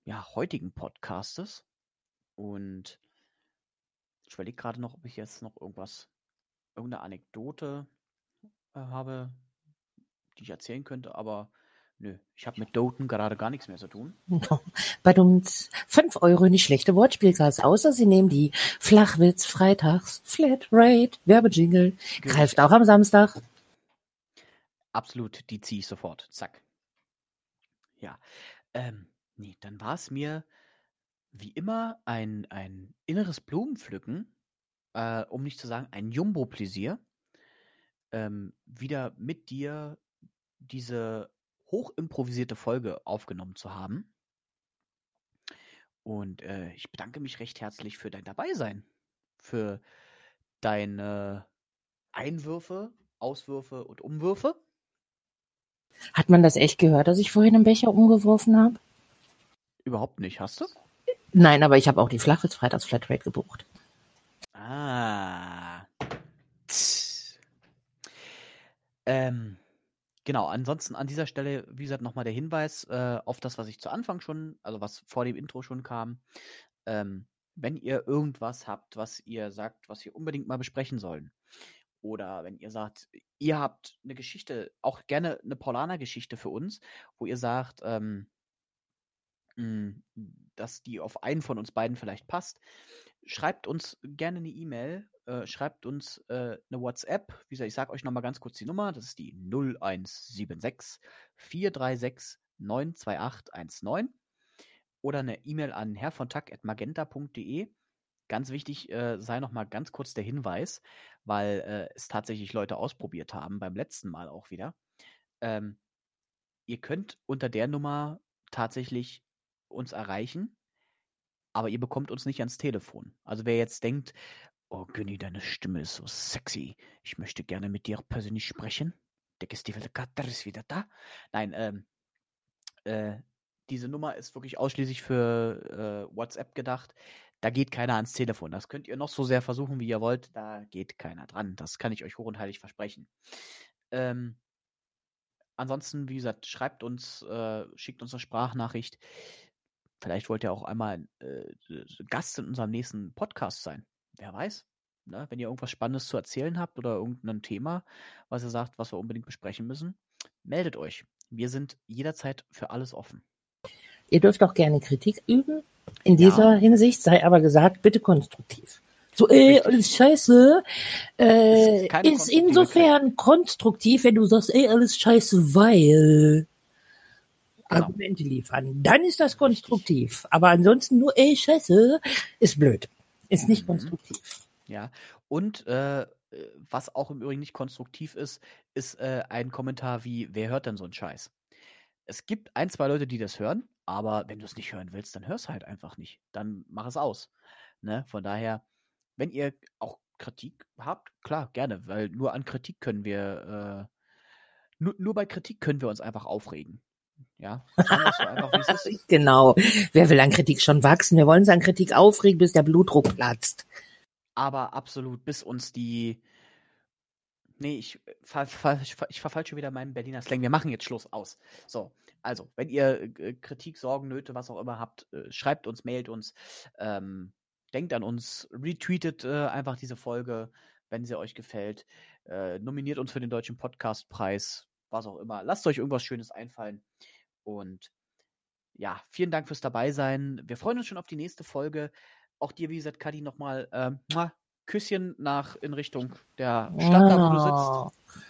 ja, heutigen Podcastes. Und ich überlege gerade noch, ob ich jetzt noch irgendwas, irgendeine Anekdote äh, habe, die ich erzählen könnte, aber nö, ich habe mit Doten gerade gar nichts mehr zu tun. Bei uns fünf Euro nicht schlechte Wortspielkasse, außer Sie nehmen die Flachwitz freitags, Flatrate, Werbejingle, greift auch am Samstag. Absolut, die ziehe ich sofort. Zack. Ja. Ähm, nee, dann war es mir wie immer ein, ein inneres Blumenpflücken, äh, um nicht zu sagen ein Jumbo-Pläsier, ähm, wieder mit dir diese hochimprovisierte Folge aufgenommen zu haben. Und äh, ich bedanke mich recht herzlich für dein Dabeisein, für deine Einwürfe, Auswürfe und Umwürfe. Hat man das echt gehört, dass ich vorhin einen Becher umgeworfen habe? Überhaupt nicht, hast du? Nein, aber ich habe auch die Flachwitzfreitags Flatrate gebucht. Ah. Tss. Ähm. Genau, ansonsten an dieser Stelle, wie gesagt, nochmal der Hinweis äh, auf das, was ich zu Anfang schon, also was vor dem Intro schon kam. Ähm, wenn ihr irgendwas habt, was ihr sagt, was wir unbedingt mal besprechen sollen, oder wenn ihr sagt, ihr habt eine Geschichte, auch gerne eine Paulaner-Geschichte für uns, wo ihr sagt, ähm, mh, dass die auf einen von uns beiden vielleicht passt, schreibt uns gerne eine E-Mail, äh, schreibt uns äh, eine WhatsApp. Wie gesagt, ich sage euch nochmal ganz kurz die Nummer. Das ist die null eins sieben sechs, vier drei sechs, neun zwei acht eins neun oder eine E-Mail an herr von tuck at magenta punkt de. Ganz wichtig äh, sei nochmal ganz kurz der Hinweis, weil äh, es tatsächlich Leute ausprobiert haben, beim letzten Mal auch wieder. Ähm, ihr könnt unter der Nummer tatsächlich uns erreichen. aber ihr bekommt uns nicht ans Telefon. Also wer jetzt denkt, oh Günni, deine Stimme ist so sexy, ich möchte gerne mit dir persönlich sprechen. Der gestiefelte Kater ist wieder da. Nein, ähm, äh, diese Nummer ist wirklich ausschließlich für äh, WhatsApp gedacht. Da geht keiner ans Telefon. Das könnt ihr noch so sehr versuchen, wie ihr wollt. Da geht keiner dran. Das kann ich euch hoch und heilig versprechen. Ähm, ansonsten, wie gesagt, schreibt uns, äh, schickt uns eine Sprachnachricht. Vielleicht wollt ihr auch einmal äh, Gast in unserem nächsten Podcast sein. Wer weiß. Ne? Wenn ihr irgendwas Spannendes zu erzählen habt oder irgendein Thema, was ihr sagt, was wir unbedingt besprechen müssen, meldet euch. Wir sind jederzeit für alles offen. Ihr dürft auch gerne Kritik üben. In dieser ja. Hinsicht sei aber gesagt, bitte konstruktiv. So, ey, alles scheiße, äh, ist, ist insofern konstruktiv, wenn du sagst, ey, alles scheiße, weil genau. Argumente liefern. Dann ist das konstruktiv. Aber ansonsten nur, ey, scheiße, ist blöd. Ist nicht mhm. konstruktiv. Ja, und äh, was auch im Übrigen nicht konstruktiv ist, ist äh, ein Kommentar wie, wer hört denn so einen Scheiß? Es gibt ein, zwei Leute, die das hören, aber wenn du es nicht hören willst, dann hör es halt einfach nicht. Dann mach es aus. Ne? Von daher, wenn ihr auch Kritik habt, klar, gerne, weil nur an Kritik können wir, äh, nur, nur bei Kritik können wir uns einfach aufregen. Ja, so einfach, wie es ist. Genau. Wer will an Kritik schon wachsen? Wir wollen uns an Kritik aufregen, bis der Blutdruck platzt. Aber absolut, bis uns die... Nee, ich, ver, ver, ich verfalsche wieder meinen Berliner Slang. Wir machen jetzt Schluss aus. So, also, wenn ihr äh, Kritik, Sorgen, Nöte, was auch immer habt, äh, schreibt uns, mailt uns, ähm, denkt an uns, retweetet äh, einfach diese Folge, wenn sie euch gefällt, äh, nominiert uns für den Deutschen Podcastpreis, was auch immer. Lasst euch irgendwas Schönes einfallen. Und ja, vielen Dank fürs Dabeisein. Wir freuen uns schon auf die nächste Folge. Auch dir, wie gesagt, Kadi, nochmal äh, Küsschen nach in Richtung der Stadt, da wo du sitzt.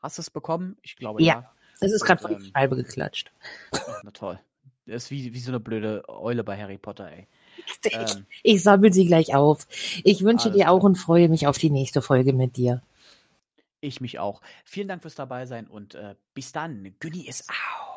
Hast du es bekommen? Ich glaube ja. Ja, es ist gerade von der Scheibe geklatscht. Na toll. Das ist wie, wie so eine blöde Eule bei Harry Potter, ey. Ich, ähm, ich sammle sie gleich auf. Ich wünsche dir auch und freue mich auf die nächste Folge mit dir. Ich mich auch. Vielen Dank fürs Dabeisein und äh, bis dann. Günni ist out.